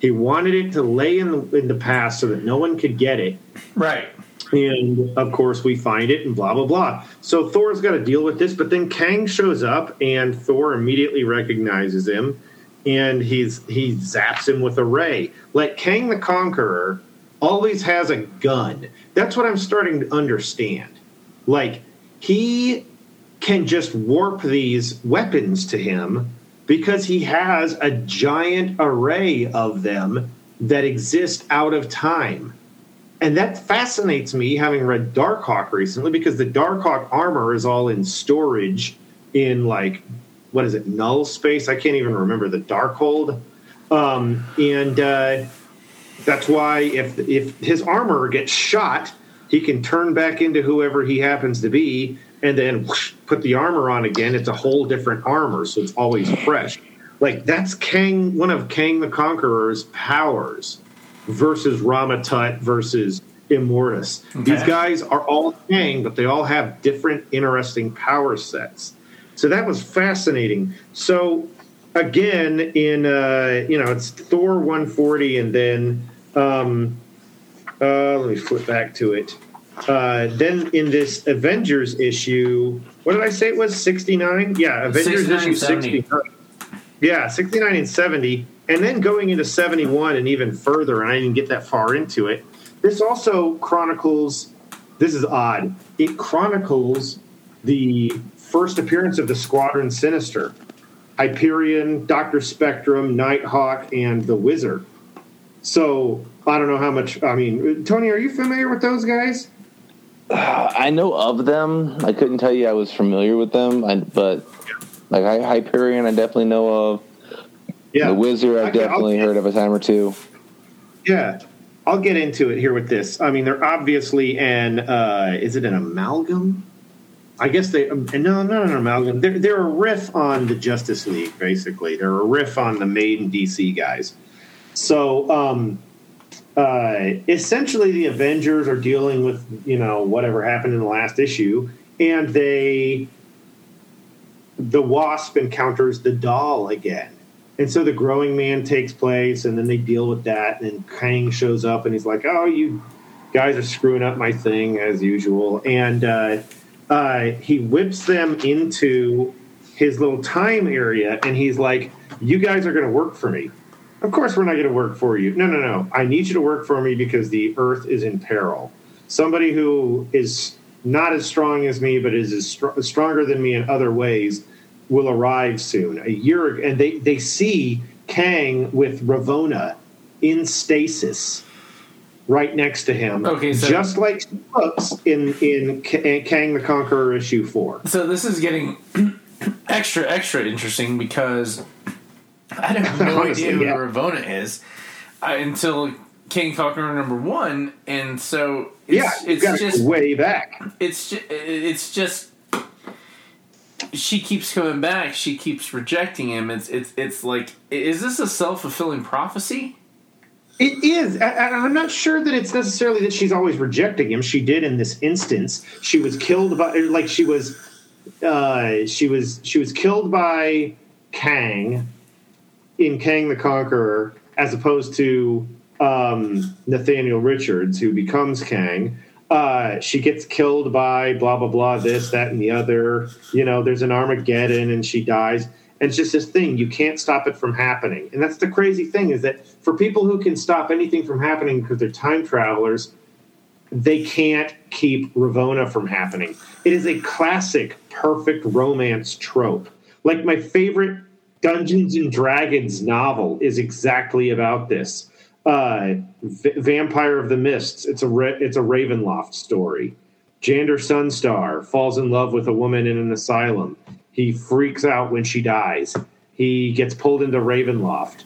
He wanted it to lay in the, in the past so that no one could get it. Right. And, of course, we find it and blah, blah, blah. So Thor's got to deal with this, but then Kang shows up, and Thor immediately recognizes him, and he's he zaps him with a ray. Like, Kang the Conqueror always has a gun. That's what I'm starting to understand. Like, he can just warp these weapons to him because he has a giant array of them that exist out of time. And that fascinates me, having read Darkhawk recently, because the Darkhawk armor is all in storage in, like, what is it, null space? I can't even remember the Darkhold. Um, and uh, that's why if if his armor gets shot, he can turn back into whoever he happens to be and then whoosh, put the armor on again. It's a whole different armor, so it's always fresh. Like, that's Kang, one of Kang the Conqueror's powers. Versus Rama Tut versus Immortus. Okay. These guys are all Kang, but they all have different, interesting power sets. So that was fascinating. So again, in uh, you know, it's Thor one forty, and then um, uh, let me flip back to it. Uh, then in this Avengers issue, what did I say it was? sixty-nine? Yeah, Avengers issue sixty-nine. Yeah, sixty-nine and seventy. And then going into seventy-one and even further, and I didn't get that far into it, this also chronicles, this is odd, it chronicles the first appearance of the Squadron Sinister, Hyperion, Doctor Spectrum, Nighthawk, and the Wizard. So I don't know how much, I mean, Tony, are you familiar with those guys? Uh, I know of them. I couldn't tell you I was familiar with them, I, but like I, Hyperion I definitely know of. Yeah. The Wizard, I've okay, definitely heard of a time or two. Yeah. I'll get into it here with this. I mean, they're obviously an, uh, is it an amalgam? I guess they, um, no, not an amalgam. They're, they're a riff on the Justice League, basically. They're a riff on the main D C guys. So, um, uh, essentially the Avengers are dealing with, you know, whatever happened in the last issue, and they, the Wasp encounters the doll again. And so the Growing Man takes place, and then they deal with that, and Kang shows up, and he's like, oh, you guys are screwing up my thing, as usual. And uh, uh, he whips them into his little time area, and he's like, you guys are going to work for me. Of course we're not going to work for you. No, no, no. I need you to work for me because the Earth is in peril. Somebody who is not as strong as me but is as str- stronger than me in other ways will arrive soon. A year ago, and they, they see Kang with Ravonna in stasis right next to him, okay, so just like she looks in, in K- Kang the Conqueror issue four. So this is getting extra, extra interesting because I have no Honestly, idea who yeah. Ravonna is uh, until King Falconer number one, and so it's, yeah, it's got just way back. It's just, it's just she keeps coming back. She keeps rejecting him. It's it's it's like, is this a self-fulfilling prophecy? It is. I, I, I'm not sure that it's necessarily that she's always rejecting him. She did in this instance. She was killed by like she was uh, she was she was killed by Kang in Kang the Conqueror, as opposed to um, Nathaniel Richards, who becomes Kang. Uh, she gets killed by blah, blah, blah, this, that, and the other. You know, there's an Armageddon, and she dies. And it's just this thing. You can't stop it from happening. And that's the crazy thing, is that for people who can stop anything from happening because they're time travelers, they can't keep Ravonna from happening. It is a classic perfect romance trope. Like, my favorite Dungeons and Dragons novel is exactly about this. Uh, v- Vampire of the Mists. It's a re- it's a Ravenloft story. Jander Sunstar falls in love with a woman in an asylum. He freaks out when she dies. He gets pulled into Ravenloft.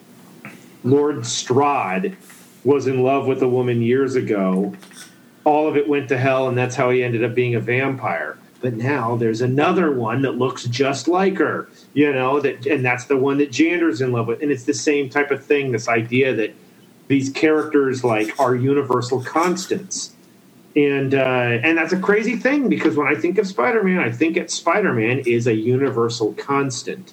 Lord Strahd was in love with a woman years ago. All of it went to hell, and that's how he ended up being a vampire. But now there's another one that looks just like her, you know, that, and that's the one that Jander's in love with. And it's the same type of thing, this idea that these characters, like, are universal constants. And uh, and that's a crazy thing, because when I think of Spider-Man, I think that Spider-Man is a universal constant.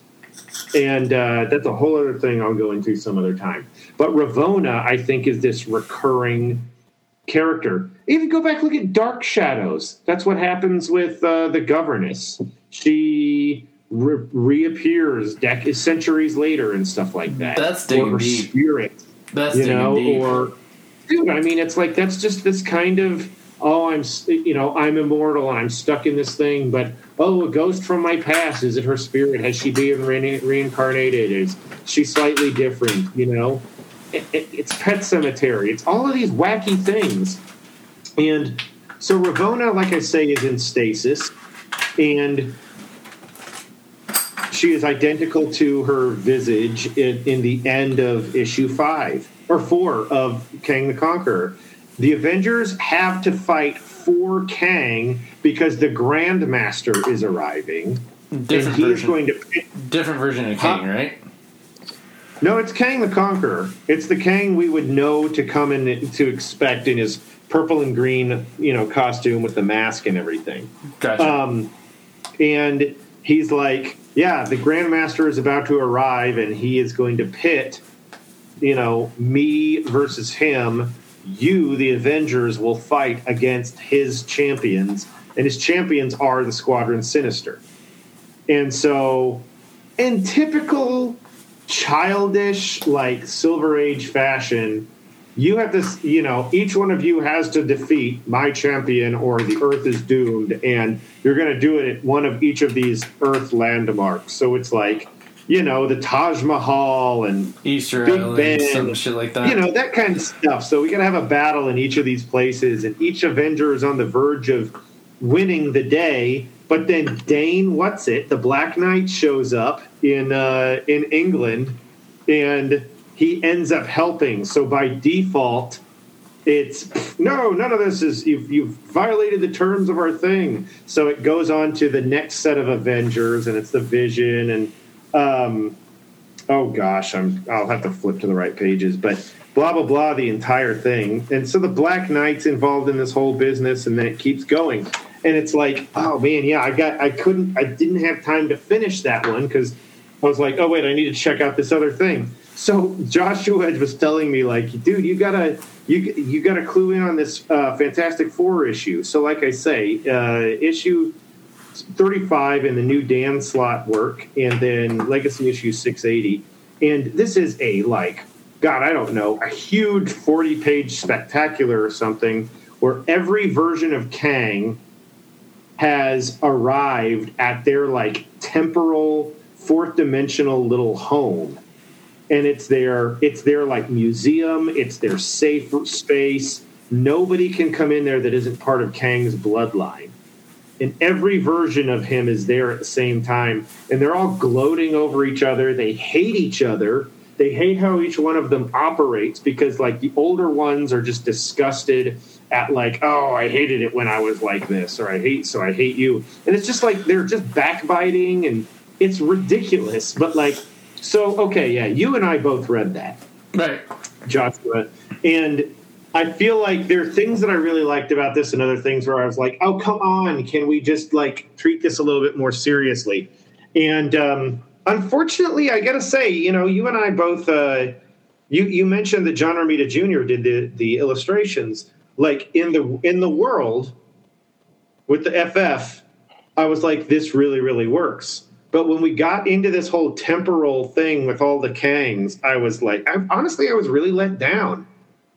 And uh, that's a whole other thing I'll go into some other time. But Ravonna, I think, is this recurring character. Even go back, look at Dark Shadows. That's what happens with uh, the governess. She re- reappears dec- centuries later and stuff like that. That's digging deep. Or her spirit. That's you know, deep. Or dude, I mean, it's like, that's just this kind of, oh, I'm, you know, I'm immortal and I'm stuck in this thing, but oh, a ghost from my past. Is it her spirit? Has she been re- reincarnated? Is she slightly different? You know, it, it, it's Pet Cemetery. It's all of these wacky things. And so Ravonna, like I say, is in stasis, and she is identical to her visage in, in the end of issue five or four of Kang the Conqueror. The Avengers have to fight for Kang because the Grandmaster is arriving. Different and version. Going to different version of Kang, huh? Right? No, it's Kang the Conqueror. It's the Kang we would know to come in to expect in his purple and green, you know, costume with the mask and everything. Gotcha. Um, and he's like, yeah, the Grandmaster is about to arrive, and he is going to pit, you know, me versus him. You, the Avengers, will fight against his champions, and his champions are the Squadron Sinister. And so, in typical childish, like, Silver Age fashion, you have this, you know, each one of you has to defeat my champion or the Earth is doomed, and you're going to do it at one of each of these Earth landmarks. So it's like, you know, the Taj Mahal and Easter Big Ben, some shit like that. You know, that kind of stuff. So we're going to have a battle in each of these places, and each Avenger is on the verge of winning the day. But then Dane, what's it, the Black Knight shows up in uh, in England, and he ends up helping. So by default, it's, no, none of this is, you've, you've violated the terms of our thing. So it goes on to the next set of Avengers, and it's the Vision, and, um, oh, gosh, I'm, I'll have to flip to the right pages. But blah, blah, blah, the entire thing. And so the Black Knight's involved in this whole business, and then it keeps going. And it's like, oh, man, yeah, I got, I couldn't, I didn't have time to finish that one because I was like, oh, wait, I need to check out this other thing. So Joshua Edge was telling me, like, dude, you gotta you you gotta clue in on this uh, Fantastic Four issue. So, like I say, uh, issue thirty-five and the new Dan slot work, and then Legacy Issue six eighty. And this is a, like, God, I don't know, a huge forty-page spectacular or something where every version of Kang has arrived at their, like, temporal, fourth-dimensional little home. And it's their, it's their, like, museum. It's their safe space. Nobody can come in there that isn't part of Kang's bloodline. And every version of him is there at the same time. And they're all gloating over each other. They hate each other. They hate how each one of them operates because, like, the older ones are just disgusted at, like, oh, I hated it when I was like this, or I hate, so I hate you. And it's just, like, they're just backbiting, and it's ridiculous. But, like, so, okay, yeah, you and I both read that. Right. Joshua. And I feel like there are things that I really liked about this and other things where I was like, oh, come on, can we just, like, treat this a little bit more seriously? And um, unfortunately, I got to say, you know, you and I both, uh, you, you mentioned that John Romita Junior did the, the illustrations. Like, in the in the world, with the F F, I was like, this really, really works. But when we got into this whole temporal thing with all the Kangs, I was like, I, honestly, I was really let down.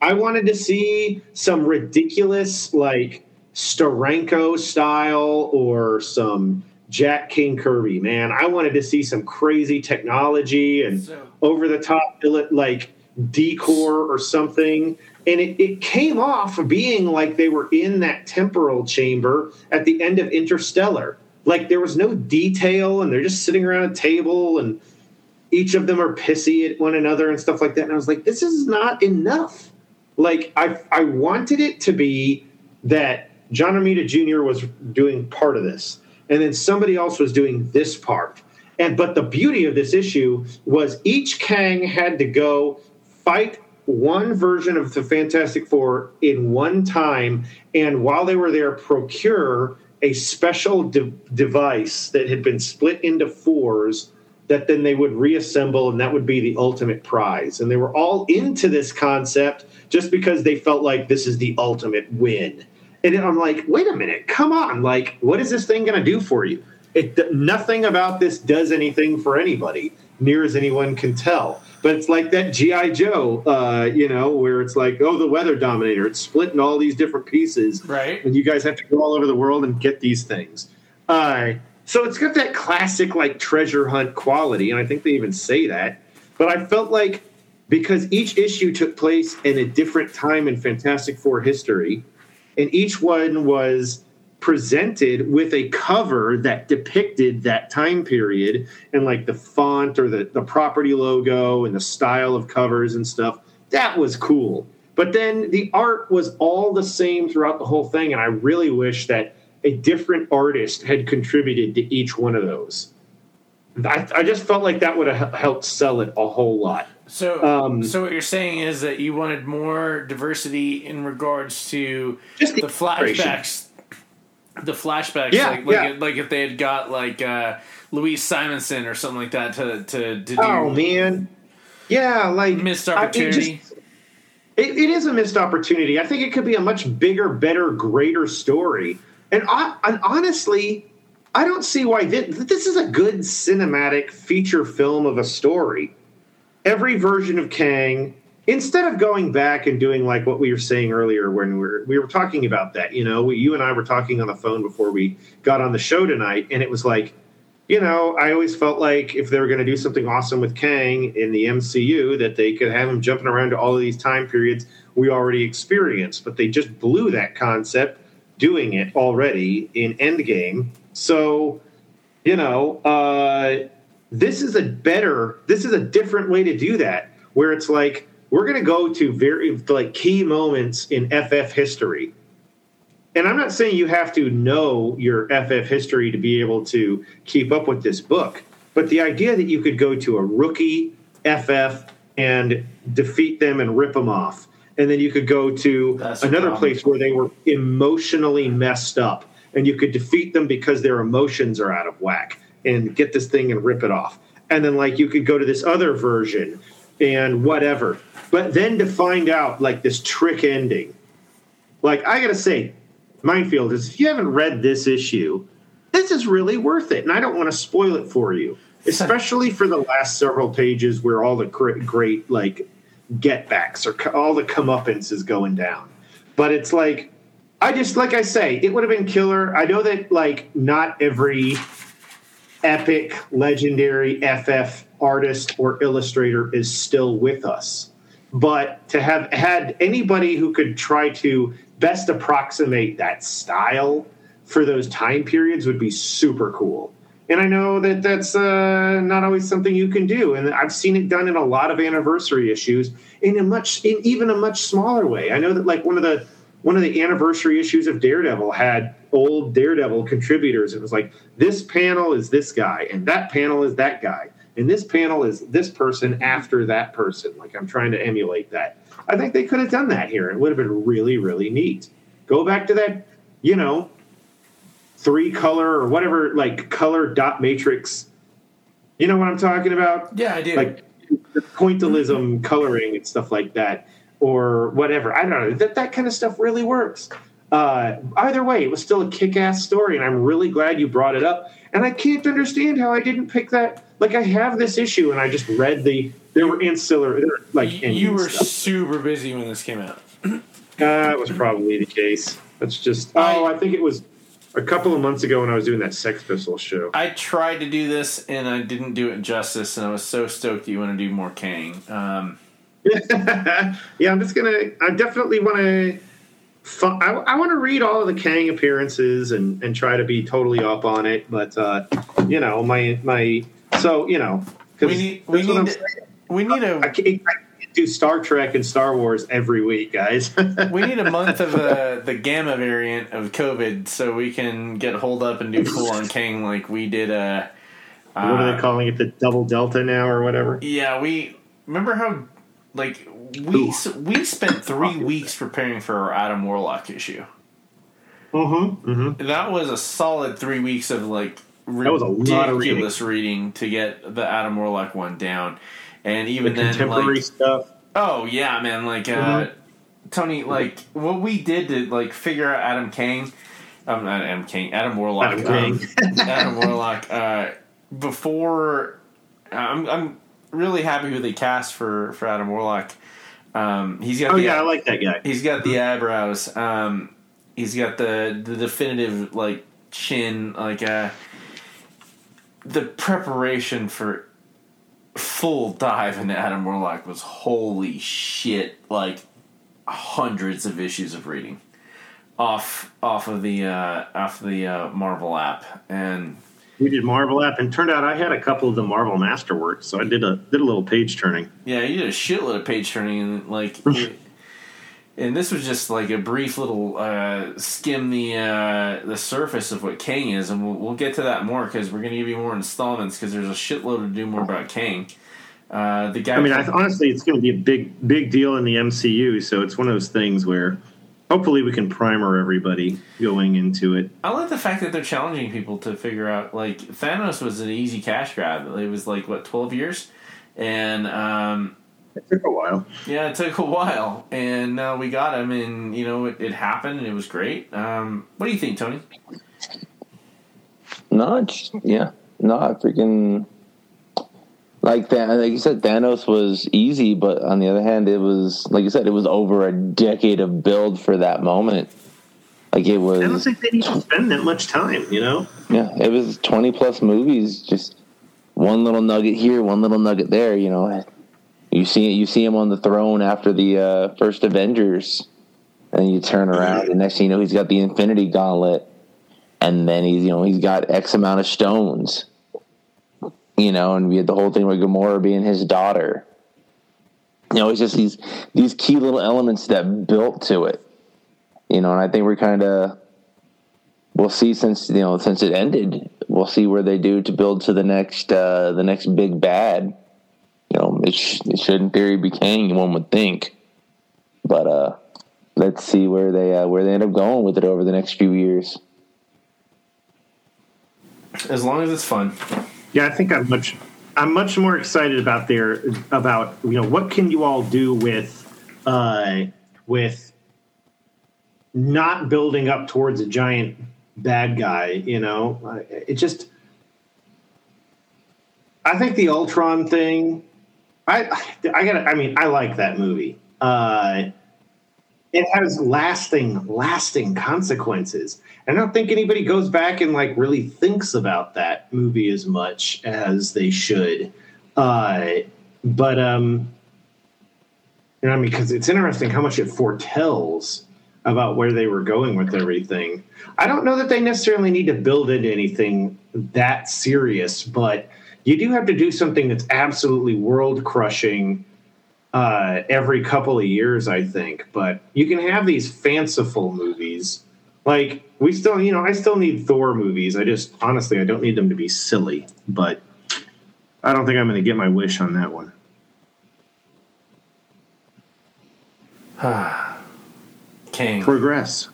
I wanted to see some ridiculous, like, Steranko style or some Jack King Kirby, man. I wanted to see some crazy technology and so, over-the-top, like, decor or something. And it, it came off being like they were in that temporal chamber at the end of Interstellar. Like, there was no detail, and they're just sitting around a table, and each of them are pissy at one another and stuff like that. And I was like, this is not enough. Like, I I wanted it to be that John Romita Junior was doing part of this, and then somebody else was doing this part. And but the beauty of this issue was each Kang had to go fight one version of the Fantastic Four in one time, and while they were there, procure a special de- device that had been split into fours that then they would reassemble, and that would be the ultimate prize. And they were all into this concept just because they felt like this is the ultimate win. And then I'm like, wait a minute, come on. Like, what is this thing going to do for you? It, nothing about this does anything for anybody, near as anyone can tell. But it's like that G I. Joe, uh, you know, where it's like, oh, the weather dominator. It's splitting all these different pieces. Right. And you guys have to go all over the world and get these things. Uh, so it's got that classic, like, treasure hunt quality. And I think they even say that. But I felt like because each issue took place in a different time in Fantastic Four history, and each one was presented with a cover that depicted that time period, and like the font or the, the property logo and the style of covers and stuff, that was cool. But then the art was all the same throughout the whole thing, and I really wish that a different artist had contributed to each one of those. I, I just felt like that would have helped sell it a whole lot. So, um, so what you're saying is that you wanted more diversity in regards to just the, the flashbacks. The flashbacks, yeah, like like, yeah. It, like if they had got like uh, Louise Simonson or something like that to to, to do. Oh man, yeah, like missed opportunity. I mean, just, it, it is a missed opportunity. I think it could be a much bigger, better, greater story. And, I, and honestly, I don't see why this, this is a good cinematic feature film of a story. Every version of Kang, instead of going back and doing like what we were saying earlier when we were, we were talking about that, you know, we, you and I were talking on the phone before we got on the show tonight, and it was like, you know, I always felt like if they were going to do something awesome with Kang in the M C U, that they could have him jumping around to all of these time periods we already experienced, but they just blew that concept doing it already in Endgame. So, you know, uh, this is a better, this is a different way to do that, where it's like, we're going to go to very like key moments in F F history. And I'm not saying you have to know your F F history to be able to keep up with this book, but the idea that you could go to a rookie F F and defeat them and rip them off. And then you could go to That's another place where they were emotionally messed up, and you could defeat them because their emotions are out of whack, and get this thing and rip it off. And then like you could go to this other version and whatever. But then to find out, like, this trick ending. Like, I got to say, Minefield, is if you haven't read this issue, this is really worth it. And I don't want to spoil it for you, especially for the last several pages where all the great, like, get-backs or all the comeuppance is going down. But it's like, I just, like I say, it would have been killer. I know that, like, not every epic, legendary F F artist or illustrator is still with us. But to have had anybody who could try to best approximate that style for those time periods would be super cool. And I know that that's uh, not always something you can do. And I've seen it done in a lot of anniversary issues in a much, in even a much smaller way. I know that like one of the one of the anniversary issues of Daredevil had old Daredevil contributors. It was like, this panel is this guy, and that panel is that guy, and this panel is this person after that person. Like, I'm trying to emulate that. I think they could have done that here. It would have been really, really neat. Go back to that, you know, three color or whatever, like color dot matrix. You know what I'm talking about? Yeah, I do. Like pointillism coloring and stuff like that, or whatever. I don't know. That that kind of stuff really works. Uh, either way, it was still a kick-ass story, and I'm really glad you brought it up. And I can't understand how I didn't pick that. Like, I have this issue, and I just read the. There were ancillary, there were, like you were stuff. Super busy when this came out. uh, that was probably the case. That's just. Oh, I think it was a couple of months ago when I was doing that Sex Pistols show. I tried to do this, and I didn't do it justice, and I was so stoked that you want to do more Kang. Um, yeah, I'm just gonna. I definitely want to. Fun. I, I want to read all of the Kang appearances and, and try to be totally up on it, but uh, you know my my so you know we need we need to, we need a I can't, I can't do Star Trek and Star Wars every week, guys. We need a month of uh, the gamma variant of COVID so we can get holed up and do cool on Kang like we did. Uh, what uh, are they calling it? The double delta now or whatever? Yeah, we remember how like. We we spent three weeks preparing for our Adam Warlock issue. Mm-hmm. Mm-hmm. That was a solid three weeks of like ridiculous that was a lot of reading. reading to get the Adam Warlock one down, and even the then contemporary like, stuff. Oh yeah, man! Like uh, mm-hmm. Tony, like what we did to like figure out Adam Kang, um, not Adam Kang, Adam Warlock, Adam, um, Kang. Adam Warlock. Uh, before, I'm I'm really happy with the cast for for Adam Warlock. Um, he's got oh the, yeah, I like that guy. He's got the eyebrows. Um, he's got the, the definitive like chin, like uh, the preparation for full dive into Adam Warlock was holy shit! Like hundreds of issues of reading off off of the uh, off the uh, Marvel app, and we did Marvel app, and turned out I had a couple of the Marvel masterworks, so I did a did a little page turning. Yeah, you did a shitload of page turning, and like, it, and this was just like a brief little uh, skim the uh, the surface of what Kang is, and we'll, we'll get to that more because we're going to give you more installments because there's a shitload to do more about Kang. Uh, the guy. I mean, I, honestly, it's going to be a big big deal in the M C U, so it's one of those things where. Hopefully we can primer everybody going into it. I like the fact that they're challenging people to figure out, like, Thanos was an easy cash grab. It was, like, what, twelve years? And, um... It took a while. Yeah, it took a while. And now uh, we got him, and, you know, it, it happened, and it was great. Um, what do you think, Tony? No, just, yeah. No, I freaking... Like that, like you said, Thanos was easy, but on the other hand, it was like you said, it was over a decade of build for that moment. Like it was. I don't think they need to spend that much time, you know. Yeah, it was twenty plus movies, just one little nugget here, one little nugget there. You know, you see you see him on the throne after the uh, first Avengers, and you turn around, and next thing you know, he's got the Infinity Gauntlet, and then he's you know he's got X amount of stones. You know, and we had the whole thing with Gamora being his daughter. You know, it's just these these key little elements that built to it. You know, and I think we're kind of we'll see since you know since it ended, we'll see where they do to build to the next uh, the next big bad. You know, it, sh- it should in theory be Kang, one would think, but uh, let's see where they uh, where they end up going with it over the next few years. As long as it's fun. Yeah, I think I'm much, I'm much more excited about their about you know what can you all do with, uh, with not building up towards a giant bad guy, you know? It just... I think the Ultron thing... I I gotta, I mean, I like that movie. Uh, it has lasting, lasting consequences. And I don't think anybody goes back and, like, really thinks about that movie as much as they should. Uh, but, um, you know, I mean, because it's interesting how much it foretells about where they were going with everything. I don't know that they necessarily need to build into anything that serious, but... You do have to do something that's absolutely world-crushing uh, every couple of years, I think. But you can have these fanciful movies. Like, we still, you know, I still need Thor movies. I just, honestly, I don't need them to be silly. But I don't think I'm going to get my wish on that one. Kang. Progress.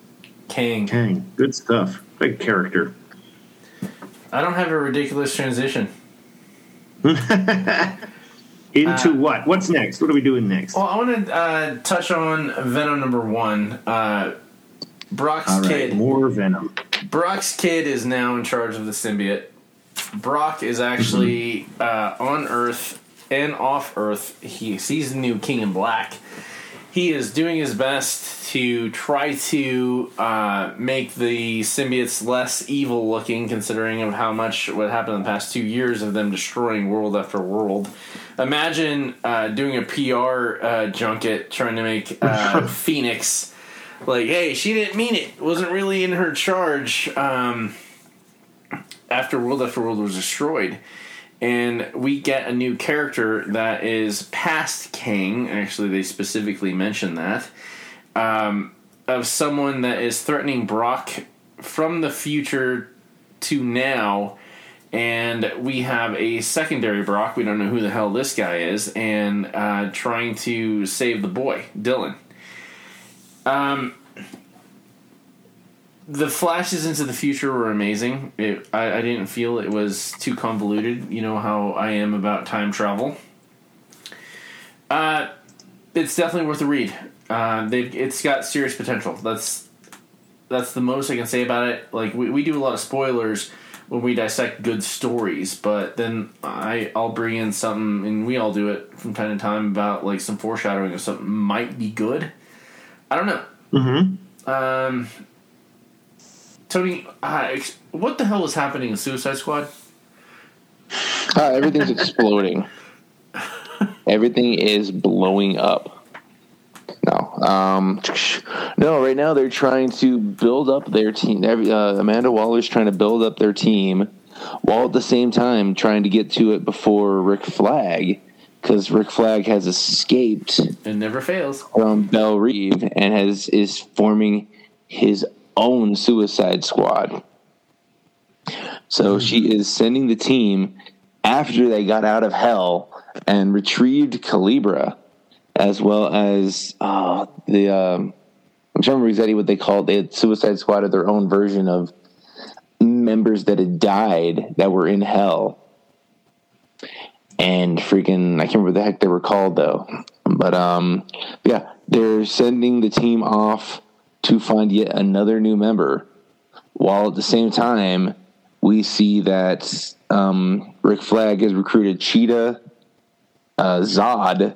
Kang. Kang. Good stuff. Big character. I don't have a ridiculous transition. Into uh, what? What's next? What are we doing next? Well, I want to uh, touch on Venom number one. Uh, Brock's All right, kid. More Venom. Brock's kid is now in charge of the symbiote. Brock is actually mm-hmm. uh, on Earth and off Earth. He sees the new King in Black. He is doing his best to try to uh, make the symbiotes less evil looking, considering of how much what happened in the past two years of them destroying world after world. Imagine uh, doing a P R uh, junket trying to make uh, Phoenix like, hey, she didn't mean it. It wasn't really in her charge um, after world after world was destroyed. And we get a new character that is past Kang. Actually, they specifically mention that. Um, of someone that is threatening Brock from the future to now. And we have a secondary Brock. We don't know who the hell this guy is. And uh, trying to save the boy, Dylan. Um, the flashes into the future were amazing. It, I, I didn't feel it was too convoluted. You know how I am about time travel. Uh, it's definitely worth a read. Uh, it's got serious potential. That's that's the most I can say about it. Like we, we do a lot of spoilers when we dissect good stories, but then I, I'll bring in something, and we all do it from time to time, about like some foreshadowing of something might be good. I don't know. Mm-hmm. Um... Tony, uh, what the hell is happening in Suicide Squad? Uh, everything's exploding. Everything is blowing up. No, um, no. Right now, they're trying to build up their team. Every, uh, Amanda Waller's trying to build up their team, while at the same time trying to get to it before Rick Flag, because Rick Flag has escaped and never fails from Belle Reve and has is forming his own Suicide Squad. So she is sending the team after they got out of hell and retrieved Calibra, as well as uh, the um, I'm trying to remember exactly what they called. They had Suicide Squad, or their own version of members that had died that were in hell. And freaking, I can't remember what the heck they were called though. But um, yeah, they're sending the team off to find yet another new member, while at the same time we see that um, Rick Flag has recruited Cheetah, uh, Zod,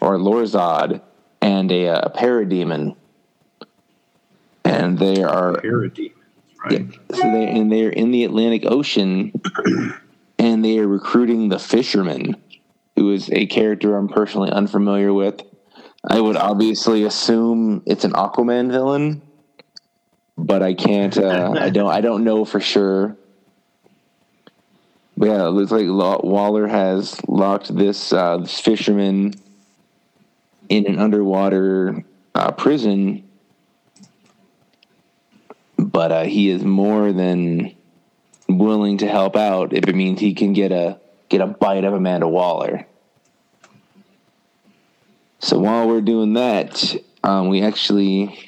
or Lorzod, and a, a parademon, and they are parademons, right? Yeah, so they and they are in the Atlantic Ocean, and they are recruiting the Fisherman, who is a character I'm personally unfamiliar with. I would obviously assume it's an Aquaman villain, but I can't. Uh, I don't. I don't know for sure. But yeah, it looks like Waller has locked this, uh, this fisherman in an underwater uh, prison, but uh, he is more than willing to help out if it means he can get a get a bite of Amanda Waller. So while we're doing that, um, we actually,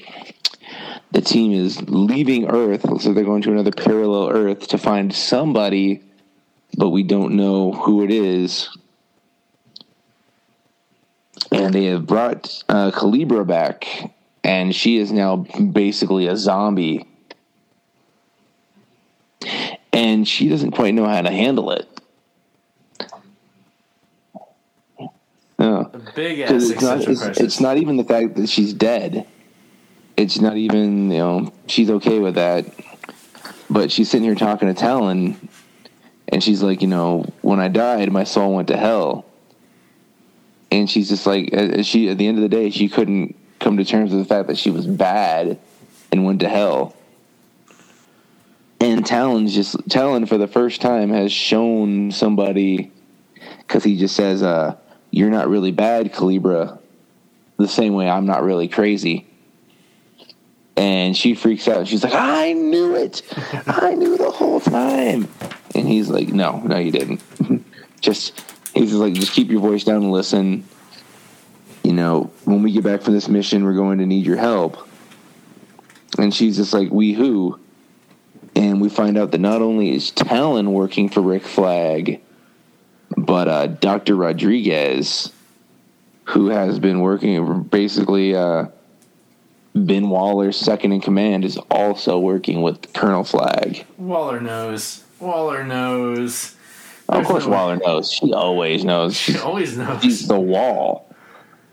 the team is leaving Earth. So they're going to another parallel Earth to find somebody, but we don't know who it is. And they have brought uh, Calibra back, and she is now basically a zombie and she doesn't quite know how to handle it. No. A big ass it's not, it's, it's not even the fact that she's dead. It's not even, you know, she's okay with that. But she's sitting here talking to Talon, and she's like, you know, when I died, my soul went to hell. And she's just like, she at the end of the day, she couldn't come to terms with the fact that she was bad and went to hell. And Talon's just, Talon for the first time has shown somebody, because he just says, uh, you're not really bad, Calibra, the same way I'm not really crazy. And she freaks out. She's like, I knew it. I knew the whole time. And he's like, no, no, you didn't. just, he's just like, just keep your voice down and listen. You know, when we get back from this mission, we're going to need your help. And she's just like, we who? And we find out that not only is Talon working for Rick Flag, but uh, Doctor Rodriguez, who has been working basically... Uh, Ben Waller's second in command is also working with Colonel Flag. Waller knows. Waller knows. There's of course, no Waller way. knows. She always knows. She always knows. She's the Wall.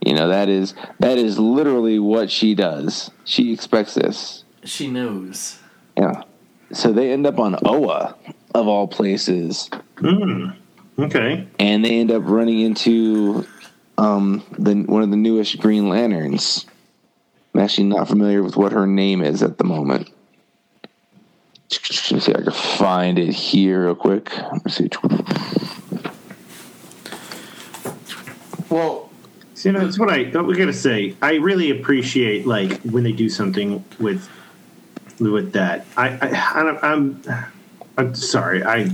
You know, that is that is literally what she does. She expects this. She knows. Yeah. So they end up on Oa, of all places. Mm. Okay. And they end up running into um, the one of the newest Green Lanterns. I'm actually not familiar with what her name is at the moment. Let's see if I can find it here real quick. Let's see. Well, so, you know, that's what I thought we gotta say. I really appreciate like when they do something with with that. I, I, I don't, I'm I'm sorry. I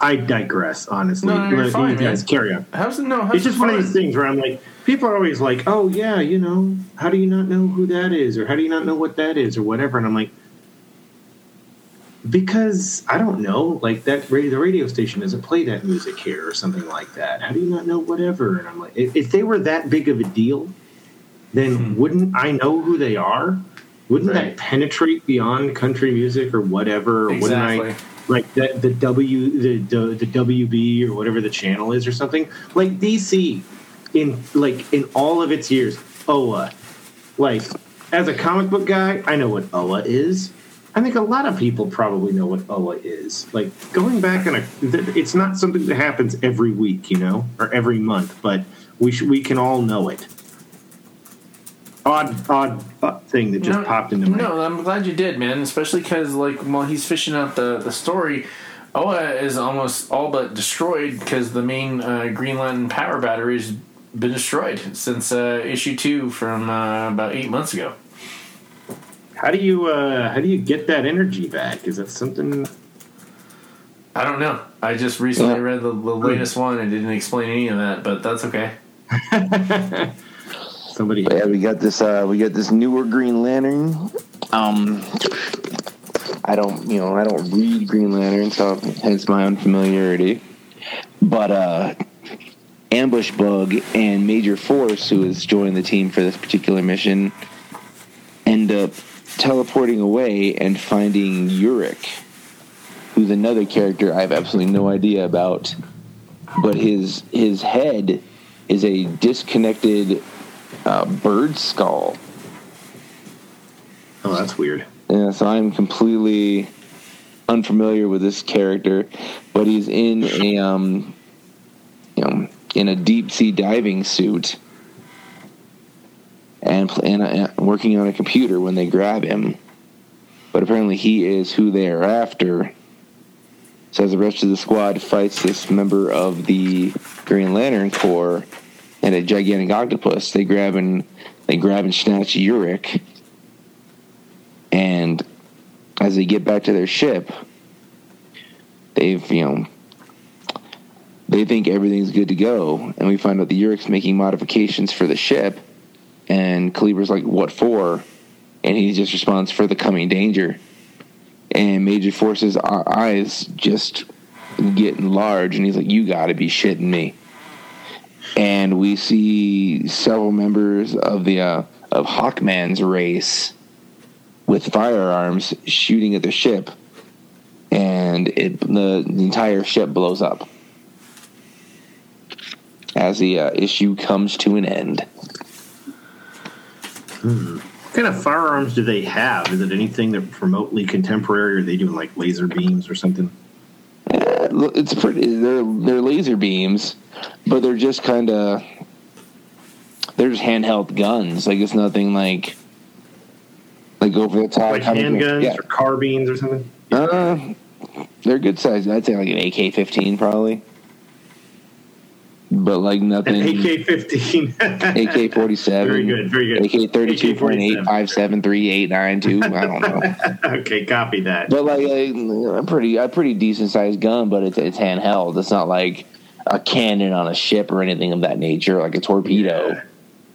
I digress. Honestly, no, no, no, you fine, guys, man. Carry on. How's no? How's it's just fine? One of these things where I'm like. People are always like, oh, yeah, you know, how do you not know who that is? Or how do you not know what that is? Or whatever. And I'm like, because I don't know. Like, that radio, the radio station doesn't play that music here or something like that. How do you not know whatever? And I'm like, if, if they were that big of a deal, then mm-hmm. wouldn't I know who they are? Wouldn't right. that penetrate beyond country music or whatever? Exactly. Wouldn't I, like, that, the, w, the, the, the W B or whatever the channel is or something? Like, D C... In like in all of its years, O A. Like, as a comic book guy, I know what O A is. I think a lot of people probably know what O A is. Like, going back on a, it's not something that happens every week, you know, or every month, but we sh- we can all know it. Odd, odd, odd thing that just no, popped into my head. No, I'm glad you did, man. Especially because, like, while he's fishing out the the story. O A is almost all but destroyed because the main uh, Green Lantern power battery is. Been destroyed since uh, issue two from uh, about eight months ago. How do you uh, how do you get that energy back? Is that something? I don't know. I just recently yeah. read the, the latest one and didn't explain any of that, but that's okay. Somebody, but yeah, we got this. Uh, we got this newer Green Lantern. Um, I don't, you know, I don't read Green Lantern, so hence my unfamiliarity. But. Uh, Ambush Bug and Major Force, who has joined the team for this particular mission, end up teleporting away and finding Urich, who's another character I have absolutely no idea about. But his his head is a disconnected uh, bird skull. Oh, that's weird. Yeah, so I'm completely unfamiliar with this character, but he's in a um, you know. in a deep-sea diving suit and, and uh, working on a computer when they grab him. But apparently he is who they are after. So as the rest of the squad fights this member of the Green Lantern Corps and a gigantic octopus, they grab and, they grab and snatch Urich. And as they get back to their ship, they've, you know... They think everything's good to go, and we find out the Urich's making modifications for the ship, and Calibra's like, what for? And he just responds, for the coming danger. And Major Force's eyes just get enlarged, and he's like, you gotta be shitting me. And we see several members of the uh, of Hawkman's race with firearms shooting at the ship. and it the, the entire ship blows up as the uh, issue comes to an end. Hmm. What kind of firearms do they have? Is it anything that remotely contemporary, or are they doing like laser beams or something? Uh, it's pretty. They're, they're laser beams, but they're just kind of they're just handheld guns. Like it's nothing like like over the top, like handguns yeah. or carbines or something. Uh, they're good size. I'd say like an A K fifteen probably. But like nothing. An A K fifteen, A K forty-seven, very good, very good. A K thirty-two point eight five seven three eight nine two. I don't know. Okay, copy that. But like a, a pretty, a pretty decent sized gun, but it's it's handheld. It's not like a cannon on a ship or anything of that nature, like a torpedo.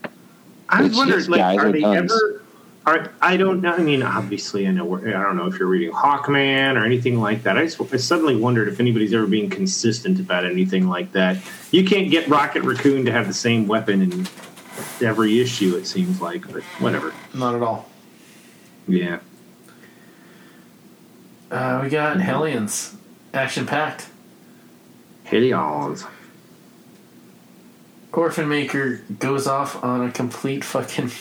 Yeah. I was wondering, like, are they guns. ever? Are I don't know. I mean, obviously, I know. I don't know if you're reading Hawkman or anything like that. I, just, I suddenly wondered if anybody's ever being consistent about anything like that. You can't get Rocket Raccoon to have the same weapon in every issue, it seems like, but whatever. Not at all. Yeah. Uh, we got Hellions. Action-packed. Hellions. Orphan Maker goes off on a complete fucking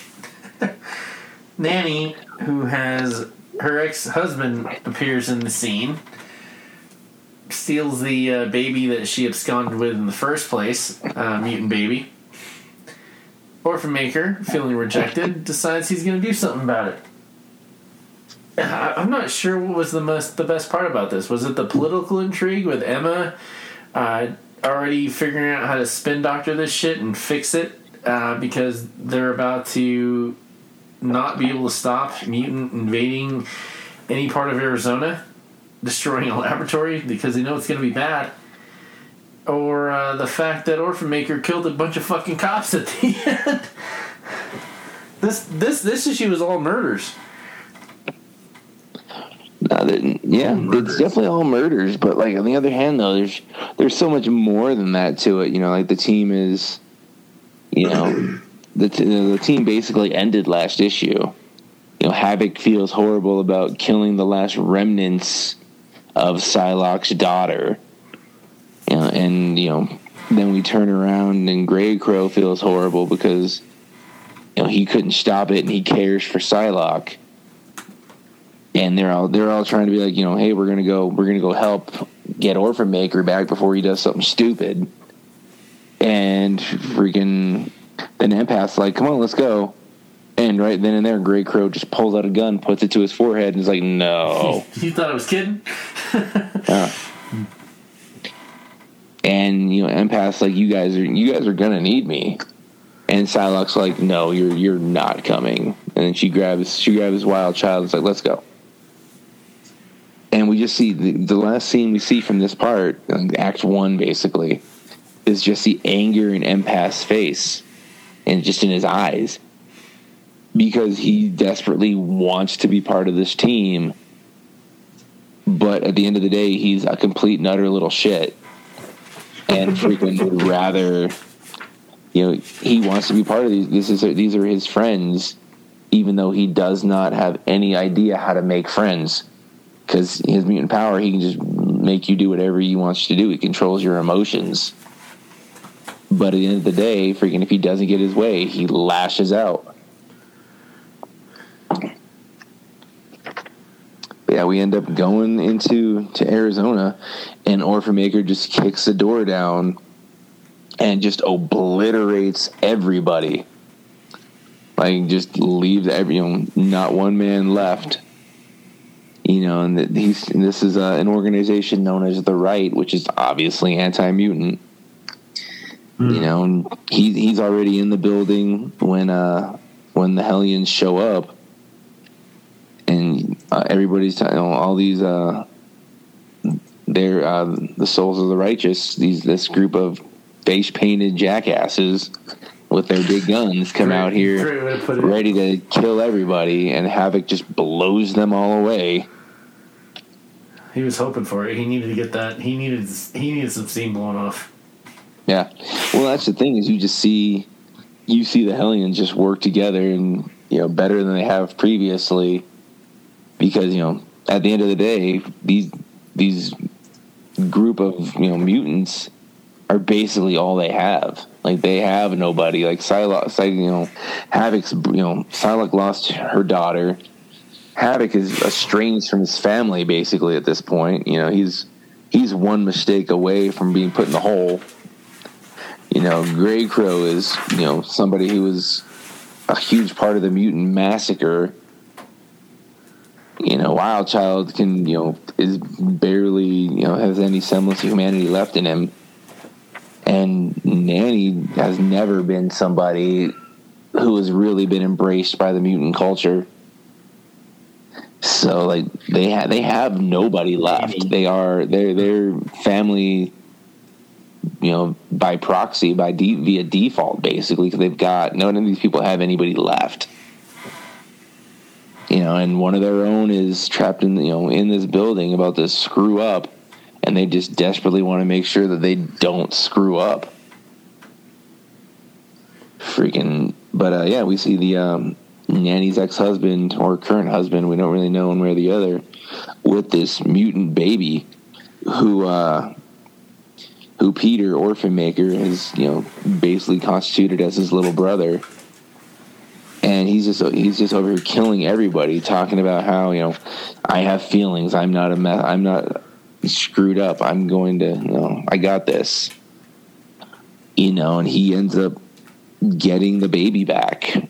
nanny who has her ex-husband appears in the scene. Steals the uh, baby that she absconded with in the first place, uh, mutant baby. Orphan Maker, feeling rejected, decides he's going to do something about it. I- I'm not sure what was the most the best part about this. Was it the political intrigue with Emma uh, already figuring out how to spin doctor this shit and fix it uh, because they're about to not be able to stop mutant invading any part of Arizona? Destroying a laboratory because they know it's going to be bad, or uh, the fact that Orphan Maker killed a bunch of fucking cops at the end. this this this issue was all murders. No, yeah, murders. It's definitely all murders. But like on the other hand, though, there's there's so much more than that to it. You know, like the team is, you know, the the team basically ended last issue. You know, Havoc feels horrible about killing the last remnants of Psylocke's daughter, you know, and you know, then we turn around and Grey Crow feels horrible because you know he couldn't stop it and he cares for Psylocke, and they're all they're all trying to be like, you know, hey, we're gonna go we're gonna go help get Orphan Maker back before he does something stupid, and freaking then Empath's like, come on, let's go. And right then and there, Grey Crow just pulls out a gun, puts it to his forehead, and is like, no. You thought I was kidding? uh, and, you know, Empath's like, you guys are you guys are going to need me. And Psylocke's like, no, you're you're not coming. And then she grabs she grabs Wild Child and is like, let's go. And we just see the, the last scene we see from this part, like Act one basically, is just the anger in Empath's face and just in his eyes. Because he desperately wants to be part of this team, but at the end of the day, he's a complete and utter little shit, and freaking would rather, you know, he wants to be part of these. This is these are his friends, even though he does not have any idea how to make friends, because his mutant power, he can just make you do whatever he wants you to do. He controls your emotions, but at the end of the day, freaking if he doesn't get his way, he lashes out. Yeah, we end up going into to Arizona, and Orphan Maker just kicks the door down and just obliterates everybody. Like, just leaves every, you know, not one man left. You know, and that he's and this is uh, an organization known as the Right, which is obviously anti-mutant. Mm. You know, and he he's already in the building when uh when the Hellions show up. And uh, everybody's t- all these uh, they're uh, the souls of the righteous. These this group of face painted jackasses with their big guns come out here ready to kill everybody, and Havoc just blows them all away. He was hoping for it. He needed to get that. He needed he needed some steam blown off. Yeah. Well, that's the thing is you just see you see the Hellions just work together and you know better than they have previously. Because, you know, at the end of the day, these these group of, you know, mutants are basically all they have. Like, they have nobody. Like, Psylocke, you know, Havoc's, you know, Psylocke lost her daughter. Havoc is estranged from his family, basically, at this point. You know, he's he's one mistake away from being put in the hole. You know, Grey Crow is, you know, somebody who was a huge part of the mutant massacre. You know, Wild Child can, you know, is barely, you know, has any semblance of humanity left in him. And Nanny has never been somebody who has really been embraced by the mutant culture. So, like, they have they have nobody left. They are they're they're family, you know, by proxy, by de- via default, basically, because they've got none of these people have anybody left. You know, and one of their own is trapped in, you know, in this building about to screw up, and they just desperately want to make sure that they don't screw up. Freaking, but uh, yeah, we see the. Um, Nanny's ex-husband or current husband, we don't really know one way or the other, with this mutant baby who uh who Peter Orphan Maker has, you know, basically constituted as his little brother. And he's just he's just over here killing everybody, talking about how, you know, I have feelings, I'm not a mess, I'm not screwed up, I'm going to, you know, I got this. You know, and he ends up getting the baby back.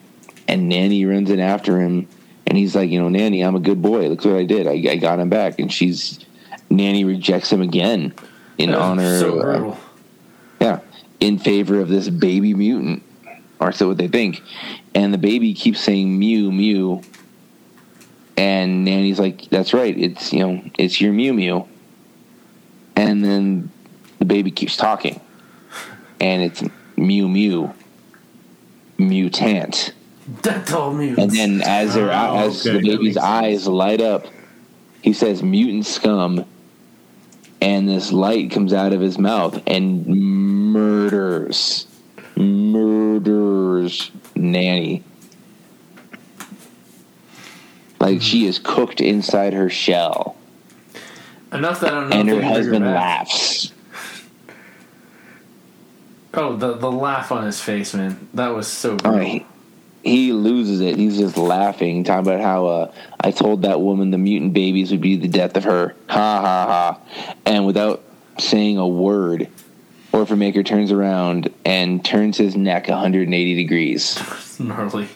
And Nanny runs in after him, and he's like, you know, Nanny, I'm a good boy. Look what I did. I, I got him back. And she's Nanny rejects him again in uh, honor, so uh, yeah, in favor of this baby mutant, or so what they think. And the baby keeps saying Mew Mew, and Nanny's like, that's right. It's, you know, it's your Mew Mew. And then the baby keeps talking, and it's Mew Mew, mutant. And then as their oh, as okay, the baby's eyes light up, he says mutant scum, and this light comes out of his mouth and murders murders Nanny. Like, mm. she is cooked inside her shell. Enough that I don't know. And her husband laughs. Oh, the the laugh on his face, man. That was so great. He loses it. He's just laughing, talking about how uh, I told that woman the mutant babies would be the death of her. Ha, ha, ha. And without saying a word, Orphan Maker turns around and turns his neck one hundred eighty degrees. That's gnarly.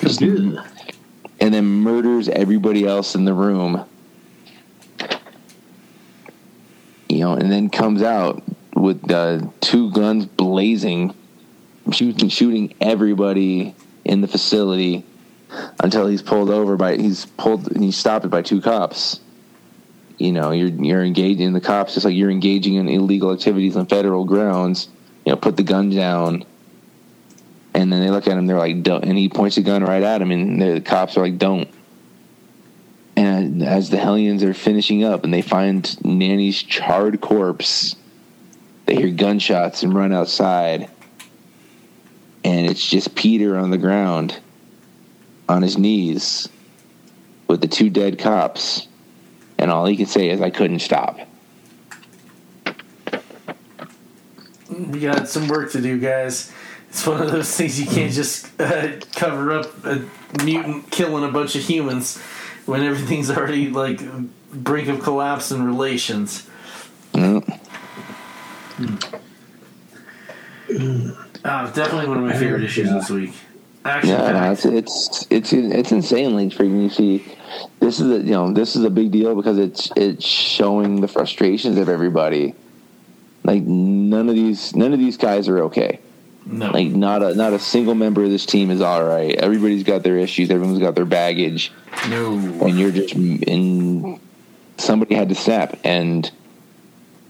And then murders everybody else in the room. You know, and then comes out with uh, two guns blazing, Shooting, shooting everybody in the facility until he's pulled over by he's pulled and he's stopped by two cops. You know, you're you're engaging in the cops just like you're engaging in illegal activities on federal grounds. You know, put the gun down, and then they look at him. They're like, "Don't!" And he points the gun right at him, and the cops are like, "Don't!" And as the Hellions are finishing up, and they find Nanny's charred corpse, they hear gunshots and run outside. And it's just Peter on the ground, on his knees, with the two dead cops. And all he can say is, I couldn't stop. We got some work to do, guys. It's one of those things you can't just uh, cover up a mutant killing a bunch of humans when everything's already, like, brink of collapse in relations. Mm. Mm. Oh, definitely one of my favorite issues this week. Actually, yeah, no, it's, it's it's it's insanely freaking. You see, this is a, you know this is a big deal because it's it's showing the frustrations of everybody. Like none of these none of these guys are okay. No, like not a not a single member of this team is all right. Everybody's got their issues. Everyone's got their baggage. No, and you're just in. Somebody had to snap and.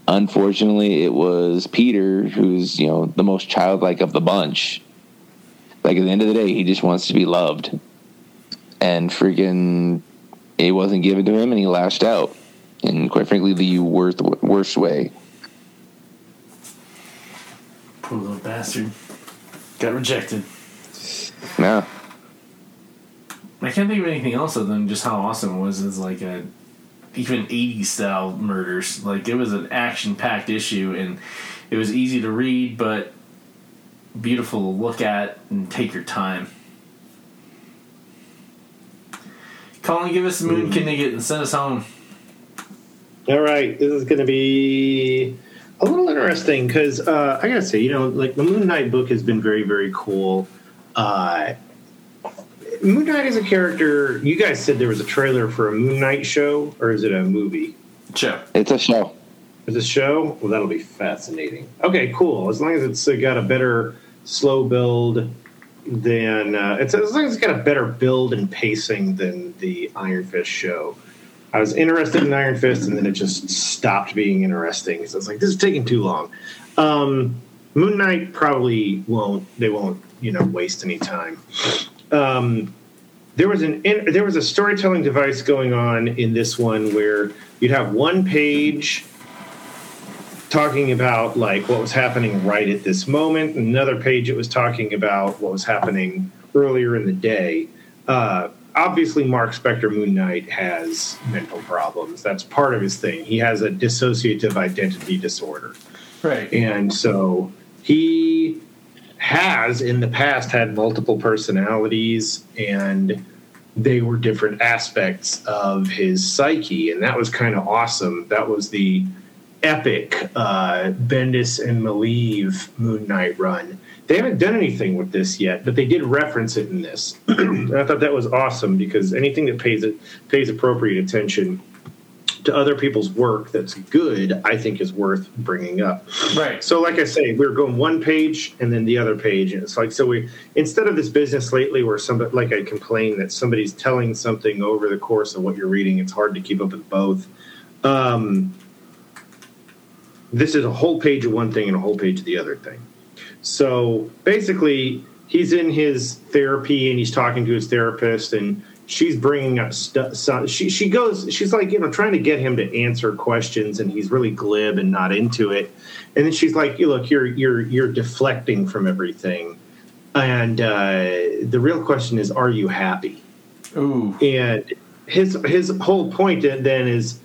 Unfortunately, it was Peter, who's, you know, the most childlike of the bunch. Like, at the end of the day, he just wants to be loved. And freaking, it wasn't given to him, and he lashed out. And quite frankly, the worst, worst way. Poor little bastard. Got rejected. Yeah. I can't think of anything else other than just how awesome it was as, like, a... even eighties style murders. Like, it was an action-packed issue, and it was easy to read, but beautiful to look at and take your time. Colin, give us the moon Kinnigan and send us home. All right, this is going to be a little interesting because uh, I got to say, you know, like the Moon Knight book has been very, very cool. Uh, Moon Knight is a character. You guys said there was a trailer for a Moon Knight show, or is it a movie? Show. It's a show. It's a show? Well, that'll be fascinating. Okay, cool. As long as it's got a better slow build. Then uh, it's as long as it's got a better build and pacing than the Iron Fist show. I was interested in Iron Fist, and then it just stopped being interesting because I was like, "This is taking too long." Um, Moon Knight probably won't. They won't, you know, waste any time. Um, there was an in, there was a storytelling device going on in this one where you'd have one page talking about like what was happening right at this moment. Another page, it was talking about what was happening earlier in the day. Uh, obviously, Mark Spector Moon Knight has mental problems. That's part of his thing. He has a dissociative identity disorder. Right. And so he has in the past had multiple personalities, and they were different aspects of his psyche. And that was kind of awesome. That was the epic uh, Bendis and Malieve Moon Knight run. They haven't done anything with this yet, but they did reference it in this. And I thought that was awesome because anything that pays it, pays appropriate attention to other people's work that's good, I think is worth bringing up. Right. So like I say, we were going one page and then the other page. And it's like, so we, instead of this business lately where somebody, like I complain that somebody's telling something over the course of what you're reading, it's hard to keep up with both. Um, This is a whole page of one thing and a whole page of the other thing. So basically, he's in his therapy and he's talking to his therapist, and she's bringing up stuff. So she she goes, she's like, you know, trying to get him to answer questions, and he's really glib and not into it. And then she's like, you look, you're you're you're deflecting from everything, and uh, the real question is, are you happy? Ooh. And his his whole point then is,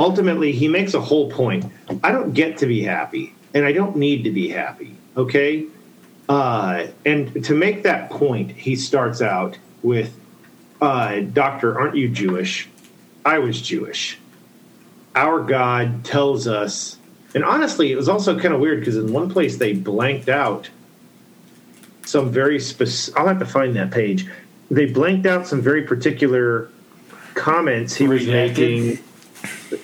ultimately, he makes a whole point. I don't get to be happy, and I don't need to be happy, okay? Uh, and to make that point, he starts out with, uh, Doctor, aren't you Jewish? I was Jewish. Our God tells us, and honestly, it was also kind of weird because in one place they blanked out some very specific, I'll have to find that page. They blanked out some very particular comments he was making.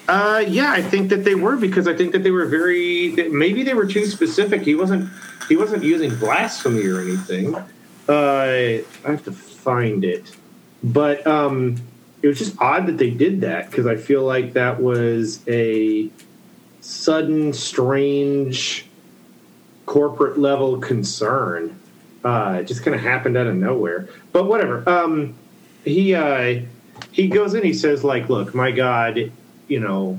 Uh, yeah, I think that they were because I think that they were very. Maybe they were too specific. He wasn't. He wasn't using blasphemy or anything. Uh, I have to find it, but um, it was just odd that they did that because I feel like that was a sudden, strange, corporate level concern. Uh, it just kind of happened out of nowhere. But whatever. Um, he uh, he goes in. He says, like, look, my God. You know,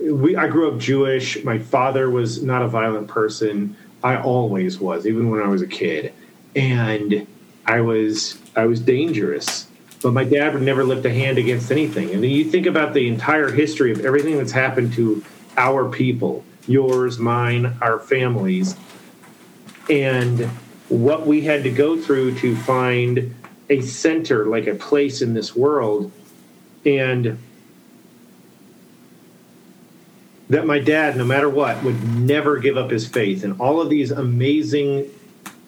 we. I grew up Jewish. My father was not a violent person. I always was, even when I was a kid. And I was I was dangerous. But my dad would never lift a hand against anything. And then you think about the entire history of everything that's happened to our people, yours, mine, our families, and what we had to go through to find a center, like a place in this world. And that my dad, no matter what, would never give up his faith. And all of these amazing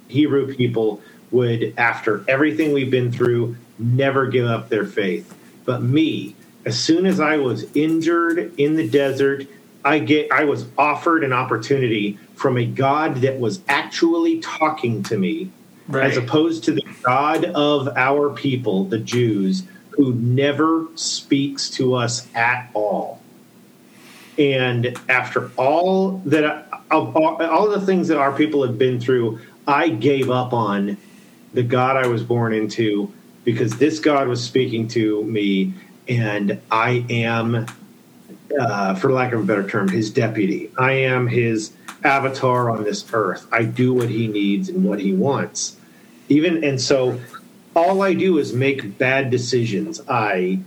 Hebrew people would, after everything we've been through, never give up their faith. But me, as soon as I was injured in the desert, I get I was offered an opportunity from a God that was actually talking to me, right, as opposed to the God of our people, the Jews, who never speaks to us at all. And after all that, I, all, all the things that our people have been through, I gave up on the God I was born into because this God was speaking to me, and I am, uh, for lack of a better term, his deputy. I am his avatar on this earth. I do what he needs and what he wants. Even and so, all I do is make bad decisions. I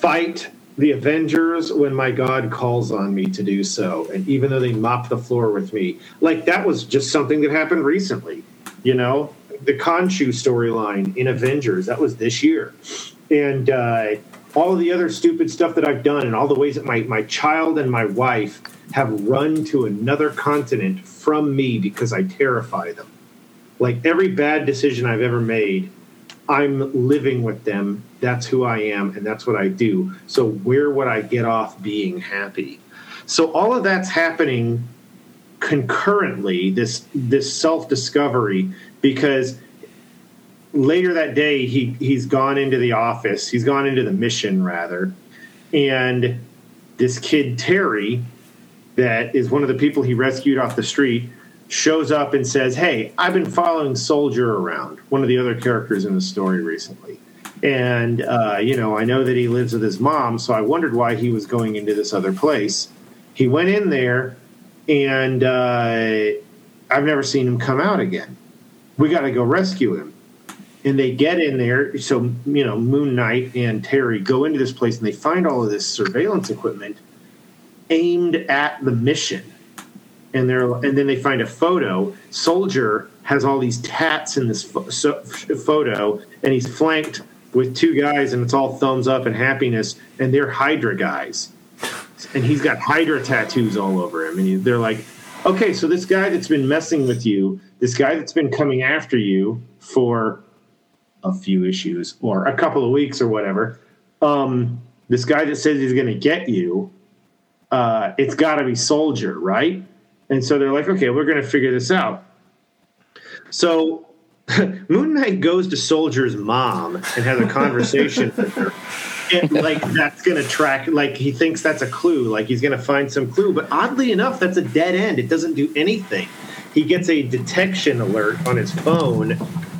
fight the Avengers when my God calls on me to do so. And even though they mop the floor with me, like that was just something that happened recently, you know, the Khonshu storyline in Avengers, that was this year. And, uh, all of the other stupid stuff that I've done and all the ways that my, my child and my wife have run to another continent from me because I terrify them. Like every bad decision I've ever made, I'm living with them. That's who I am, and that's what I do. So where would I get off being happy? So all of that's happening concurrently, this this self-discovery, because later that day, he, he's gone into the office. He's gone into the mission, rather. And this kid, Terry, that is one of the people he rescued off the street, shows up and says, hey, I've been following Soldier around, one of the other characters in the story recently. And, uh, you know, I know that he lives with his mom, so I wondered why he was going into this other place. He went in there, and uh, I've never seen him come out again. We got to go rescue him. And they get in there, so, you know, Moon Knight and Terry go into this place, and they find all of this surveillance equipment aimed at the mission. And they're, and then they find a photo. Soldier has all these tats in this fo- so, photo, and he's flanked with two guys, and it's all thumbs up and happiness, and they're Hydra guys. And he's got Hydra tattoos all over him. And they're like, okay, so this guy that's been messing with you, this guy that's been coming after you for a few issues or a couple of weeks or whatever, um, this guy that says he's going to get you, uh, it's got to be Soldier, right? And so they're like, okay, we're going to figure this out. So Moon Knight goes to Soldier's mom and has a conversation with her. And, like, that's going to track. Like, he thinks that's a clue. Like, he's going to find some clue. But oddly enough, that's a dead end. It doesn't do anything. He gets a detection alert on his phone,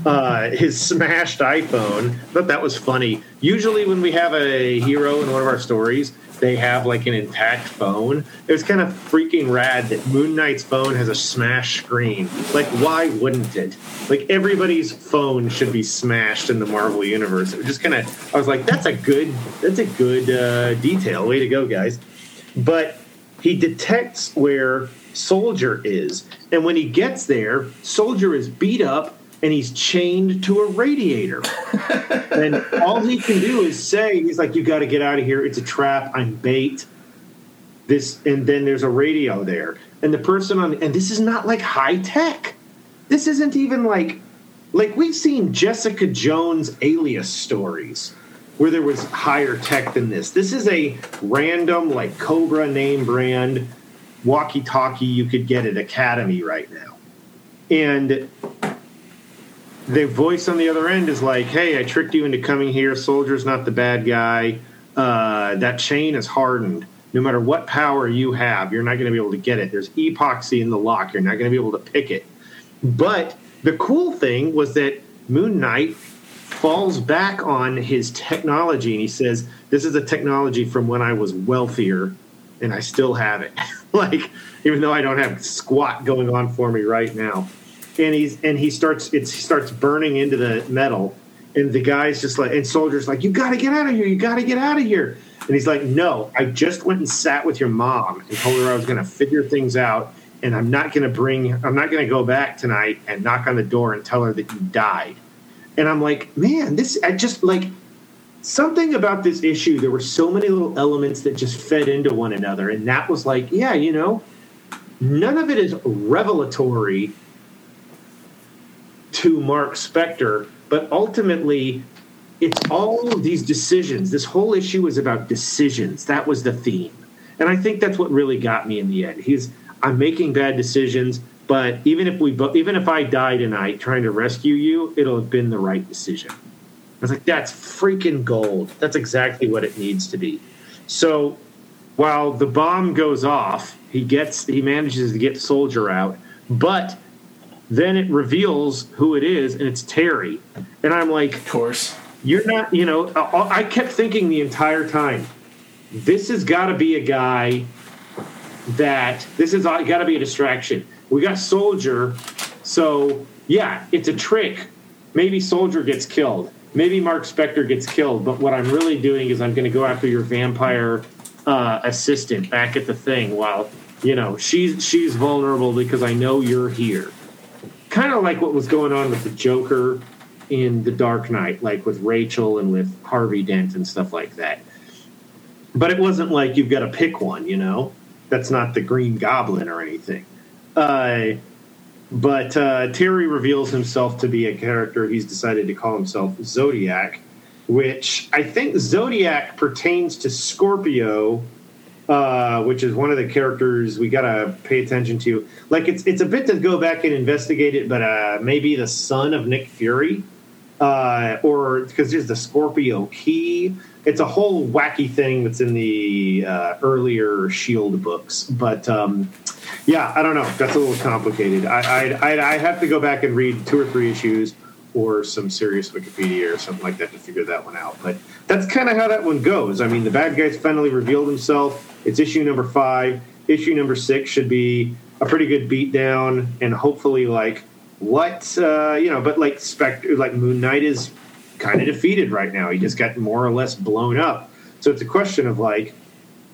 uh, his smashed iPhone. I thought that was funny. Usually when we have a hero in one of our stories, they have, like, an intact phone. It was kind of freaking rad that Moon Knight's phone has a smashed screen. Like, why wouldn't it? Like, everybody's phone should be smashed in the Marvel Universe. It was just kind of, I was like, that's a good, that's a good uh, detail. Way to go, guys. But he detects where Soldier is. And when he gets there, Soldier is beat up, and he's chained to a radiator. And all he can do is say, he's like, you got to get out of here. It's a trap. I'm bait. This, and then there's a radio there. And the person on, and this is not like high tech. This isn't even like, like we've seen Jessica Jones Alias stories where there was higher tech than this. This is a random, like, Cobra name brand walkie-talkie you could get at Academy right now. And the voice on the other end is like, hey, I tricked you into coming here. Soldier's not the bad guy. Uh, that chain is hardened. No matter what power you have, you're not going to be able to get it. There's epoxy in the lock. You're not going to be able to pick it. But the cool thing was that Moon Knight falls back on his technology, and he says, this is a technology from when I was wealthier, and I still have it. Like, even though I don't have squat going on for me right now. And he's and he starts it starts burning into the metal, and the guy's just like, and Soldier's like, you got to get out of here, you got to get out of here. And he's like, no, I just went and sat with your mom and told her I was going to figure things out, and I'm not going to bring, I'm not going to go back tonight and knock on the door and tell her that you died. And I'm like, man, this, I just like something about this issue. There were so many little elements that just fed into one another, and that was like, yeah, you know, none of it is revelatory to Mark Spector, but ultimately it's all these decisions. This whole issue is about decisions. That was the theme. And I think that's what really got me in the end. He's, I'm making bad decisions, but even if we, even if I die tonight trying to rescue you, it'll have been the right decision. I was like, that's freaking gold. That's exactly what it needs to be. So while the bomb goes off, he gets, he manages to get Soldier out, but then it reveals who it is, and it's Terry. And I'm like, of course. You're not, you know, I kept thinking the entire time, this has got to be a guy that, this has got to be a distraction. We got Soldier, so, yeah, it's a trick. Maybe Soldier gets killed. maybe Mark Spector gets killed, but what I'm really doing is I'm going to go after your vampire uh, assistant back at the thing while, you know, she's she's vulnerable because I know you're here. Kind of like what was going on with the Joker in The Dark Knight, like with Rachel and with Harvey Dent and stuff like that. But it wasn't like you've got to pick one, you know? That's not the Green Goblin or anything. Uh, but uh, Terry reveals himself to be a character he's decided to call himself Zodiac, which I think Zodiac pertains to Scorpio, uh, which is one of the characters we got to pay attention to. Like, it's it's a bit to go back and investigate it, but uh, maybe the son of Nick Fury, uh, or because there's the Scorpio Key. It's a whole wacky thing that's in the uh, earlier S H I E L D books. But, um, yeah, I don't know. That's a little complicated. I, I, I have to go back and read two or three issues or some serious Wikipedia or something like that to figure that one out. But that's kind of how that one goes. I mean, the bad guy's finally revealed himself. It's issue number five. Issue number six should be a pretty good beatdown and hopefully, like, what, uh, you know, but like Spectre, like Moon Knight is kind of defeated right now. He just got more or less blown up. So it's a question of, like,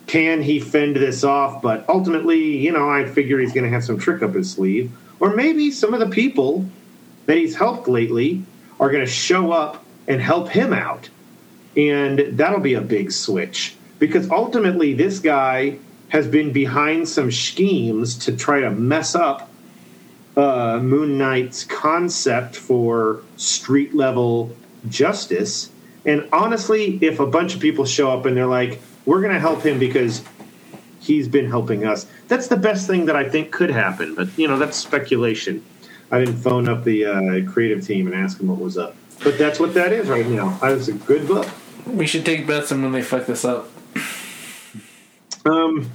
can he fend this off? But ultimately, you know, I figure he's going to have some trick up his sleeve. Or maybe some of the people that he's helped lately are going to show up and help him out. And that'll be a big switch. Because ultimately, this guy has been behind some schemes to try to mess up uh, Moon Knight's concept for street-level justice. And honestly, if a bunch of people show up and they're like, we're going to help him because he's been helping us, that's the best thing that I think could happen. But, you know, that's speculation. I didn't phone up the uh, creative team and ask them what was up. But that's what that is right now. It's a good book. We should take bets on when they fuck this up. Um,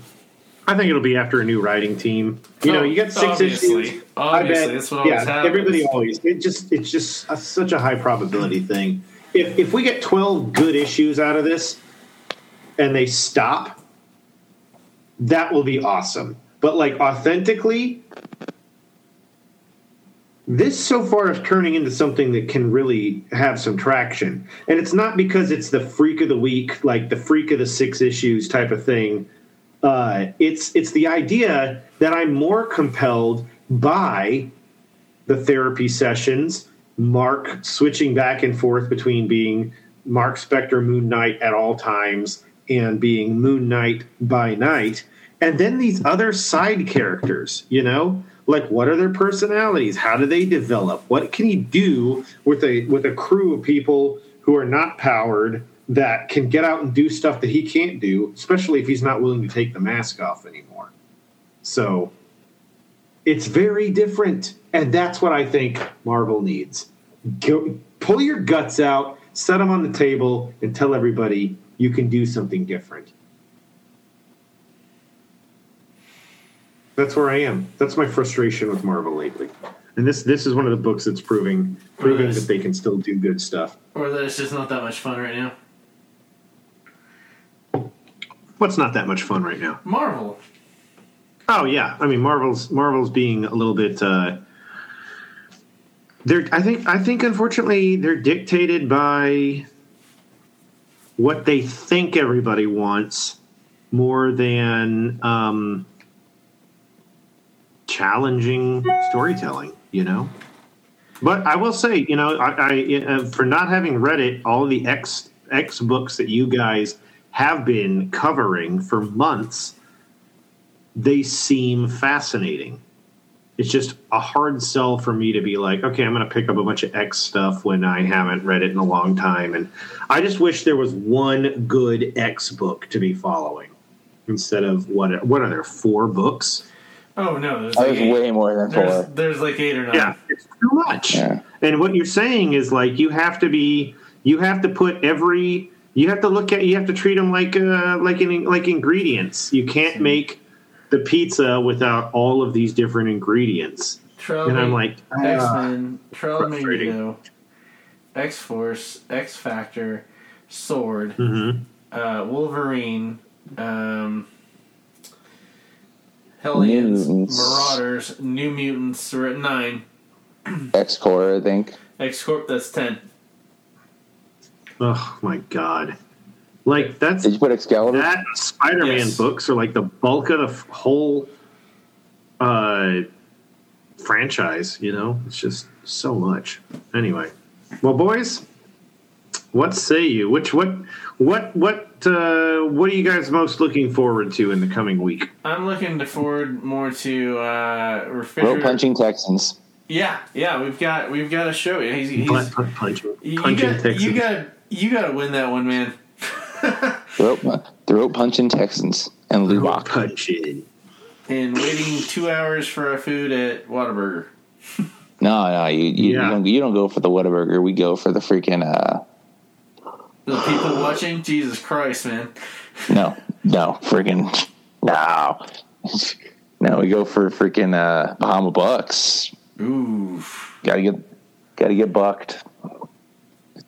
I think it'll be after a new writing team. You oh, know, you got six obviously. issues. Obviously, I bet. That's what always yeah, happens. Everybody always. It just it's just a, such a high probability thing. If if we get twelve good issues out of this, and they stop, that will be awesome. But like authentically, this so far is turning into something that can really have some traction. And it's not because it's the freak of the week, like the freak of the six issues type of thing. Uh, it's it's the idea that I'm more compelled by the therapy sessions, Mark switching back and forth between being Mark Spector Moon Knight at all times and being Moon Knight by night, and then these other side characters, you know? Like, what are their personalities? How do they develop? What can he do with a with a crew of people who are not powered that can get out and do stuff that he can't do, especially if he's not willing to take the mask off anymore? So it's very different, and that's what I think Marvel needs. Go, pull your guts out, set them on the table, and tell everybody you can do something different. That's where I am. That's my frustration with Marvel lately. And this this is one of the books that's proving proving that they can still do good stuff. Or that it's just not that much fun right now. What's not that much fun right now? Marvel. Oh yeah, I mean Marvel's Marvel's being a little bit. Uh, they're I think I think unfortunately they're dictated by what they think everybody wants more than um, challenging storytelling, you know. But I will say, you know, I, I for not having read it, all the X X books that you guys have been covering for months, they seem fascinating. It's just a hard sell for me to be like, okay, I'm going to pick up a bunch of X stuff when I haven't read it in a long time. And I just wish there was one good X book to be following instead of what, what are there, four books? Oh, no. There's, like there's way more than four. There's, there's like eight or nine. Yeah, it's too much. Yeah. And what you're saying is like you have to be, you have to put every, you have to look at, you have to treat them like, uh, like, in, like ingredients. You can't make the pizza without all of these different ingredients. Trail and I'm like, ah, X-Men, Trail Magneto, X-Force, X-Factor, Sword, mm-hmm. uh, Wolverine, um, Hellions, Mutants. Marauders, New Mutants, we're at nine. X-Corps, I think. X-Corps, that's ten. Oh my God. Like that's Did you put Excalibur? That Spider-Man yes. books are like the bulk of the whole uh, franchise, you know? It's just so much. Anyway. Well, boys, what say you? Which what what what uh, what are you guys most looking forward to in the coming week? I'm looking forward more to uh refrigerator Rope punching Texans. Yeah, yeah, we've got we've got a show. He's, he's punch, punch, punch, punching you got, Texans. You got you got to win that one, man. rope, the rope punching Texans and Lubach punching and waiting two hours for our food at Whataburger. No, no, you you, yeah. you, don't, you don't go for the Whataburger. We go for the freaking. Uh... The people watching, Jesus Christ, man! No, no, freaking no, no. We go for freaking uh, Bahama Bucks. Ooh, gotta get, gotta get bucked.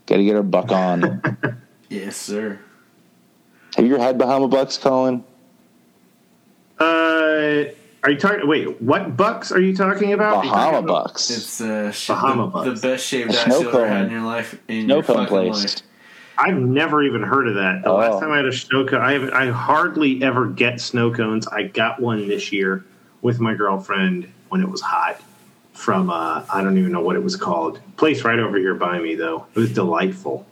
Gotta get a buck on. Yes, sir. Have you ever had Bahama Bucks, Colin? Uh. Are you talking? Wait, what bucks are you talking about? Bahama talking about? Bucks. It's uh, sh- Bahama the, bucks. the best shaved ice you've ever had in your life. In snow your cone place. Life. I've never even heard of that. The oh. last time I had a snow cone, I, I hardly ever get snow cones. I got one this year with my girlfriend when it was hot. From uh, I don't even know what it was called. Place right over here by me though. It was delightful.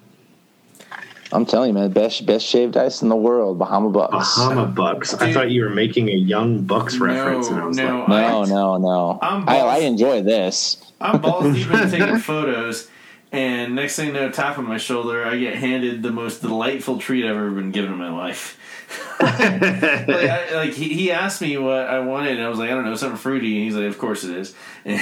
I'm telling you, man, best best shaved ice in the world, Bahama Bucks. Bahama Bucks. Dude, I thought you were making a Young Bucks no, reference, and I was no, like, no, no, no. I'm I, I enjoy this. I'm balls deep in taking photos, and next thing you know, top of my shoulder, I get handed the most delightful treat I've ever been given in my life. like, I, like he, he asked me what I wanted, and I was like, I don't know, something fruity. And he's like, of course it is. And,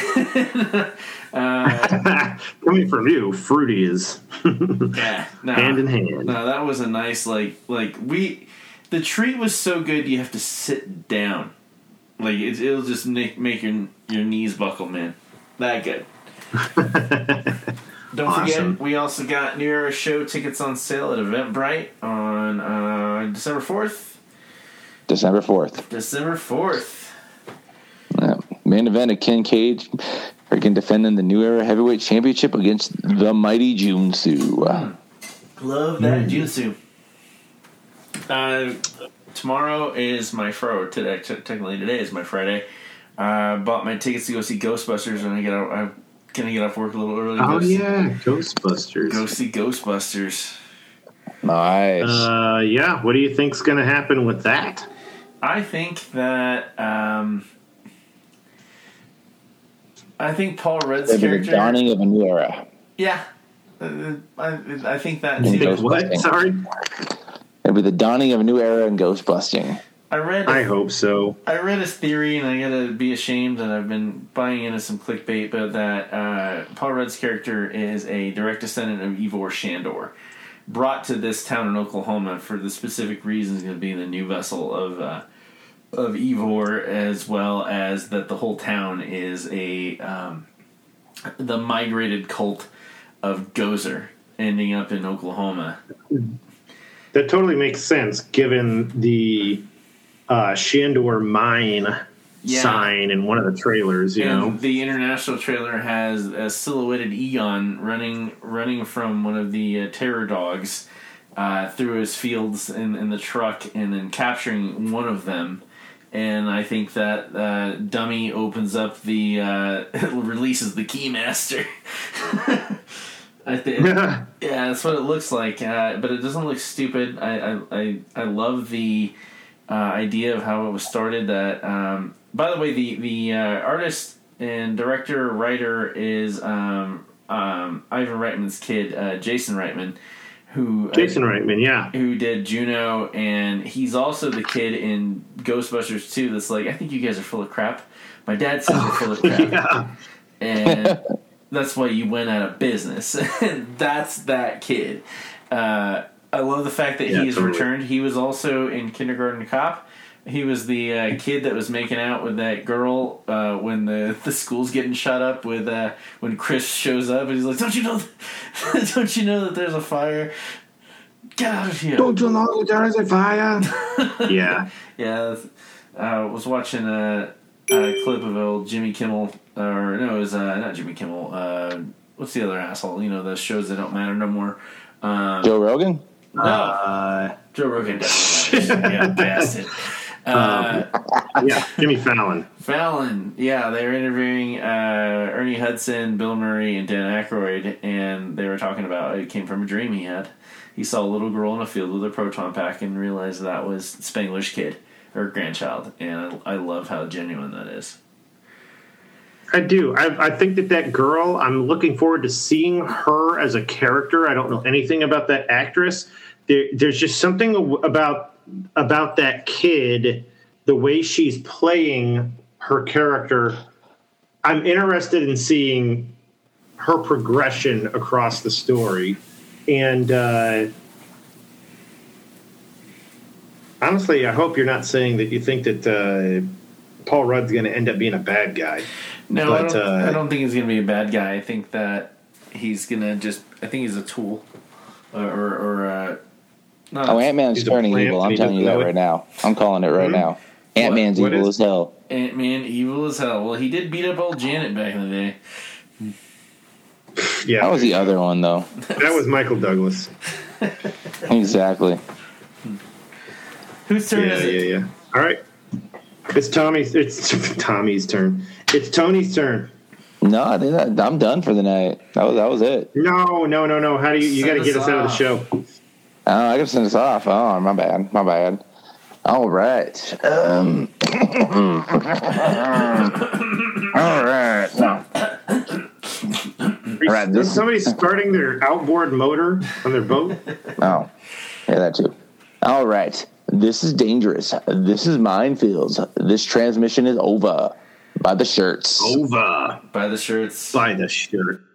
uh, coming from you, fruity is yeah, no, hand in hand. No, that was a nice like like we. The treat was so good, you have to sit down. Like it, it'll just make, make your your knees buckle, man. That good. Don't awesome. forget, we also got New Era show tickets on sale at Eventbrite on uh, December fourth. December fourth. December fourth. Yeah. Main event of Ken Cage freaking defending the New Era Heavyweight Championship against the mighty Junsu. Mm. Love that mm. Junsu. Uh, tomorrow is my Friday. Today, technically today is my Friday. I uh, bought my tickets to go see Ghostbusters when I get out. I, Can I get off work a little early? Oh, yeah, Ghostbusters. Go see Ghostbusters. Nice. Uh, yeah, what do you think's going to happen with that? I think that... Um, I think Paul Rudd's There'll character... The dawning of a new era. Yeah. Uh, I, I think that... Too. What? Sorry? It'll be the dawning of a new era in ghostbusting. I read. A, I hope so. I read a theory, and I gotta be ashamed that I've been buying into some clickbait, but that uh, Paul Rudd's character is a direct descendant of Ivor Shandor, brought to this town in Oklahoma for the specific reasons of being the new vessel of uh, of Ivor, as well as that the whole town is a um, the migrated cult of Gozer, ending up in Oklahoma. That totally makes sense, given the. Uh, Shandor mine yeah. sign in one of the trailers, you and know. The international trailer has a silhouetted Egon running running from one of the uh, terror dogs uh, through his fields in, in the truck and then capturing one of them. And I think that uh, dummy opens up the... Uh, releases the Keymaster. I think, yeah, that's what it looks like. Uh, but it doesn't look stupid. I I, I, I love the... Uh, idea of how it was started. That, um, by the way, the the uh, artist and director writer is um, um, Ivan Reitman's kid, uh, Jason Reitman, who Jason uh, Reitman, yeah, who did Juno, and he's also the kid in Ghostbusters two. That's like, I think you guys are full of crap. My dad says you're full of crap, yeah. and that's why you went out of business. That's that kid. Uh, I love the fact that yeah, he has totally. returned. He was also in Kindergarten Cop. He was the uh, kid that was making out with that girl uh, when the, the school's getting shot up. With uh, when Chris shows up and he's like, "Don't you know? Th- don't you know that there's a fire? Get out of here! Don't you know there is a fire?" yeah, yeah. I uh, was watching a, a clip of old Jimmy Kimmel, or no, it was uh, not Jimmy Kimmel. Uh, what's the other asshole? You know, the shows that don't matter no more. Um, Joe Rogan? No. Uh, Joe Rogan doesn't like yeah, bastard. Uh, um, yeah, Jimmy Fallon. Fallon, yeah, they were interviewing uh, Ernie Hudson, Bill Murray, and Dan Aykroyd, and they were talking about it came from a dream he had. He saw a little girl in a field with a proton pack and realized that was Spangler's kid, or grandchild, and I, I love how genuine that is. I do. I, I think that that girl, I'm looking forward to seeing her as a character. I don't know anything about that actress. There, there's just something about about that kid, the way she's playing her character. I'm interested in seeing her progression across the story. And uh, honestly, I hope you're not saying that you think that uh, Paul Rudd's going to end up being a bad guy. No, but, I, don't, uh, I don't think he's going to be a bad guy. I think that he's going to just... I think he's a tool. Or... or, or uh, no, oh, Ant-Man's turning evil. I'm telling you that right now. I'm calling it right mm-hmm. now. Ant-Man's what, what evil is, as hell. Ant-Man evil as hell. Well, he did beat up old Janet back in the day. Yeah. That was the other one, though. That was Michael Douglas. Exactly. Whose turn yeah, is it? Yeah, yeah, yeah. All right. It's Tommy's. It's Tommy's turn. It's Tony's turn. No, I think that, I'm done for the night. That was that was it. No, no, no, no. How do you? You got to get us off. Out of the show. Oh, I got to send us off. Oh, my bad. My bad. All right. Um. All right. No. All right. This is somebody starting their outboard motor on their boat. Oh, yeah, that too. All right. This is dangerous. This is minefields. This transmission is over. By the shirts. Over. By the shirts. By the shirt.